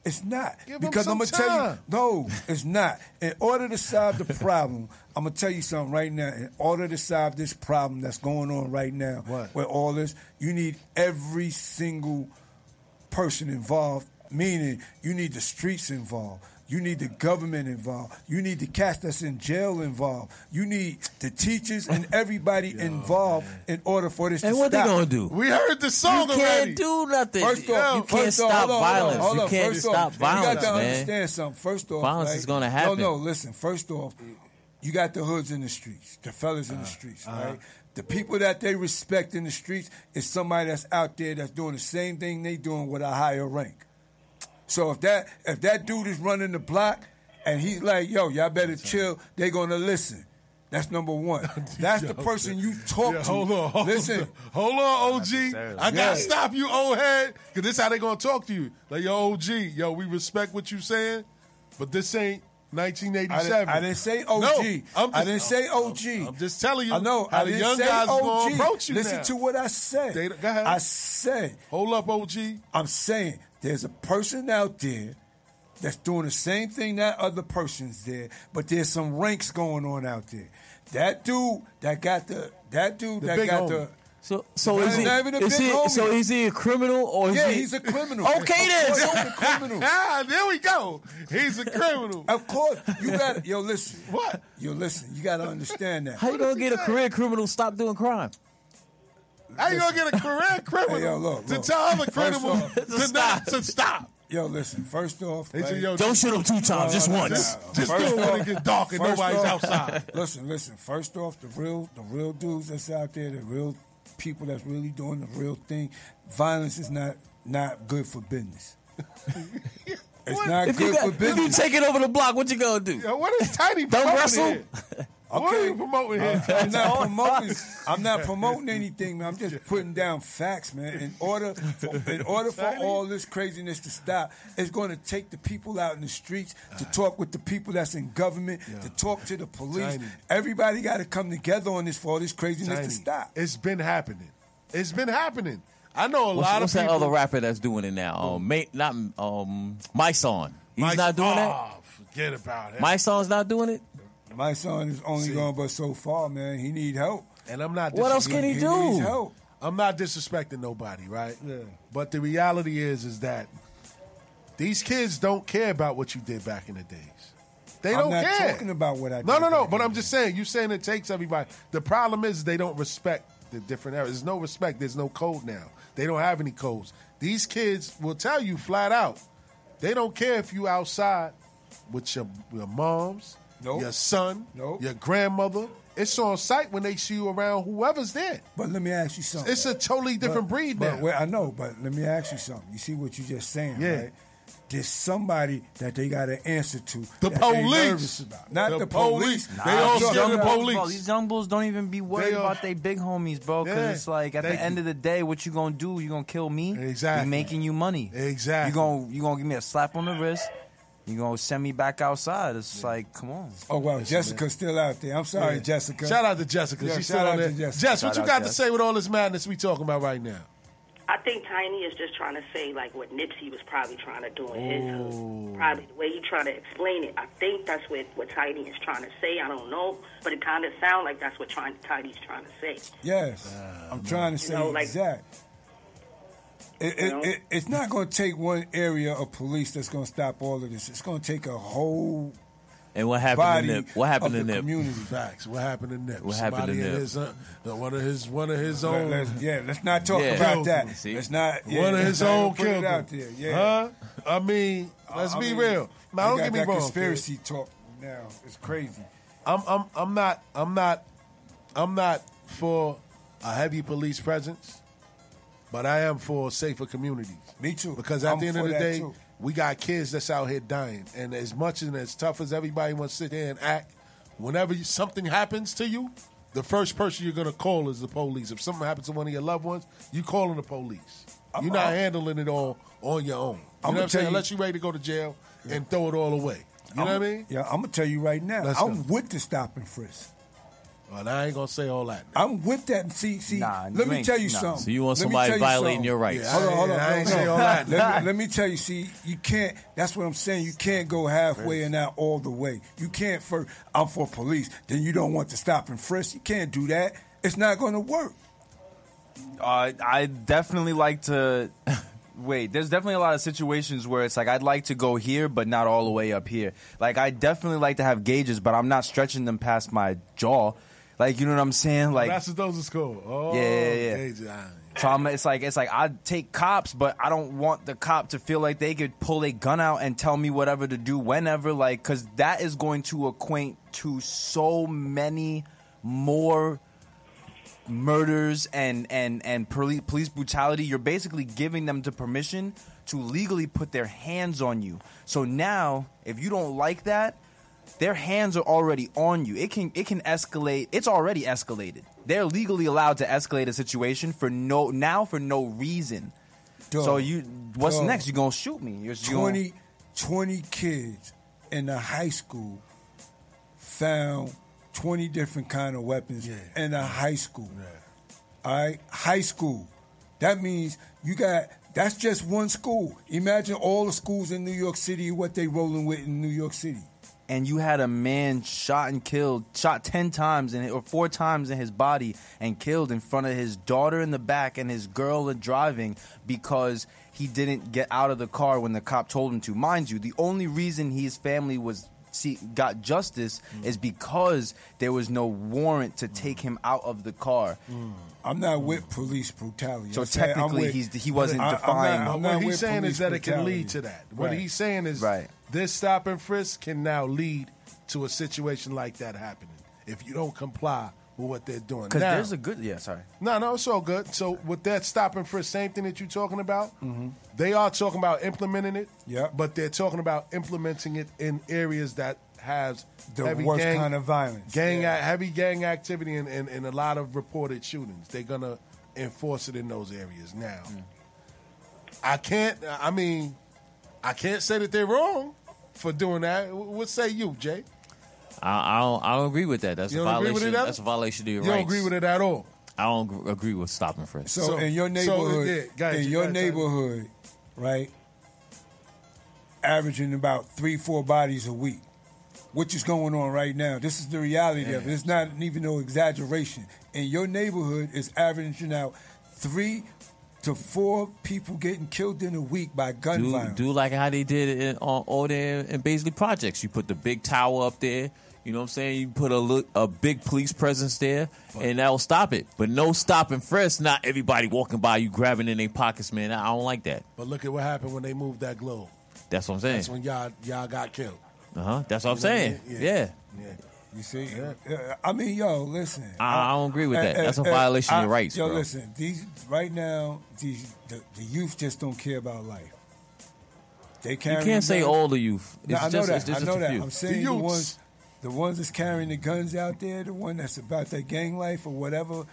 It's not. Give because I'm going to tell you, no, it's not. In order to solve the problem, I'm going to tell you something right now. In order to solve this problem that's going on right now what? with all this, you need every single person involved, meaning you need the streets involved. You need the government involved. You need the cats that's in jail involved. You need the teachers and everybody Yo, involved man. in order for this and to stop. And what they going to do? We heard the song you already. You can't do nothing. First you, off, you can't first stop off, violence. Hold on, hold on. You can't first stop off, violence, man. You got to man. understand something. First off, violence like, is going to happen. No, no, listen. First off, you got the hoods in the streets, the fellas in uh, the streets, uh-huh. right? The people that they respect in the streets is somebody that's out there that's doing the same thing they doing with a higher rank. So if that if that dude is running the block and he's like, yo, y'all better chill, they gonna listen. That's number one. That's the person you talk yeah, to. Hold on, hold Listen. On. Hold on, O G. I got to yeah. stop you, old head, because this is how they going to talk to you. Like, yo, O G, yo, we respect what you saying, but this ain't nineteen eighty-seven. I, did, I didn't say O G. No, just, I didn't say O G. I'm, I'm just telling you I know, how I the young guys are going to approach you Listen now. to what I said. They, go ahead. I said. Hold up, O G. I'm saying there's a person out there that's doing the same thing that other person's there, but there's some ranks going on out there. That dude that got the that dude the that got homie. the so so the is he, is he so is he a criminal or is yeah he, he's a criminal? Okay then, so a criminal. Ah, there we go. He's a criminal. Of course, you got yo listen. What yo listen? You got to understand that. How you gonna get a career criminal? Stop doing crime. How you gonna get a career criminal hey, yo, look, look. to tell other criminal to stop to stop? Yo, listen, first off... Like, yo, don't shoot him two times, uh, just once. Nah, just do it when it gets dark and nobody's off, outside. Listen, listen, first off, the real the real dudes that's out there, the real people that's really doing the real thing, violence is not, not good for business. It's what? not if good got, for business. If you take it over the block, what you going to do? Yo, what is Tiny Don't wrestle? Okay. What are you promoting here? Uh, I'm not promoting. I'm not promoting anything, man. I'm just putting down facts, man. In order, for, in order for all this craziness to stop, it's going to take the people out in the streets to talk with the people that's in government, yeah. to talk to the police. Tiny. Everybody got to come together on this for all this craziness Tiny. to stop. It's been happening. It's been happening. I know a what's, lot what's of people. What's that other rapper that's doing it now? Um, May, not um, My Son. He's My, not doing oh, that. Forget about it. My Son's not doing it. My son is only See. going but so far, man. He need help. And I'm not disrespecting. What else can he, he do? He needs help. I'm not disrespecting nobody, right? Yeah. But the reality is is that these kids don't care about what you did back in the days. They I'm don't care. I'm not talking about what I did. No, no, no. But I'm just saying, you saying it takes everybody. The problem is they don't respect the different eras. There's no respect. There's no code now. They don't have any codes. These kids will tell you flat out, they don't care if you outside with your, your moms, Nope. your son, nope. your grandmother. It's on sight when they see you around whoever's there. But let me ask you something. It's a totally different but, breed but, now. Well, I know, but let me ask you something. You see what you just saying, yeah. right? There's somebody that they got an answer to. The police. Not the, the police. police. Nah, they all scared of the police. These young bulls don't even be worried they about their big homies, bro, because yeah. it's like at Thank the end you. of the day, what you going to do? You going to kill me? Exactly. You making you money. Exactly. You going you going to give me a slap on the wrist. You gonna send me back outside? It's yeah. like, come on. Oh wow, Listen, Jessica's man. still out there. I'm sorry, yeah. Jessica. Shout out to Jessica. Yeah, She's still out there. Jessica. Jess, what shout you got Jess. to say with all this madness we talking about right now? I think Tiny is just trying to say like what Nipsey was probably trying to do in Ooh. his hood. Probably the way he trying to explain it. I think that's what, what Tiny is trying to say. I don't know, but it kind of sounds like that's what Tiny's trying to say. Yes, uh, I'm man. trying to say you know, like, exact. It, it, it, it's not going to take one area of police that's going to stop all of this. It's going to take a whole and what happened body to Nip? What happened of to the Nip? Community facts. What happened to Nip? What happened Somebody to Nip? His, uh, one of his, one of his own. Let's, yeah, let's not talk yeah. about that. See? Let's not. Yeah, one of his own killed out there. Yeah. Huh? I mean, let's I be mean, real. Now, don't get me that wrong. Conspiracy kid. talk now. It's crazy. I'm, I'm, I'm not, I'm not, I'm not for a heavy police presence. But I am for safer communities. Me too. Because at I'm the end of the day, too. we got kids that's out here dying. And as much and as tough as everybody wants to sit there and act, whenever you, something happens to you, the first person you're going to call is the police. If something happens to one of your loved ones, you calling the police. I'm, you're not I'm, handling it all on your own. You I'm know what I'm saying? You, Unless you're ready to go to jail yeah. and throw it all away. You I'm, know what I mean? Yeah, I'm going to tell you right now, Let's I'm go. with the stop and frisk. Well, I ain't gonna say all that. Now. I'm with that. And see, see. Nah, let me tell you nah. something. So you want somebody you violating something. your rights? Yeah, hold on, hold on. I ain't say all that. Let me, let me tell you. See, you can't. That's what I'm saying. You can't go halfway and not all the way. You can't. For I'm for police. Then you don't want to stop and frisk. You can't do that. It's not going to work. Uh, I definitely like to. Wait, there's definitely a lot of situations where it's like I'd like to go here, but not all the way up here. Like I definitely like to have gauges, but I'm not stretching them past my jaw. Like, you know what I'm saying? Like, that's what those are called. Oh, yeah, yeah, yeah. Okay. So I'm, it's like it's like I take cops, but I don't want the cop to feel like they could pull a gun out and tell me whatever to do whenever, like, because that is going to acquaint to so many more murders and and and police brutality. You're basically giving them the permission to legally put their hands on you. So now, if you don't like that, their hands are already on you. It can it can escalate. It's already escalated. They're legally allowed to escalate a situation for no now for no reason. Duh. So you, what's Duh. next? You gonna shoot me? You're, you're twenty gonna... twenty kids in a high school found twenty different kind of weapons yeah. in a high school. Yeah. All right, high school. That means you got. That's just one school. Imagine all the schools in New York City, what they rolling with in New York City. And you had a man shot and killed, shot ten times in, or four times in his body and killed in front of his daughter in the back and his girl driving because he didn't get out of the car when the cop told him to. Mind you, the only reason his family was see, got justice mm. is because there was no warrant to take him out of the car. Mm. I'm not with police brutality. So I'm technically, with, he's he wasn't I, defying. I'm not, I'm not what he's saying is that brutality. It can lead to that. What right. he's saying is... Right. This stop and frisk can now lead to a situation like that happening if you don't comply with what they're doing. Because there's a good... Yeah, sorry. No, no, it's all good. So with that stop and frisk, same thing that you're talking about, mm-hmm. they are talking about implementing it, yeah. but they're talking about implementing it in areas that has the heavy worst gang, kind of violence. gang yeah. Heavy gang activity and, and, and a lot of reported shootings. They're going to enforce it in those areas now. Mm. I can't... I mean, I can't say that they're wrong for doing that. What say you, Jay? I, I don't. I don't agree with that. That's you a violation. That's a violation of your you rights. You don't agree with it at all. I don't agree with stopping frisk. So, so in your neighborhood, so in you, your neighborhood, right, averaging about three, four bodies a week, which is going on right now. This is the reality Man. of it. It's not even no exaggeration. In your neighborhood, it's averaging out three to four people getting killed in a week by gun do, violence. Do like how they did it in, on all their and basically projects. You put the big tower up there. You know what I'm saying? You put a look, a big police presence there, but, and that'll stop it. But no stopping frisk. Not everybody walking by you grabbing in their pockets, man. I don't like that. But look at what happened when they moved that globe. That's what I'm saying. That's when y'all y'all got killed. Uh huh. That's what you I'm saying. I mean? Yeah. Yeah. yeah. You see, yeah. I mean, yo, listen. I, I don't agree with that. Uh, That's a uh, violation uh, of your rights, yo, bro. Yo, listen, these, right now, these, the, the youth just don't care about life. They carry You can't say guns. all the youth. It's no, just, I know that. It's just I know that. Few. I'm saying the, the ones the ones that's carrying the guns out there, the one that's about their gang life or whatever,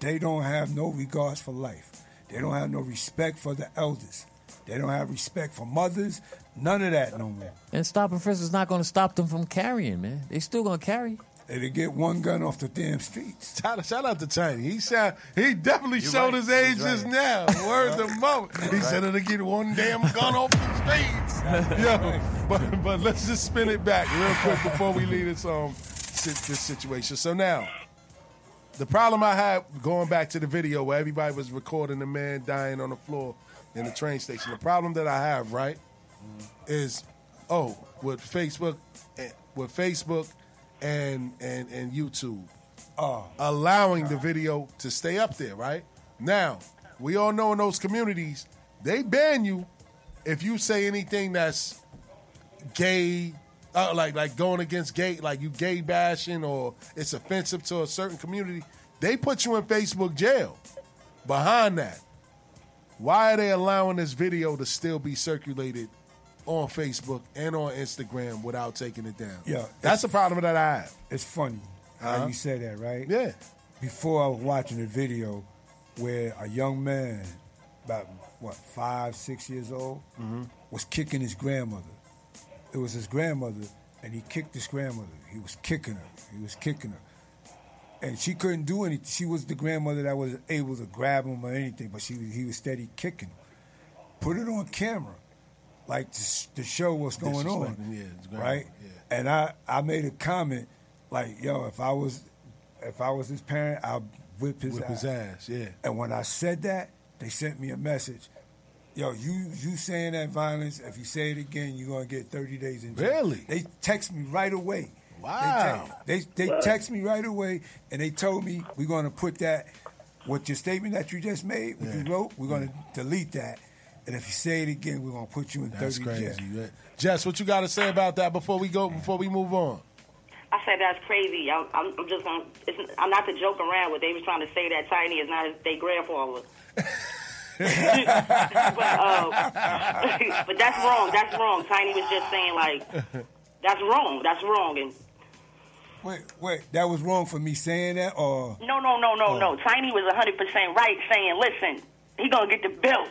they don't have no regards for life. They don't have no respect for the elders. They don't have respect for mothers. None of that no more. And stopping frisk is not going to stop them from carrying, man. They still going to carry. And they get one gun off the damn streets. Shout, shout out to Tiny. He sound, he definitely You're showed right. his age right. just now. Word of the moment. He right. said it'll get one damn gun off the streets. Yo, right. but, but let's just spin it back real quick before we leave this, um, this situation. So now, the problem I had going back to the video where everybody was recording the man dying on the floor in the train station, the problem that I have, right, is, oh, with Facebook, with Facebook and and, and YouTube, oh, allowing God. the video to stay up there, right? Now, we all know in those communities, they ban you if you say anything that's gay, uh, like like going against gay, like you gay bashing or it's offensive to a certain community. They put you in Facebook jail behind that. Why are they allowing this video to still be circulated on Facebook and on Instagram without taking it down? Yeah, that's a problem that I have. It's funny uh-huh. how you say that, right? Yeah. Before I was watching a video where a young man, about what five, six years old, mm-hmm. was kicking his grandmother. It was his grandmother, and he kicked his grandmother. He was kicking her. He was kicking her. And she couldn't do anything. She was the grandmother that was able to grab him or anything, but she was, he was steady kicking him. Put it on camera, like to, to show what's going on, yeah, right? Yeah. And I, I made a comment like, "Yo, if I was, if I was his parent, I'd whip his whip ass. his ass." Yeah. And when I said that, they sent me a message. Yo, you you saying that violence? If you say it again, you're gonna get thirty days in jail. Really? They text me right away. Wow. They te- they, they text me right away, and they told me, we're going to put that, what your statement that you just made, what yeah. you wrote, we're going to yeah. delete that. And if you say it again, we're going to put you in that's thirty jail. That's crazy. Right? Jess, what you got to say about that before we go, before we move on? I said that's crazy. I'm, I'm just going I'm not to joke around with. They was trying to say that Tiny is not their grandfather. but, uh, but that's wrong. That's wrong. Tiny was just saying, like, that's wrong. That's wrong. And Wait, wait, that was wrong for me saying that? Or No, no, no, no, or, no. Tiny was one hundred percent right saying, listen, he going to get the bill.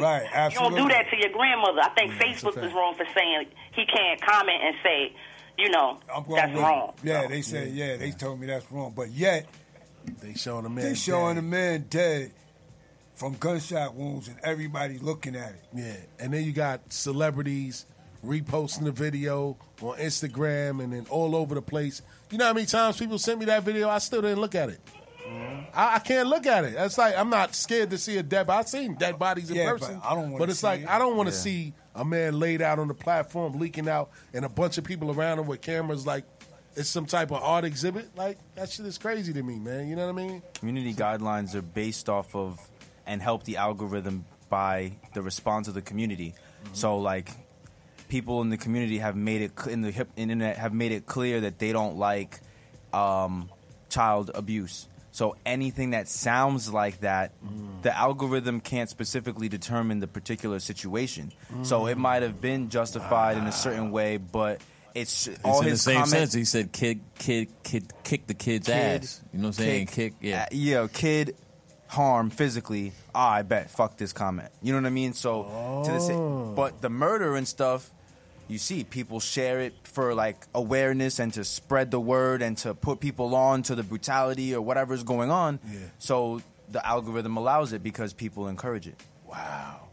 Right, absolutely. You don't do that to your grandmother. I think yeah, Facebook is wrong for saying he can't comment and say, you know, that's with, wrong. Yeah, so. They said, yeah, yeah, they told me that's wrong. But yet, they showing a man they showing dead. a man dead from gunshot wounds and everybody looking at it. Yeah, and then you got celebrities reposting the video on Instagram and then all over the place. You know how many times people sent me that video? I still didn't look at it. I, I can't look at it. It's like I'm not scared to see a dead body. I've seen dead bodies in yeah, person. But, I don't but it's like it. I don't want to yeah. see a man laid out on the platform, leaking out, and a bunch of people around him with cameras like it's some type of art exhibit. Like, that shit is crazy to me, man. You know what I mean? Community so, guidelines are based off of and help the algorithm by the response of the community. Mm-hmm. So, like, people in the community have made it in the hip, internet have made it clear that they don't like um, child abuse. So anything that sounds like that, mm. the algorithm can't specifically determine the particular situation. Mm. So it might have been justified wow. in a certain way, but it's, it's all his comments. In the same sense, he said kid, kid, kid, kick the kid's kid, ass. You know what I'm saying? Kick, kick yeah. Uh, yeah, kid harm physically. Ah, I bet. Fuck this comment. You know what I mean? So, oh. to the, but the murder and stuff, you see people share it for, like, awareness and to spread the word and to put people on to the brutality or whatever's going on. Yeah. So the algorithm allows it because people encourage it. Wow.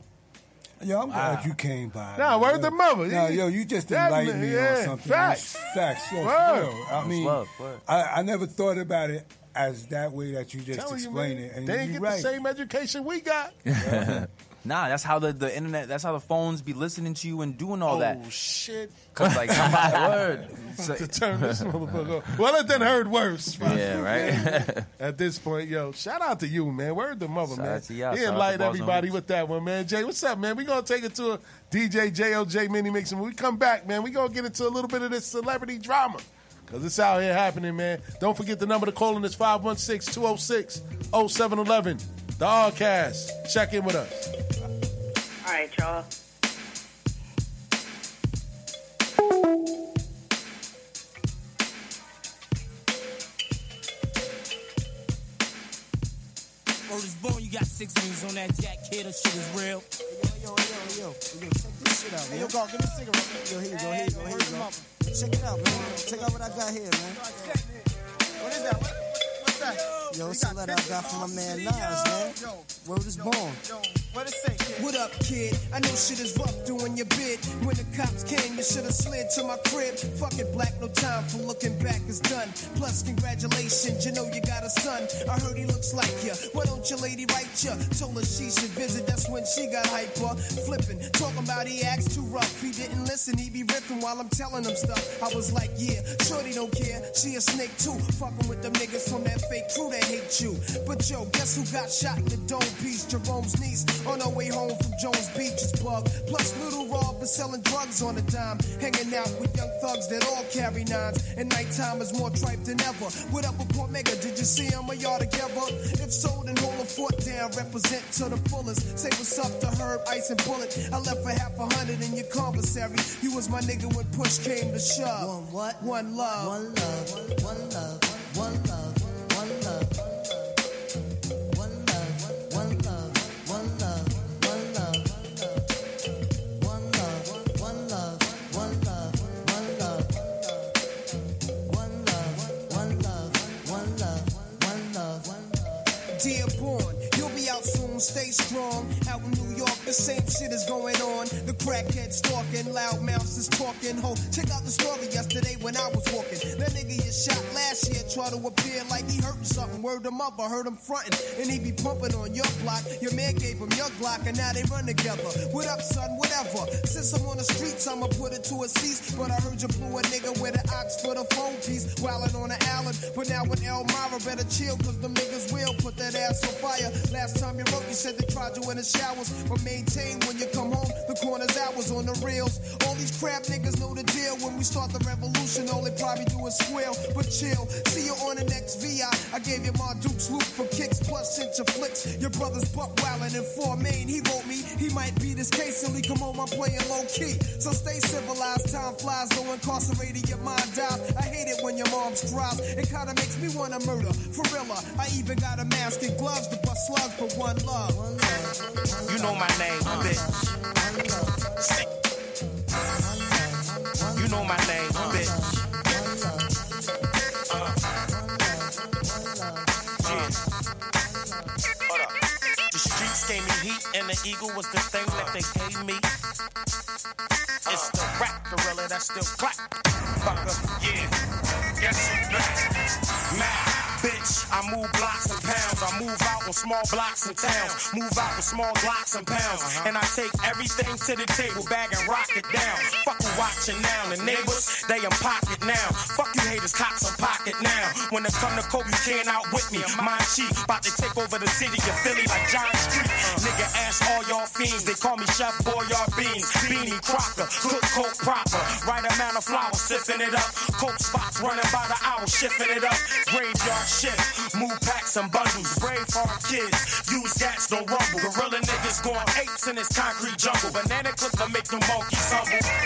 Yo, I'm wow. glad you came by. Nah, where's the mother? Nah, yo, you just enlightened me yeah, on something. Facts. Facts. Yo, I mean, love, I, I never thought about it as that way that you just explained it. And they didn't get right. the same education we got. Yeah. Nah, that's how the, the internet, that's how the phones be listening to you and doing all oh, that. Oh, shit. Because, like, my word. So, to turn this motherfucker off. Well, it done heard worse. Yeah, right? At this point, yo, shout out to you, man. Word to mother, shout man. Out to y'all. He enlightened everybody with that one, man. Jay, what's up, man? We're going to take it to a D J J O J mini mix. And when we come back, man, we're going to get into a little bit of this celebrity drama. Because it's out here happening, man. Don't forget the number to call in is five one six, two oh six, oh seven one one. The R-Cast. Check in with us. All right, y'all. Word is born, you got six rings on that jack, kid. That shit is real. Yo, yo, yo, yo, yo, check this shit out, man. Yo, go, give me a cigarette. Yo, here you go, here you go, here you go. Check it out, man. Check out what I got here, man. What is that? What? Yo, it's a letter I got from my man Nas, man. Word is born. What up, kid? I know shit is rough doing your bid. When the cops came, you should have slid to my crib. Fuck it, black, no time for looking back, it's done. Plus, congratulations, you know you got a son. I heard he looks like ya. Why don't your lady write ya? Told her she should visit, that's when she got hyper. Flipping, talking about he acts too rough. He didn't listen, he be ripping while I'm telling him stuff. I was like, yeah, shorty don't care. She a snake too. Fucking with them niggas from that fake crew that hate you. But yo, guess who got shot in the dome piece? Jerome's niece on her way home from Jones Beach is plugged. Plus Little Rob is selling drugs on a dime, hanging out with young thugs that all carry nines, and nighttime is more tripe than ever. What up with Port Mega? Did you see him or y'all together? If so, then hold a fort down, represent to the fullest. Say what's up to Herb, Ice and Bullet. I left for half a hundred in your commissary. You was my nigga when push came to shove. One what? One love. One love. One love. One love. Stay strong out in New York. The same shit is going on. The crackheads talking, loud mouths is talking. Ho, check out the story yesterday when I was walking. That nigga is shot last year, try to appear like he hurting something. Word him up, I heard him fronting. And he be pumping on your block. Your man gave him your Glock, and now they run together. What up, son? Whatever. Since I'm on the streets, I'ma put it to a cease. But I heard you blew a nigga with an ox for the phone piece. Wildin' on an island, but now in Elmira, better chill, cause the niggas will put that ass on fire. Last time you wrote, you said they tried you in the showers. But maintain when you come home, the corner's hours on the reels. All these crap niggas know the deal. When we start the revolution, all they probably do is squeal. But chill, see you on the next V I. I gave you my Duke's loop for kicks, plus sent your flicks. Your brother's buck wildin' in Fort Maine. He wrote me, he might be this case till he come home. I'm playing low key. So stay civilized, time flies. Though incarcerated, your mind dies. I hate it when your mom's drops. It kinda makes me wanna murder. For real, I even got a mask and gloves to bust slugs, but one love. You know my name, bitch. You know my name, bitch. Uh, yeah. The streets gave me heat, and the eagle was the thing that they gave me. It's the rap gorilla that still clap. Fucker, yeah, yes you black. Nah, bitch, I move blocks and pounds. I move out on small blocks and towns. Move out with small blocks and pounds. And I take everything to the table, bag and rock it down. Fuck you watching now, the neighbors, they in pocket now. Fuck you haters, cops in pocket now. When it come to coke, you can't outwit me. My chief, about to take over the city of Philly like John. Street. Nigga, ask all y'all fiends. They call me Chef Boyard Beans, Beanie Crocker, cook coke proper. Right amount of flour, sipping it up. Coke spots running by the hour, shifting it up. Graveyard shift, move packs and bundles. Brave hard kids, use gats, don't rumble. Gorilla niggas going apes in this concrete jungle. Banana clip to make them monkeys humble. Yeah.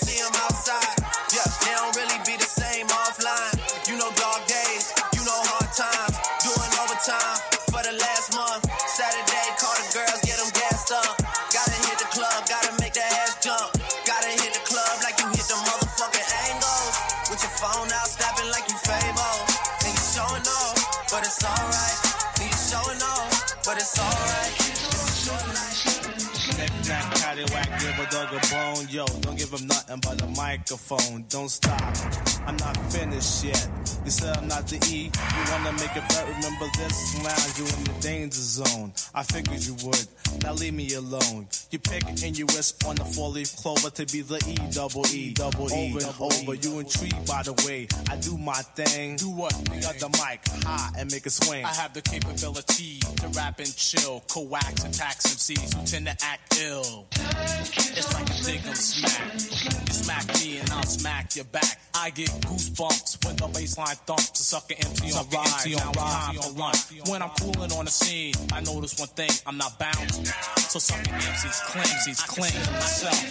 see them outside. Yeah, they don't really be the same offline. You know dog days, you know hard times. Doing overtime for the last month. Saturday, call the girls, get them gassed up. Gotta hit the club, gotta make that ass jump. Gotta hit the club like you hit the motherfucking angles. With your phone out, snapping like you Fable. Showing off, but it's alright. He's showing off, but it's alright. That that catty whack, give a dog a bone, yo. Don't give him nothing but a microphone. Don't stop. I'm not finished yet. You said I'm not the E. You wanna make it bet? Remember this round, you in the danger zone. I figured you would. Now leave me alone. You pick and you whisk on the four-leaf clover to be the E double E double E over and over. You intrigued by the way I do my thing. Do what? We got the mic high and make a swing. I have the capability to rap and chill, coax and tax M Cs who tend to act ill. It's like a dig 'em smack. You smack me and I'll smack your back. I get goosebumps when the baseline thumps. A sucker empty on ride. Now it's time for lunch. When I'm cooling on the scene, I notice one thing: I'm not bouncing. So suck it. These claims, these claims myself.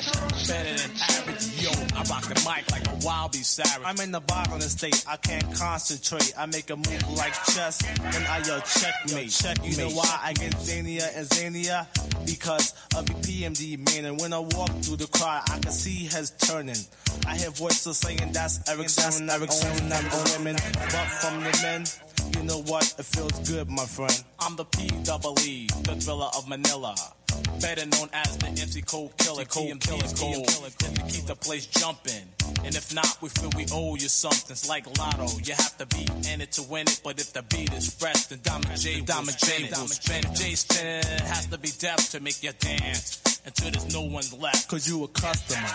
Better than average, yo. I rock the mic like a wild beast. I'm in the bottling state. I can't concentrate. I make a move like chess, and I yell checkmate. Check. You know why I get Xania and Xania? Because of the P M D man. And when I walk through the crowd, I can see heads turning. I hear voices saying that's Erickson, Erickson, not women, but from the men. You know what? It feels good, my friend. I'm the P double E, the thriller of Manila. Better known as the M C Cold Killer. Cold Killer, Cold Killer. Then to keep the place jumping. And if not, we feel we owe you something. It's like Lotto. You have to be in it to win it. But if the beat is fresh, then Diamond J will spin it. If J spin, has to be deaf to make you dance. Until there's no one left. Cause you a customer.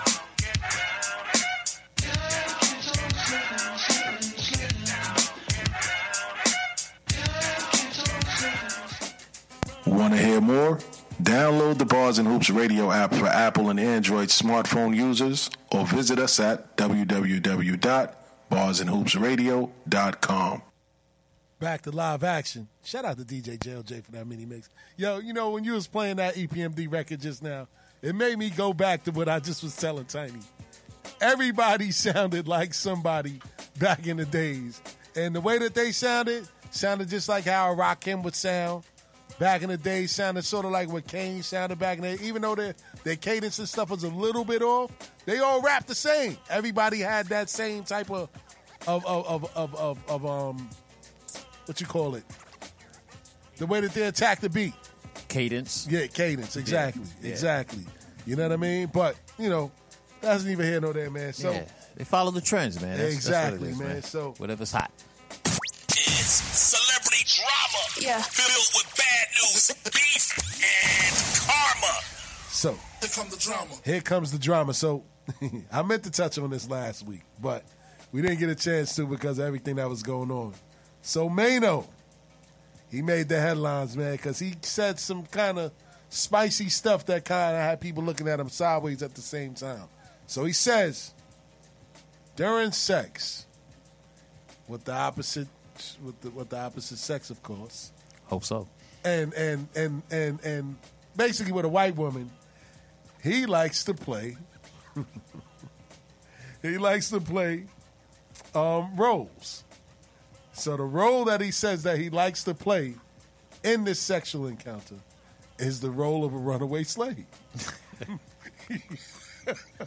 Want to hear more? Download the Bars and Hoops radio app for Apple and Android smartphone users or visit us at w w w dot bars and hoops radio dot com. Back to live action. Shout out to D J J O J for that mini mix. Yo, you know, when you was playing that E P M D record just now, it made me go back to what I just was telling Tiny. Everybody sounded like somebody back in the days. And the way that they sounded, sounded just like how Rakim would sound. Back in the day, sounded sort of like what Kane sounded back in the day. Even though their, their cadence and stuff was a little bit off, they all rapped the same. Everybody had that same type of, of, of, of, of, of um, what you call it? The way that they attacked the beat. Cadence. Yeah, cadence. Exactly. Yeah. Exactly. You know what I mean? But, you know, that's neither here nor there, man. So yeah. They follow the trends, man. That's, exactly, that's what it is, man. man. So whatever's hot. It's celebrity drama, yeah, filled with bad news, beef, and karma. So here comes the drama. Here comes the drama. So I meant to touch on this last week, but we didn't get a chance to because of everything that was going on. So Mano, he made the headlines, man, because he said some kind of spicy stuff that kind of had people looking at him sideways at the same time. So he says, during sex with the opposite. With the, with the opposite sex, of course. Hope so. And and and and and basically with a white woman, he likes to play. he likes to play um, roles. So the role that he says that he likes to play in this sexual encounter is the role of a runaway slave.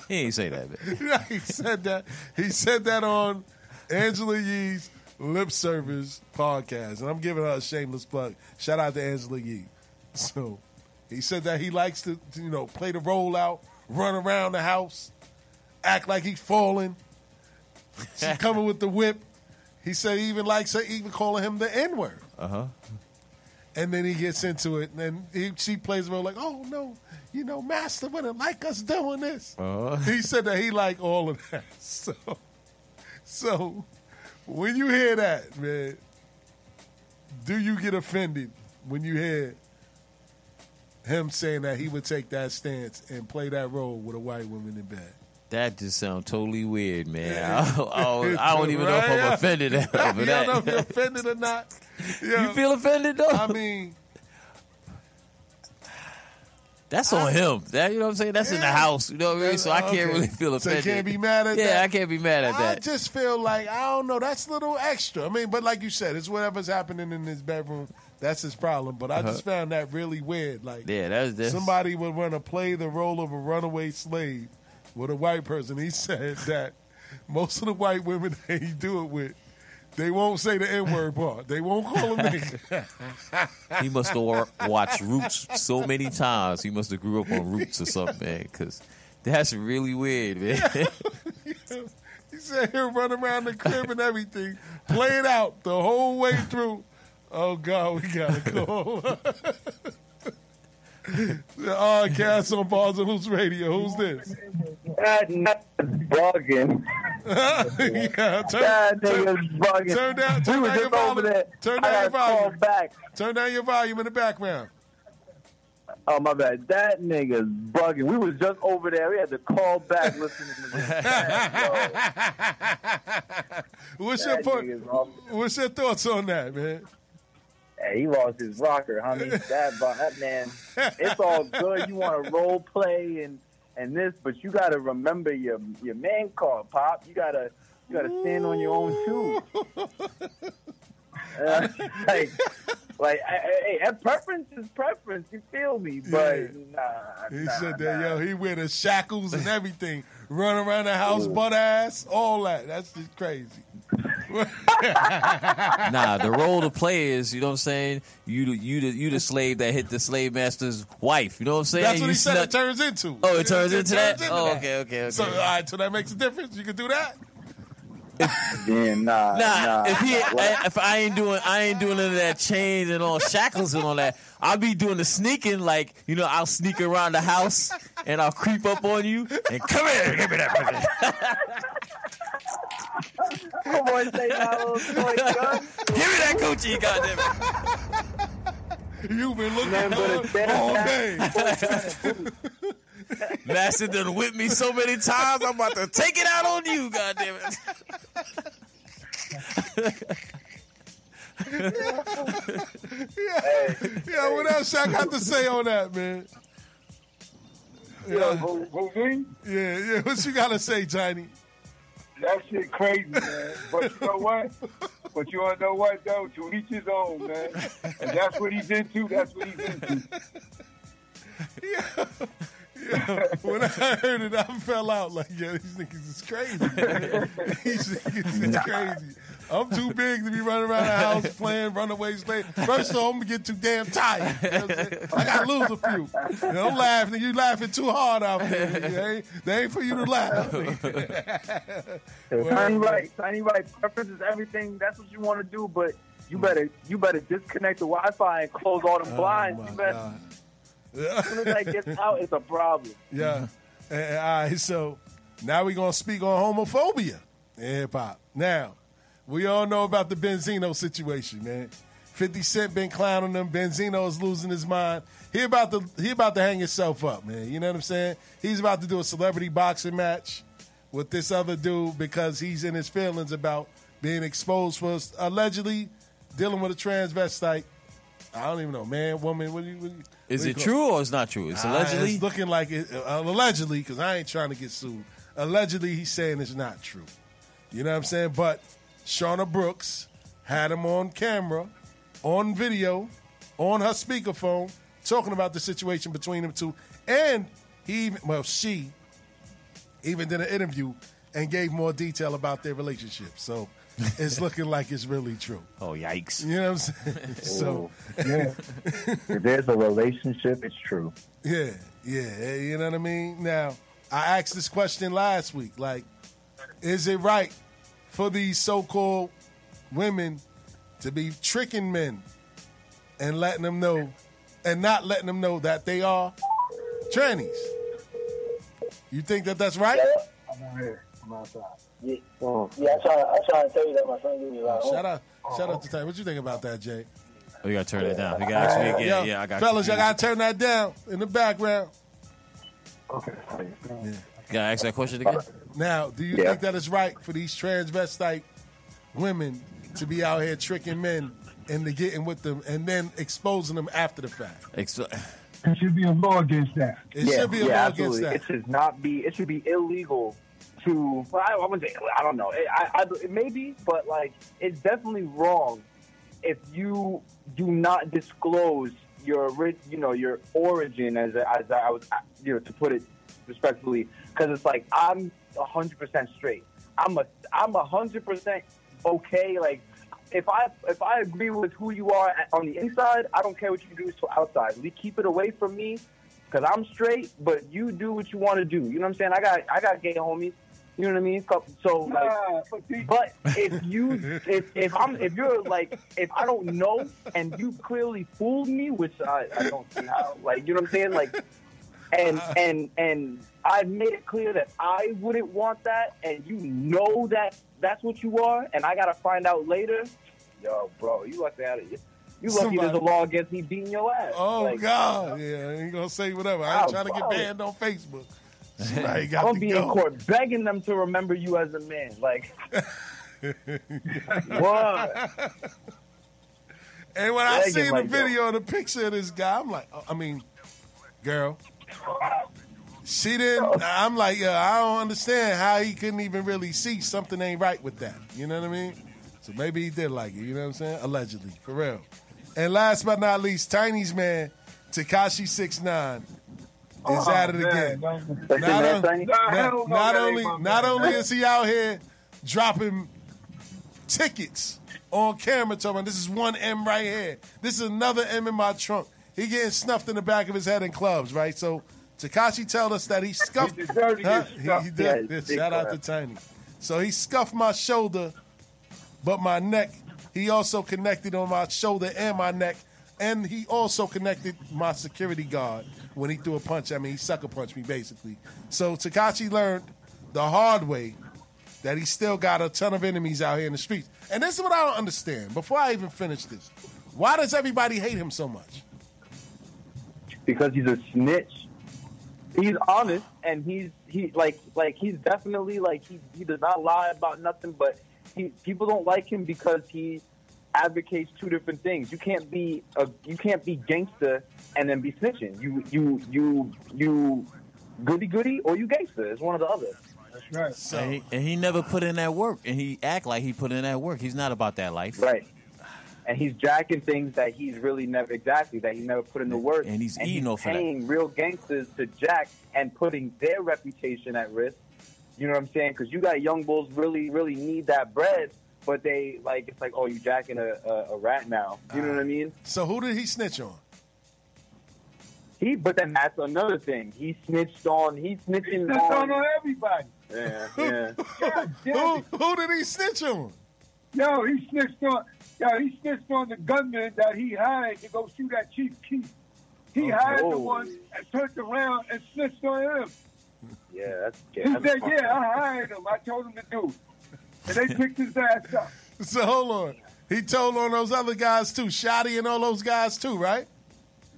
He ain't say that. But. He said that. He said that on Angela Yee's Lip Service podcast, and I'm giving her a shameless plug. Shout out to Angela Yee. So he said that he likes to, you know, play the role out, run around the house, act like he's falling. She's coming with the whip. He said he even likes her, even calling him the N-word. Uh huh. And then he gets into it, and then he, she plays the role like, oh no, you know, Master wouldn't like us doing this. Uh-huh. He said that he liked all of that. So, so. When you hear that, man, do you get offended when you hear him saying that he would take that stance and play that role with a white woman in bed? That just sounds totally weird, man. Yeah. I, I, I don't even know if I'm offended over that. You don't know if you're offended or not. You know, you feel offended, though? I mean... That's on I, him. That, you know what I'm saying? That's yeah, in the house. You know what I mean? So I can't okay. really feel offended. So you can't be mad at yeah, that? Yeah, I can't be mad at I that. I just feel like, I don't know, that's a little extra. I mean, but like you said, it's whatever's happening in his bedroom. That's his problem. But uh-huh. I just found that really weird. Like, yeah, that's, that's... somebody would want to play the role of a runaway slave with a white person. He said that most of the white women that he do it with, they won't say the N-word part. They won't call him nigga. He must have watched Roots so many times. He must have grew up on Roots or something, man, because that's really weird, man. Yeah. Yeah. He said he'll run around the crib and everything, play it out the whole way through. Oh, God, we got to go. The R-Cast on Bars and Hoops Radio. Who's this? That nigga's bugging. yeah, turn, that nigga's bugging. Turn down, turn we down your volume. Turn down your volume. Back. Turn down your volume in the background. Oh, my bad. That nigga's bugging. We was just over there. We had to call back listening to this. Bad, what's, your po- what's your thoughts on that, man? Hey, he lost his rocker, homie. That, that man, it's all good. You want to role play and, and this, but you got to remember your your man card, Pop. You got to you got to stand on your own shoes. Uh, like, like, hey, preference is preference. You feel me? But yeah. nah, he nah, said that, nah. yo, he wear the shackles and everything, run around the house, Ooh. butt ass, all that. That's just crazy. Nah, the role to play is, you know what I'm saying, you the, you the, you the slave that hit the slave master's wife. You know what I'm saying? That's what you he said up. It turns into. Oh, it turns it, it into turns that? Into oh, that. okay, okay, okay. So, all right, so that makes a difference? You can do that? Yeah, nah, nah, nah. If he, I, if I ain't doing, I ain't doing none of that chains and all shackles and all that. I'll be doing the sneaking, like you know, I'll sneak around the house and I'll creep up on you and come here, give me that. Give me that Gucci, goddammit. You've been looking at all day. Master done whipped me so many times, I'm about to take it out on you, goddammit. yeah. Yeah. yeah, what else I got to say on that, man? Yeah, yeah, yeah. What you got to say, Johnny? That shit crazy, man. But you know what? But you want to know what, though? To each his own, man. And that's what he's into. That's what he's into. Yeah. Yo, when I heard it, I fell out like, yo, these niggas is crazy. These niggas is crazy. I'm too big to be running around the house playing runaway slave. First of all, I'm going to get too damn tired. You know what I'm saying? I got to lose a few. You know, I'm laughing. You laughing too hard out there. They ain't, they ain't for you to laugh. Well, tiny right, tiny right. Preference is everything. That's what you want to do, but you better you better disconnect the Wi-Fi and close all them blinds. Oh, you better... God. As soon as I get out, it's a problem. Yeah. All right, so now we're going to speak on homophobia in hip-hop. Now, we all know about the Benzino situation, man. fifty Cent been clowning him. Benzino is losing his mind. He about to he about to hang himself up, man. You know what I'm saying? He's about to do a celebrity boxing match with this other dude because he's in his feelings about being exposed for allegedly dealing with a transvestite. I don't even know, man, woman. What do you, what do you, is it true or it's not true? It's allegedly? Uh, it's looking like it. Uh, allegedly, because I ain't trying to get sued. Allegedly, he's saying it's not true. You know what I'm saying? But Shauna Brooks had him on camera, on video, on her speakerphone, talking about the situation between them two. And he even, well, she even did an interview and gave more detail about their relationship. So... it's looking like it's really true. Oh, yikes. You know what I'm saying? So, yeah. If there's a relationship, it's true. Yeah, yeah. You know what I mean? Now, I asked this question last week. Like, is it right for these so-called women to be tricking men and letting them know, and not letting them know that they are trannies? You think that that's right? I'm out here. I'm outside. Yeah, oh. yeah I, try, I try to tell you that my friend gave me a lot. Shout out, oh. shout out to Ty. What you think about that, Jay? Oh, you got to turn that down. You got to ask me again. Yo, yeah, I got fellas, y'all got to turn that down in the background. Okay. Yeah. You got to ask that question again? Now, do you yeah. think that it's right for these transvestite women to be out here tricking men into getting with them and then exposing them after the fact? Ex- There should be a law against that. It yeah, should be a yeah, law absolutely. against that. It should not be, it should be illegal. To, well, I, I wouldn't say, I don't know. It, I, I, it may be, but like, it's definitely wrong if you do not disclose your, you know, your origin, as as I was, you know, to put it respectfully, because it's like I'm a hundred percent straight. I'm a, I'm a hundred percent okay. Like, if I, if I agree with who you are on the inside, I don't care what you do to outside. We keep it away from me because I'm straight. But you do what you want to do. You know what I'm saying? I got, I got gay homies. You know what I mean? So, like, but if you, if if I'm, if you're like, if I don't know and you clearly fooled me, which I, I don't see how, like, you know what I'm saying? Like, and and and I made it clear that I wouldn't want that, and you know that that's what you are, and I gotta find out later. Yo, bro, you lucky out of you. You lucky Somebody. there's a law against me beating your ass. Oh like, God, you know? yeah, ain't gonna say whatever. I ain't oh, trying to get banned on Facebook. Somebody got I'll to be go. in court begging them to remember you as a man. Like, what? And when I seen the video and the picture of this guy, I'm like, I mean, girl, she didn't. I'm like, yo, I don't understand how he couldn't even really see something ain't right with that. You know what I mean? So maybe he did like it. You know what I'm saying? Allegedly, for real. And last but not least, Tiny's man, Tekashi six nine. Is oh, at it again. Man, man. Not, a, man, not, not only, not only is he out here dropping tickets on camera, talking about this is one M right here. This is another M in my trunk. He getting snuffed in the back of his head in clubs, right? So Tekashi tell us that he scuffed. He, huh? he, he did. Yeah, shout out to Tiny. So he scuffed my shoulder, but my neck. He also connected on my shoulder and my neck. And he also connected my security guard when he threw a punch. I mean, he sucker punched me, basically. So Tekashi learned the hard way that he still got a ton of enemies out here in the streets. And this is what I don't understand. Before I even finish this, why does everybody hate him so much? Because he's a snitch. He's honest, and he's he like like he's definitely like he he does not lie about nothing. But he, people don't like him because he advocates two different things. You can't be a you can't be gangster and then be snitching. You you you you goody goody or you gangster. It's one or the other. That's right. So and he, and he never put in that work, and he act like he put in that work. He's not about that life, right? And he's jacking things that he's really never exactly that he never put in the work. And he's and eating he's off paying that. Real gangsters to jack and putting their reputation at risk. You know what I'm saying? Because you got young bulls really really need that bread. But they, like, it's like, oh, you jacking a, a, a rat now. You know uh, what I mean? So who did he snitch on? He, but then that's another thing. He snitched on, he snitching he snitched on. on everybody. Yeah, yeah. God, who, who did he snitch on? Yo, he snitched on, yo, he snitched on the gunman that he hired to go shoot at Chief Keith. He oh, hired no. the one and turned around and snitched on him. Yeah, that's yeah, He that's said, funny. yeah, I hired him. I told him to do and they picked his ass up. So hold on. He told on those other guys too, Shotty and all those guys too, right?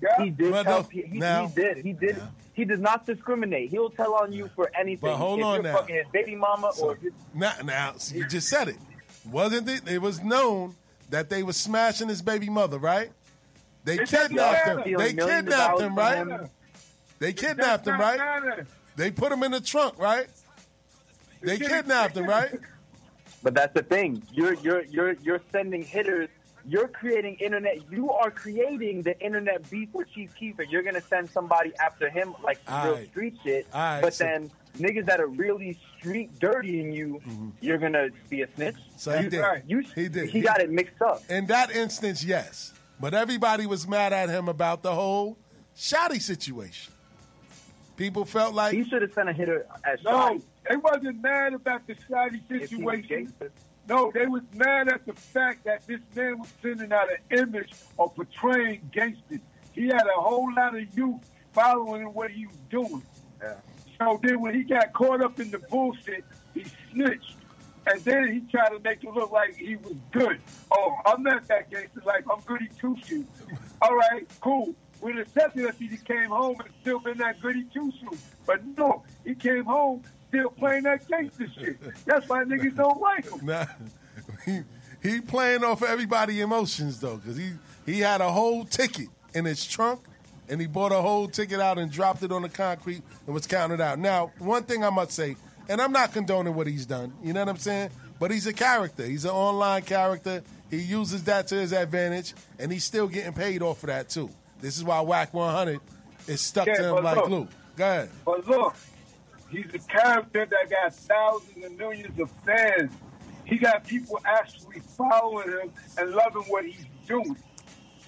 Yeah. He did. But help, he, he, now, he did. He did. Yeah. He does not discriminate. He'll tell on you for anything. But hold if on you're now. Fucking his baby mama so, or his- now, now so you just said it. Wasn't it? It was known that they were smashing his baby mother, right? They it's kidnapped him. They kidnapped him, right? Him. They kidnapped him, right? Matter. They put him in the trunk, right? They kidnapped him, right? But that's the thing. You're you're you're you're sending hitters. You're creating internet. You are creating the internet beef with Chief Keef, and you're gonna send somebody after him like All real right. street shit. All right, but so then niggas that are really street dirtying you, mm-hmm. you're gonna be a snitch. So he you, did. You, he did. He, he got it mixed up. In that instance, yes. But everybody was mad at him about the whole Shotty situation. People felt like he should have sent a hitter at Shotty. No. They wasn't mad about the Shotty situation. No, they was mad at the fact that this man was sending out an image of portraying gangsters. He had a whole lot of youth following what he was doing. Yeah. So then when he got caught up in the bullshit, he snitched. And then he tried to make it look like he was good. Oh, I'm not that gangster. Like, I'm goody two-shoes. All right, cool. We'd accept it if he came home and still been that goody two-shoes. But no, he came home still playing that gangster shit. That's why niggas don't like him. Nah, he, he playing off everybody's emotions, though, because he, he had a whole ticket in his trunk, and he bought a whole ticket out and dropped it on the concrete and was counted out. Now, one thing I must say, and I'm not condoning what he's done, you know what I'm saying? But he's a character. He's an online character. He uses that to his advantage, and he's still getting paid off of that, too. This is why W A C one hundred is stuck yeah, to him like look, glue. Go ahead. But look. He's a character that got thousands and millions of fans. He got people actually following him and loving what he's doing.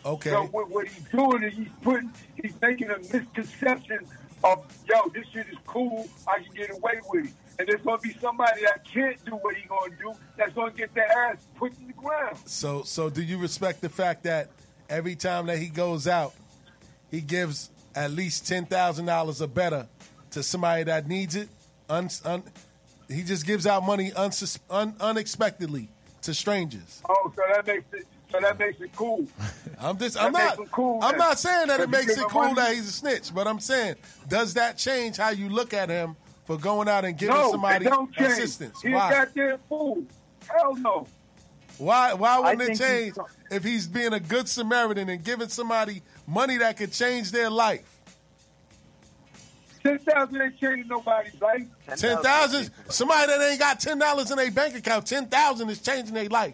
Okay. So what, what he's doing is he's putting, he's making a misconception of, yo, this shit is cool. I can get away with it. And there's gonna be somebody that can't do what he's gonna do. That's gonna get their ass put in the ground. So, so do you respect the fact that every time that he goes out, he gives at least ten thousand dollars or better to somebody that needs it? Un, un, he just gives out money unsus, un, unexpectedly to strangers. Oh, so that makes it so that makes it cool. I'm just I'm that not cool, I'm not saying that it makes it cool money. That he's a snitch, but I'm saying, does that change how you look at him for going out and giving no, somebody assistance? He's Why? Got their food. Hell no. Why why wouldn't it change if he's being a good Samaritan and giving somebody money that could change their life? ten thousand dollars ain't changing nobody's life. ten thousand dollars? Somebody that ain't got ten dollars in their bank account, ten thousand dollars is changing their life.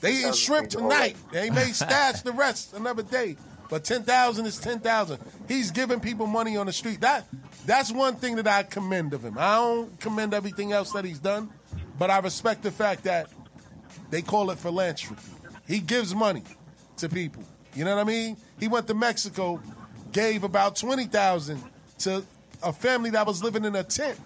They eat shrimp tonight. They may stash the rest another day. But ten thousand dollars is ten thousand dollars. He's giving people money on the street. That That's one thing that I commend of him. I don't commend everything else that he's done, but I respect the fact that they call it philanthropy. He gives money to people. You know what I mean? He went to Mexico, gave about twenty thousand dollars to a family that was living in a tent.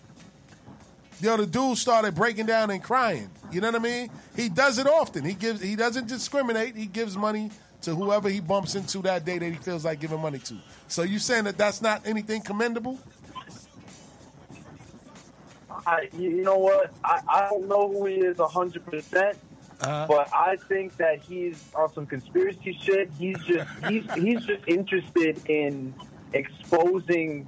Yo, the dude started breaking down and crying. You know what I mean? He does it often. He gives. He doesn't discriminate. He gives money to whoever he bumps into that day that he feels like giving money to. So you saying that that's not anything commendable? I, you know what? I, I don't know who he is one hundred percent, uh-huh. but I think that he's on some conspiracy shit. He's just he's he's just interested in exposing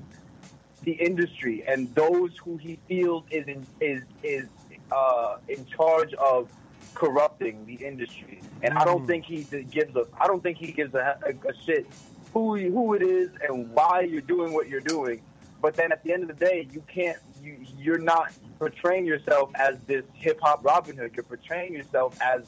the industry and those who he feels is in, is is uh, in charge of corrupting the industry. And mm. I don't think he gives a I don't think he gives a, a, a shit who who it is and why you're doing what you're doing. But then at the end of the day, you can't you you're not portraying yourself as this hip hop Robin Hood. You're portraying yourself as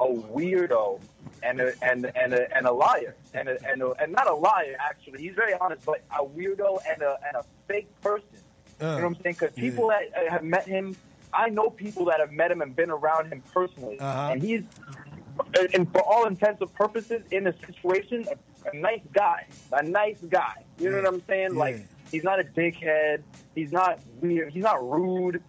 a weirdo and a, and and a, and a liar and a, and a, and not a liar actually. He's very honest, but a weirdo and a and a fake person. Uh, you know what I'm saying? Because people yeah. that have met him, I know people that have met him and been around him personally, uh-huh. and he's, and for all intents and purposes, in a situation, a, a nice guy, a nice guy. You know yeah. what I'm saying? Yeah. Like he's not a dickhead. He's not weird. He's not rude.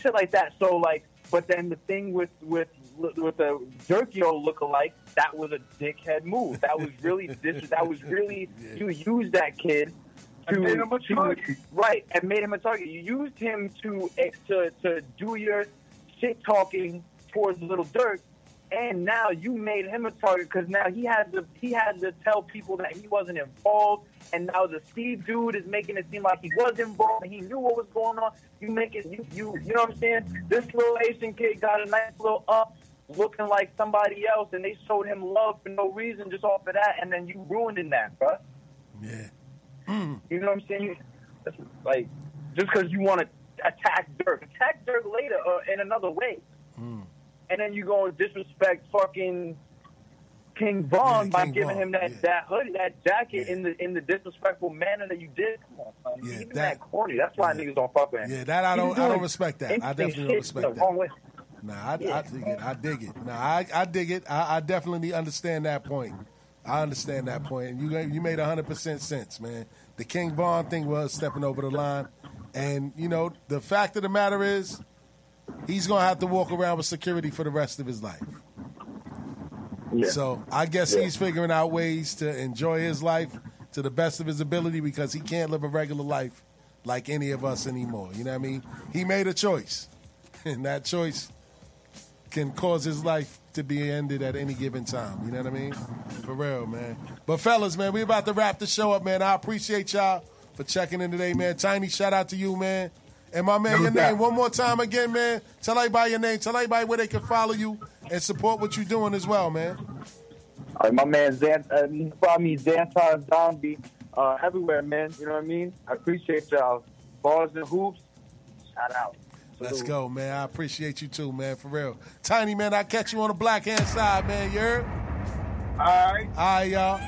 Shit like that. So like, but then the thing with with. with the Dirk Yo lookalike, that was a dickhead move. That was really dis- That was really yeah. you used that kid to, made him a target. right and made him a target. You used him to to to do your shit talking towards little Dirk, and now you made him a target because now he had to he had to tell people that he wasn't involved, and now the Steve dude is making it seem like he was involved and he knew what was going on. You make it you you, you know what I'm saying? This little Asian kid got a nice little up. Looking like somebody else, and they showed him love for no reason just off of that, and then you ruining that, bro. Yeah. Mm. You know what I'm saying? Like, just because you want to attack Dirk, attack Dirk later or in another way, mm. and then you go and disrespect fucking King Von yeah, by King giving Von. him that, yeah. that hoodie, that jacket yeah. in the in the disrespectful manner that you did. Come on, son. Yeah, even that, that corny. That's why yeah. niggas don't fuck with him. Yeah, that I don't. I don't respect that. I definitely don't respect that. Nah, I, yeah. I dig it. I dig it. Nah, I, I dig it. I, I definitely understand that point. I understand that point. And you you made one hundred percent sense, man. The King Von thing was stepping over the line. And, you know, the fact of the matter is he's going to have to walk around with security for the rest of his life. Yeah. So I guess yeah. he's figuring out ways to enjoy his life to the best of his ability because he can't live a regular life like any of us anymore. You know what I mean? He made a choice. And that choice can cause his life to be ended at any given time. You know what I mean? For real, man. But fellas, man, we about to wrap the show up, man. I appreciate y'all for checking in today, man. Tiny, shout out to you, man. And my man, your name one more time again, man. Tell everybody your name. Tell everybody where they can follow you and support what you're doing as well, man. All right, my man, Zan- uh, you can follow me, Zanton Zombie, uh, everywhere, man. You know what I mean? I appreciate y'all. Bars and Hoops, shout out. Let's go, man. I appreciate you too, man, for real. Tiny, man, I'll catch you on the black hand side, man. You heard? All right. All right, y'all.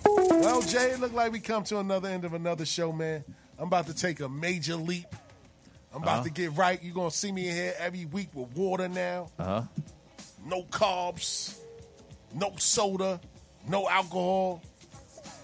For real. Well, Jay, it look like we come to another end of another show, man. I'm about to take a major leap. I'm about uh-huh. to get right. You're going to see me in here every week with water now. Uh-huh. No carbs, no soda, no alcohol.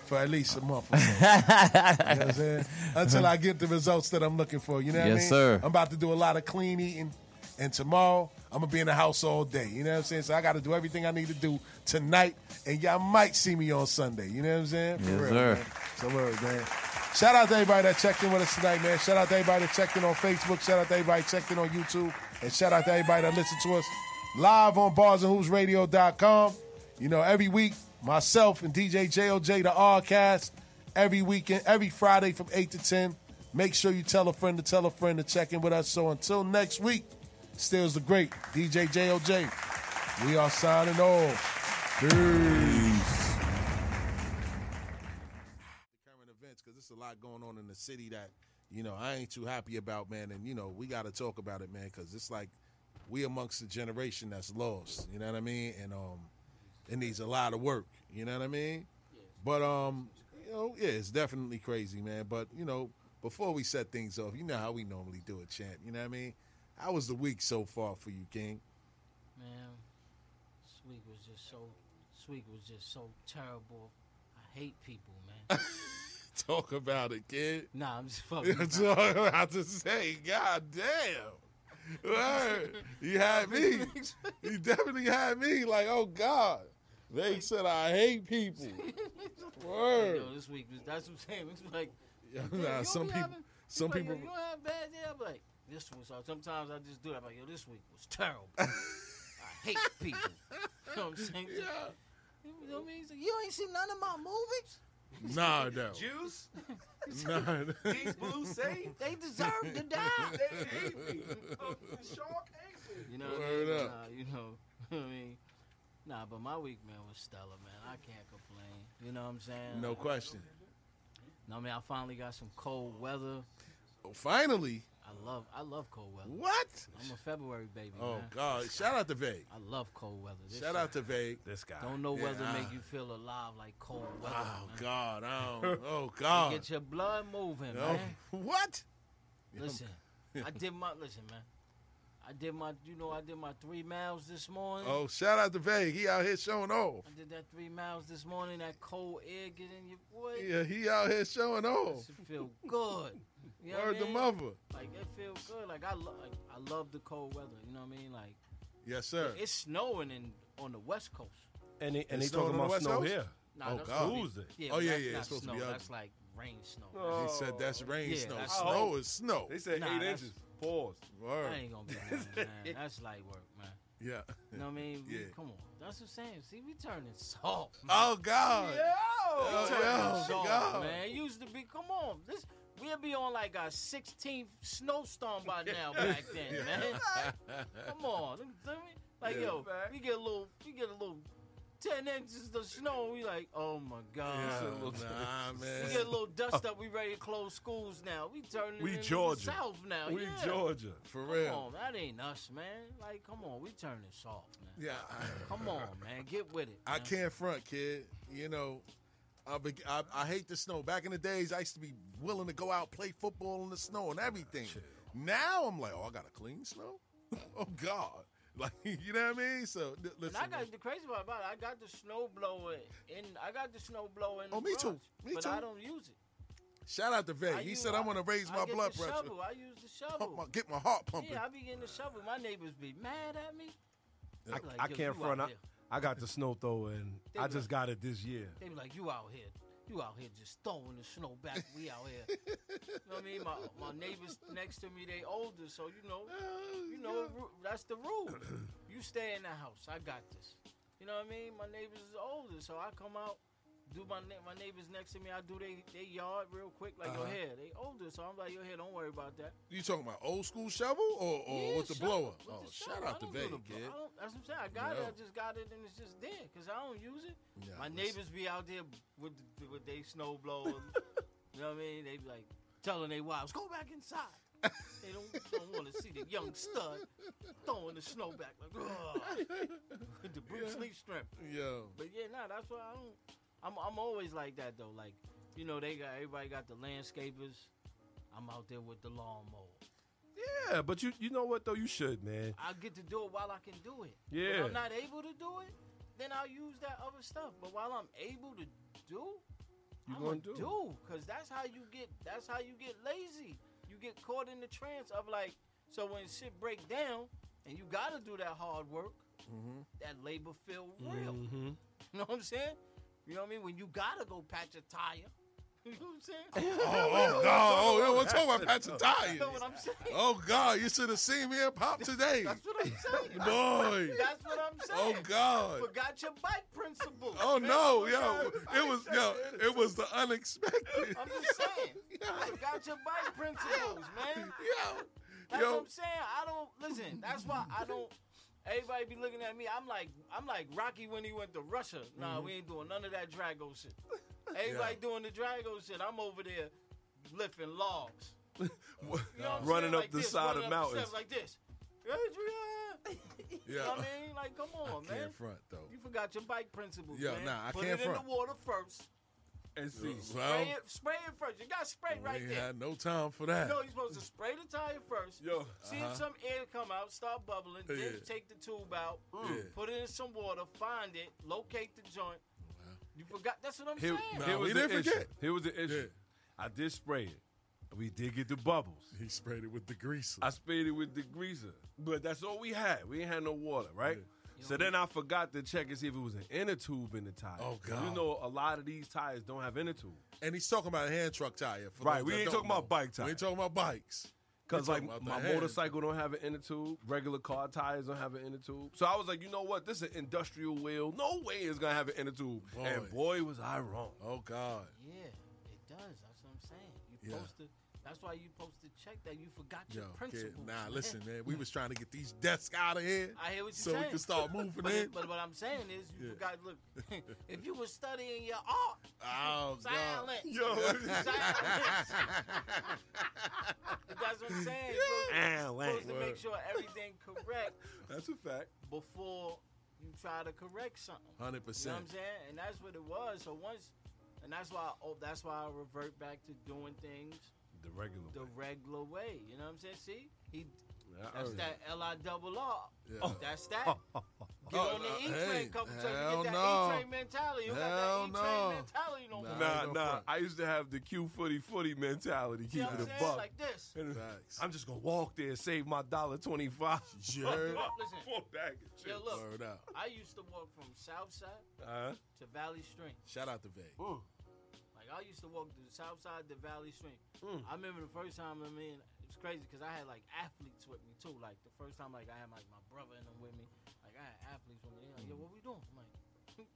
For at least a month or so. You know what I'm saying? Until I get the results that I'm looking for. You know what yes, I mean? Yes, sir. I'm about to do a lot of clean eating. And tomorrow, I'm going to be in the house all day. You know what I'm saying? So I got to do everything I need to do tonight. And y'all might see me on Sunday. You know what I'm saying? For yes, real, sir. Man. So, look, man. Shout out to everybody that checked in with us tonight, man. Shout out to everybody that checked in on Facebook. Shout out to everybody that checked in on YouTube. And shout out to everybody that listened to us live on bars and hoops radio dot com. You know, every week, myself and D J J O J, the R-Cast, every weekend, every Friday from eight to ten. Make sure you tell a friend to tell a friend to check in with us. So until next week, Stills the Great, D J J O J. We are signing off. Peace. Current events, because there's a lot going on in the city that, you know, I ain't too happy about, man. And, you know, we got to talk about it, man, because it's like we amongst the generation that's lost, you know what I mean? And um, it needs a lot of work, you know what I mean? But, um, you know, yeah, it's definitely crazy, man. But, you know, before we set things off, you know how we normally do it, champ, you know what I mean? How was the week so far for you, King? Man, this week was just so, this week was just so terrible. I hate people, man. Talk about it, kid. Nah, I'm just fucking. That's what I'm about to say. God damn. Word. You had me. You definitely had me. Like, oh, God. They said I hate people. Word. Yo, this week, was, that's what I'm saying. It's like, yo, nah, some people, having, some like, people. Yo, you don't have a bad day? I'm like, this one. So sometimes I just do it. I'm like, yo, this week was terrible. I hate people. You know what I'm saying? Yeah. You know what I mean? Like, you ain't seen none of my movies? Nah, no. Jews? Nah, no. These blues say they deserve to die. They hate me. Oh, the shark hate me. You know what Word I mean? Up. Nah, you know what I mean? Nah, but my week, man, was stellar, man. I can't complain. You know what I'm saying? No question. No, I mean, I finally got some cold weather. Oh, finally? I love I love cold weather. What? I'm a February baby, oh, man. Oh, God. Shout out to Vague. I love cold weather. This Shout guy. out to Vague. This guy. Don't know yeah, weather I... make you feel alive like cold weather. Oh, man. God. Oh, oh God. You get your blood moving, no. man. What? Listen, I did my, listen, man. I did my, you know, I did my three miles this morning. Oh, shout out to Vague. He out here showing off. I did that three miles this morning. That cold air getting in your boy. Yeah, he out here showing off. It feel good. You know Word I mean? the mother. Like, it feels good. Like, I love like, I love the cold weather. You know what I mean? Like, yes, sir. It's snowing in, on the West Coast. And they, and they talking about the snow coast? Here. Nah, oh, God. Tuesday. Yeah, oh, yeah, yeah. It's supposed snow. to be ugly. That's like rain snow. Oh. They said that's rain yeah, snow. That's snow oh. is snow. They said nah, eight inches. Pause. Word. I ain't going to be that, man. That's light work, man. Yeah. You know what I mean? Yeah. We, come on. That's what I'm saying. See, we turning soft, man. Oh, God. Yo. We turning oh, soft, God. man. It used to be, come on. This... We'll be on like our sixteenth snowstorm by now back then, man. Like, come on. Like, yeah. yo, we get a little, we get a little ten inches of snow, and we like, oh, my God. Yeah, nah, man. We get a little dust up. We ready to close schools now. We turning we into Georgia. the South now. We yeah. Georgia. For real. Come on. That ain't us, man. Like, come on. We turning soft, man. Yeah. Come on, man. Get with it. Man. I can't front, kid. You know. I, be, I, I hate the snow. Back in the days, I used to be willing to go out, play football in the snow and everything. Now I'm like, oh, I got to clean snow? Oh, God. Like, you know what I mean? So, th- listen. And I got the crazy part about it. I got the snow blower in. I got the snow blower in the Oh, me garage, too. Me but too. But I don't use it. Shout out to Veg. He use, said, I'm going to raise I my blood pressure. Shovel. I use the shovel. My, get my heart pumping. Yeah, I be getting the shovel. My neighbors be mad at me. Yeah. I, like, I can't front up. I got the snow thrower, and I just like, got it this year. They be like, you out here. You out here just throwing the snow back. We out here. You know what I mean? My, my neighbors next to me, they older, so, you know, you know that's the rule. You stay in the house. I got this. You know what I mean? My neighbors is older, so I come out, do my my neighbors next to me. I do they, they yard real quick, like, uh-huh. yo, here, they older, so I'm like, yo, here, don't worry about that. You talking about old school shovel or, or yeah, with the blower? With oh, the shout out to Vegas, kid. That's what I'm saying. I got no. it. I just got it, and it's just there because I don't use it. Yeah, my neighbors be out there with with they snow blowers. You know what I mean? They be like telling their wives, "Go back inside." They don't, don't want to see the young stud throwing the snow back like with the Bruce yeah. Lee strip. Yeah. But yeah, nah, that's why I don't. I'm I'm always like that though. Like, you know, they got everybody got the landscapers. I'm out there with the lawnmower. Yeah, but you you know what, though? You should, man. I get to do it while I can do it. Yeah. When I'm not able to do it, then I'll use that other stuff. But while I'm able to do, you I'm going to do. Because that's how you get that's how you get lazy. You get caught in the trance of like, so when shit break down and you got to do that hard work, mm-hmm. that labor feel real. Mm-hmm. You know what I'm saying? You know what I mean? When you got to go patch a tire. You know what I'm saying? Oh, oh God. Oh, we're talking about patching tires. You know what I'm saying? Oh, God. You should have seen me and Pop today. That's what I'm saying. Boy. That's what I'm saying. Oh, God. Forgot your bike principle. Oh, no. Yo, it was yo, it was the unexpected. I'm just saying. Forgot your bike principles, man. Yo. That's Yo. what I'm saying. I don't listen. That's why I don't. Everybody be looking at me. I'm like, I'm like Rocky when he went to Russia. Nah, mm-hmm. we ain't doing none of that Drago shit. Everybody yeah. doing the Drago shit. I'm over there lifting logs, you know running up like the this, side of mountains like this. Yeah. You know what I mean? Like, come on, I man. Can't front though. You forgot your bike principles, Yo, man. Nah, I Put can't it front. in the water first. And see, well, spray it, spray it first. You got spray we right ain't there. Had no time for that. You know you're supposed to spray the tire first. Yo, see uh-huh. if some air come out, start bubbling. Yeah. Then you take the tube out, yeah. put it in some water, find it, locate the joint. Wow. You forgot. That's what I'm Here, saying. Nah, Here was we didn't issue. forget. Here was the issue. Yeah. I did spray it. We did get the bubbles. He sprayed it with the greaser. I sprayed it with the greaser, but that's all we had. We ain't had no water, right? Yeah. So then I forgot to check and see if it was an inner tube in the tire. Oh, God. You know a lot of these tires don't have inner tubes. And he's talking about a hand truck tire. For right, we ain't talking know. about bike tires. We ain't talking about bikes. Because, like, my motorcycle don't have an inner tube. Regular car tires don't have an inner tube. So I was like, you know what? This is an industrial wheel. No way it's going to have an inner tube. Boy. And boy, was I wrong. Oh, God. Yeah, it does. That's what I'm saying. You're yeah. supposed to. That's why you supposed to check that. You forgot your Yo, principles. Kid, nah, man. listen, man. We was trying to get these desks out of here. I hear what you're so saying. So we can start moving but, in. But what I'm saying is, you yeah. forgot, look, if you were studying your art, oh, silence. Yo. Silence. That's what I'm saying. Yeah. You're supposed to Word. make sure everything correct. That's a fact. Before you try to correct something. one hundred percent. You know what I'm saying? And that's what it was. So once, and that's why I, oh, that's why I revert back to doing things The regular the way. The regular way. You know what I'm saying? See? He yeah, that's that L I double R. Yeah. That's that. Oh, oh, oh, oh. Get on the E-Train hey, couple times. Get that no. E-Train mentality. You hell got that E-Train no. mentality no more. Nah, nah. nah. I used to have the Q footy footy mentality. Keep it a buck. Like this. Facts. I'm just going to walk there and save my one dollar twenty-five. Sure. Listen. Yo, look. I used to walk from Southside uh-huh. to Valley Stream. Shout out to Vegas. Ooh. Like, I used to walk to the south side of the Valley Stream. Mm. I remember the first time, I mean, it was crazy because I had, like, athletes with me, too. Like, the first time, like, I had, like, my brother and them with me. Like, I had athletes with me. They're like, yo, what we doing? I'm like,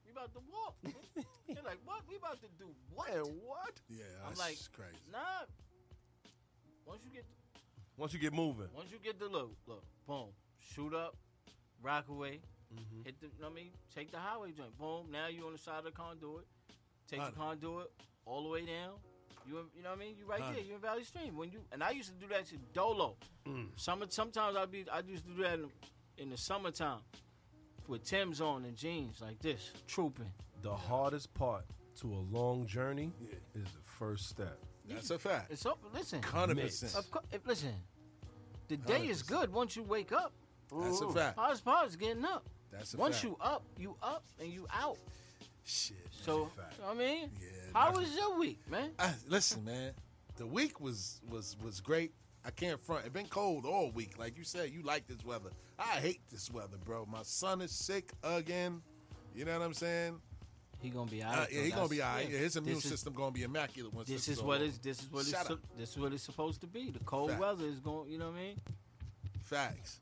we about to walk. They're like, what? We about to do what? And what? Yeah, that's I'm like, crazy. Nah. Once you get... The, once you get moving. Once you get the look, look, boom. Shoot up, rock away, mm-hmm. hit the, you know what I mean? Take the highway joint. Boom, now you on the side of the conduit. Take the conduit. All the way down, you you know what I mean. You right huh. there. You in Valley Stream when you and I used to do that shit dolo. Mm. Summer sometimes I'd be I used to do that in the, in the summertime with Tim's on and jeans like this, trooping. The hardest part to a long journey yeah. is the first step. That's you, a fact. It's up. Listen, hundred percent. Listen, the day one hundred percent. Is good once you wake up. That's ooh, a fact. Hardest part is getting up. That's a once fact. Once you up, you up and you out. Shit. So, I mean, yeah, how man. was your week, man? I, listen, man, the week was was was great. I can't front. It's been cold all week. Like you said, you like this weather. I hate this weather, bro. My son is sick again. You know what I'm saying? He gonna be all right. Uh, yeah, he gonna be all right. Yeah, his immune is, system gonna be immaculate. Once this, this is what is this is what it's, this is what it's supposed to be. The cold Facts. weather is going. You know what I mean? Facts.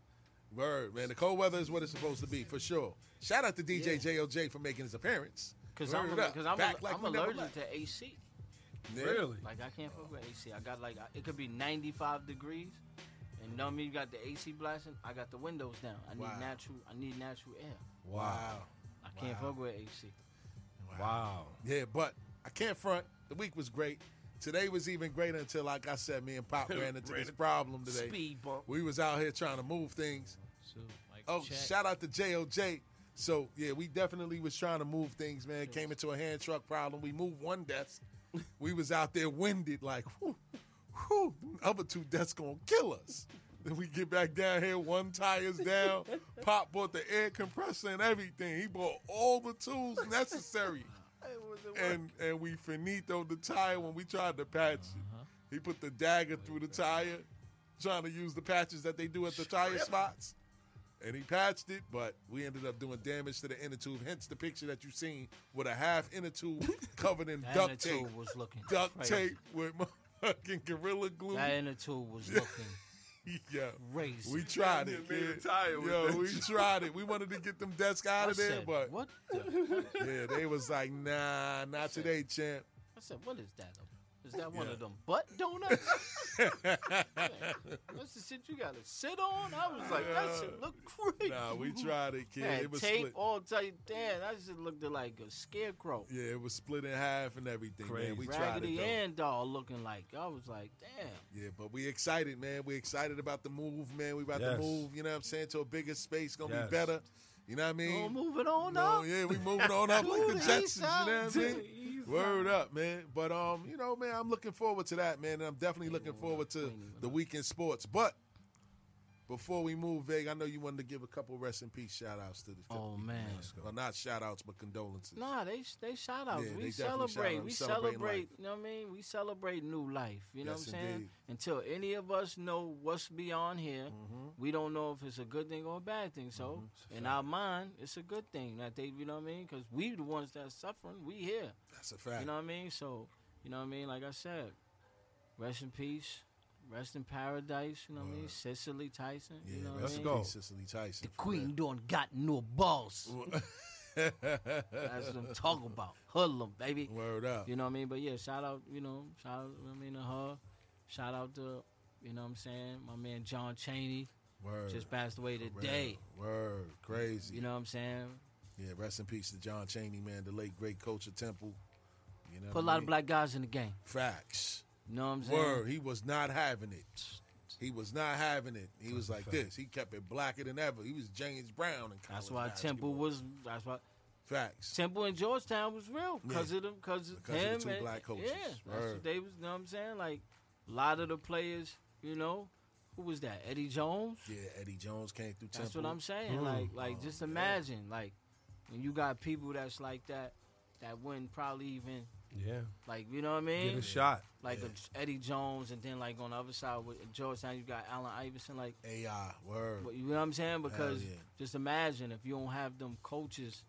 Word, man. The cold weather is what it's supposed to be, for sure. Shout out to D J yeah. J O J for making his appearance. Because I'm, I'm, like I'm allergic to A C. Yeah. Really? Like, I can't fuck with A C. I got, like, it could be ninety-five degrees, and now me got the A C blasting. I got the windows down. I need wow. natural I need natural air. Wow. I can't wow. fuck with A C. Wow. wow. Yeah, but I can't front. The week was great. Today was even greater until, like I said, me and Pop ran into this problem today. Speed bump. We was out here trying to move things. So, like, oh, check. Shout out to J O J. So, yeah, we definitely was trying to move things, man. Yes. Came into a hand truck problem. We moved one desk. We was out there winded like, whoo, whoo, the other two desks going to kill us. Then we get back down here, one tire's down. Pop bought the air compressor and everything. He bought all the tools necessary. And and we finitoed the tire when we tried to patch uh-huh. it. He put the dagger through the tire, trying to use the patches that they do at the tire spots. And he patched it, but we ended up doing damage to the inner tube. Hence the picture that you've seen with a half inner tube covered in that duct tape. Was looking duct crazy. Tape with my fucking gorilla glue. That inner tube was looking. Yeah, crazy. We tried it, kid. Yo, we tried it. We wanted to get them desks out of there, but what? The? Yeah, they was like, nah, not today, champ. I said, what is that? Is that one yeah. of them butt donuts? That's the shit you gotta sit on. I was like, that shit look crazy. Nah, we tried it, kid. It was tape split. All tight. Damn, that shit looked like a scarecrow. Yeah, it was split in half and everything, crazy. Man. We Raggedy tried it. Raggedy Ann doll looking like. I was like, damn. Yeah, but we excited, man. We excited about the move, man. We about yes. to move. You know what I'm saying? To a bigger space, gonna yes. be better. You know what I mean? We're moving on no, up. Yeah, we moving on up like the Jetsons. You know what I mean? Word up, man. But, um, you know, man, I'm looking forward to that, man. And I'm definitely looking forward to the weekend sports. But before we move, Vig, I know you wanted to give a couple rest in peace shout-outs to the Oh, people. Man. Well, not shout-outs, but condolences. Nah, they they shout-outs. Yeah, we, we celebrate. We celebrate, you know what I mean? We celebrate new life, you yes, know what I'm saying? Indeed. Until any of us know what's beyond here, mm-hmm. we don't know if it's a good thing or a bad thing. So mm-hmm. in our mind, it's a good thing. That they, you know what I mean? Because we the ones that's suffering. We here. That's a fact. You know what I mean? So, you know what I mean? Like I said, rest in peace. Rest in paradise, you know what I mean? Cicely Tyson. Yeah, you know let's what go. Cicely Tyson. The queen real. Don't got no balls. That's what I'm talking about. Hoodlum, baby. Word up. You know what I mean? But yeah, shout out, you know, shout out, you know what I mean, to her. Shout out to, you know what I'm saying, my man John Chaney. Word. Just passed away today. Word. Crazy. You know what I'm saying? Yeah, rest in peace to John Chaney, man, the late great coach of Temple. You know Put a lot mean? Of black guys in the game. Facts. You know what I'm saying? Word, he was not having it. He was not having it. He was like this. He kept it blacker than ever. He was James Brown in college. That's why basketball. Temple was. That's why. Facts. Temple and Georgetown was real because yeah. of them, because of him. Of the two and, black coaches. Yeah, that's what they was. You know what I'm saying? Like a lot of the players. You know, who was that? Eddie Jones. Yeah, Eddie Jones came through Temple. That's what I'm saying. Mm. Like, like oh, just imagine, yeah. like when you got people that's like that, that wouldn't probably even. Yeah. Like, you know what I mean? Get a shot. Like yeah. a Eddie Jones, and then, like, on the other side with Georgetown, you got Allen Iverson. Like, A I, word. You know what I'm saying? Because yeah. just imagine if you don't have them coaches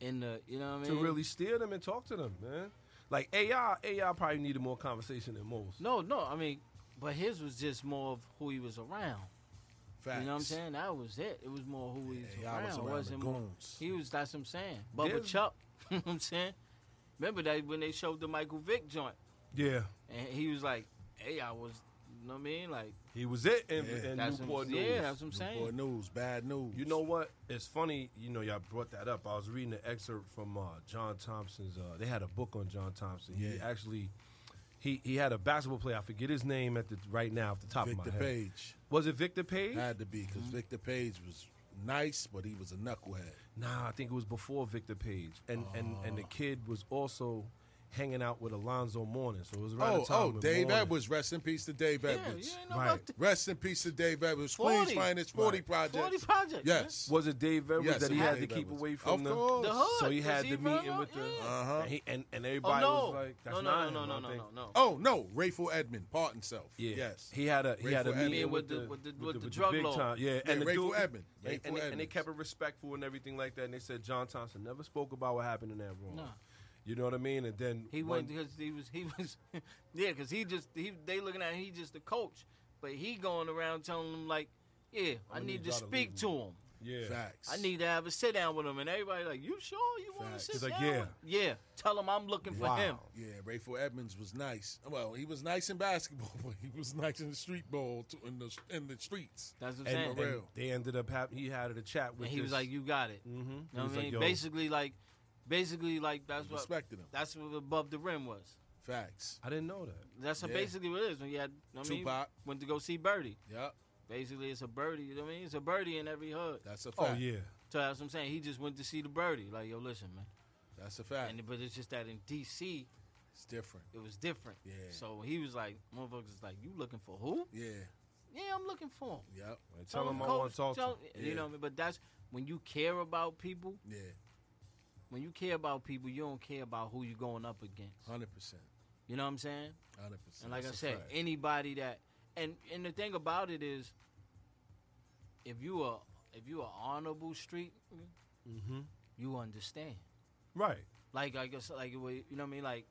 in the, you know what I mean? To really steer them and talk to them, man. Like, A I, A I probably needed more conversation than most. No, no. I mean, but his was just more of who he was around. Facts. You know what I'm saying? That was it. It was more who he was yeah, around. Was around wasn't more, he was, that's what I'm saying. But with Chuck, you know what I'm saying? Remember that when they showed the Michael Vick joint? Yeah. And he was like, hey, I was, you know what I mean? Like, he was it in, yeah. in Newport News. Yeah, that's what I'm saying. Newport News, bad news. You know what? It's funny, you know, y'all brought that up. I was reading an excerpt from uh, John Thompson's, uh, they had a book on John Thompson. Yeah. He actually, he, he had a basketball player. I forget his name at the right now off the top Victor of my head. Victor Page. Was it Victor Page? Had to be, because mm-hmm. Victor Page was... nice, but he was a knucklehead. Nah, I think it was before Victor Page. And uh, and, and the kid was also hanging out with Alonzo Mourning. So it was right oh, time. Oh, Dave Morning. Edwards. Rest in peace to Dave yeah, Edwards. You know right. The- rest in peace to Dave Edwards. Queens Finest forty right. Project. forty Project. Yes. Man. Was it Dave Edwards yes, that he had Dave to keep Edwards. Away from the, the hood? So he had the meeting with yeah. the. Uh-huh. And, he, and, and everybody oh, no. was like, that's no, no, not no, him, no, no, no, no, no. Oh, no. Rayful Edmond, pardon himself. Yeah. Yes. He had a, he had a meeting with the drug lord. Yeah. And Rayful Edmond. Yeah, and, they, and they kept it respectful and everything like that. And they said John Thompson never spoke about what happened in that room. Nah. You know what I mean? And then he went because he was he was yeah because he just he they looking at him, he just the coach, but he going around telling them like yeah I, I need, need to speak to him. Yeah, facts. I need to have a sit down with him, and everybody like, you sure you want to sit down? Like, yeah, yeah. Tell him I'm looking wow. for him. Yeah, Rayful Edmonds was nice. Well, he was nice in basketball, but he was nice in the street ball too, in the in the streets. That's what I'm saying. And they ended up having he had a chat with. And he this. Was like, you got it. Mm-hmm. You know what I mean? Like, basically, like, basically, like that's what respected him. That's what above the rim was. Facts. I didn't know that. That's yeah. basically what it is when you had. You know Tupac I mean? Went to go see Birdie. Yep. Basically, it's a birdie. You know what I mean? It's a birdie in every hood. That's a fact. Oh, yeah. So that's what I'm saying. He just went to see the birdie. Like, yo, listen, man. That's a fact. And, but it's just that in D C, it's different. It was different. Yeah. So he was like, motherfuckers is like, you looking for who? Yeah. Yeah, I'm looking for him. Yep. Well, tell him I want to talk to him. You yeah. know what I mean? But that's when you care about people. Yeah. When you care about people, you don't care about who you're going up against. one hundred percent. You know what I'm saying? one hundred percent. And like that's I said, fact. Anybody that... And and the thing about it is, if you are if you are honorable street, mm-hmm. you understand, right? Like I guess like you know what I mean. Like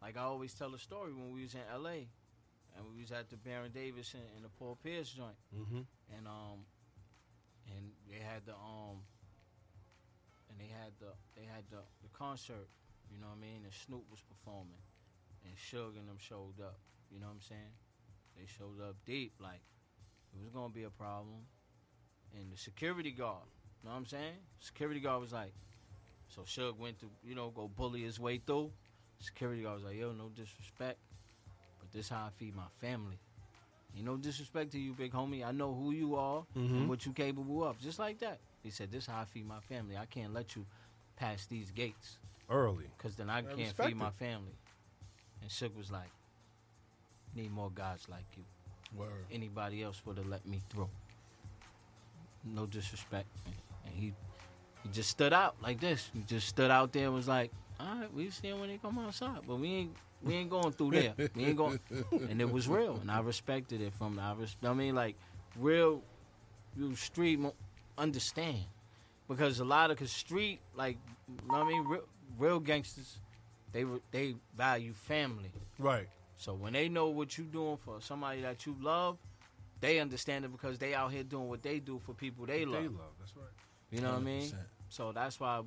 like I always tell a story when we was in L A and we was at the Baron Davis and, and the Paul Pierce joint, mm-hmm. and um and they had the um and they had the they had the, the concert, you know what I mean. And Snoop was performing. and Suge and them showed up. You know what I'm saying? They showed up deep, like it was gonna be a problem. And the security guard, you know what I'm saying? Security guard was like, so Suge went to, you know, go bully his way through. Security guard was like, yo, no disrespect, but this how I feed my family. You know, disrespect to you, big homie. I know who you are mm-hmm. and what you capable of. Just like that. He said, this is how I feed my family. I can't let you pass these gates early, because then I, I can't feed it. my family. And Suge was like, need more guys like you. Word. Anybody else would have let me through. No disrespect. And he, he just stood out like this. He just stood out there and was like, all right, we see him when he come outside, but we ain't we ain't going through there. We ain't going. And it was real, and I respected it from the, I, res- I mean, like, real, you street understand, because a lot of cause street, like, you know what I mean, real, real gangsters, they they value family, right? So when they know what you doing for somebody that you love, they understand it because they out here doing what they do for people they, they love. They love, that's right. You know one hundred percent. What I mean? So that's why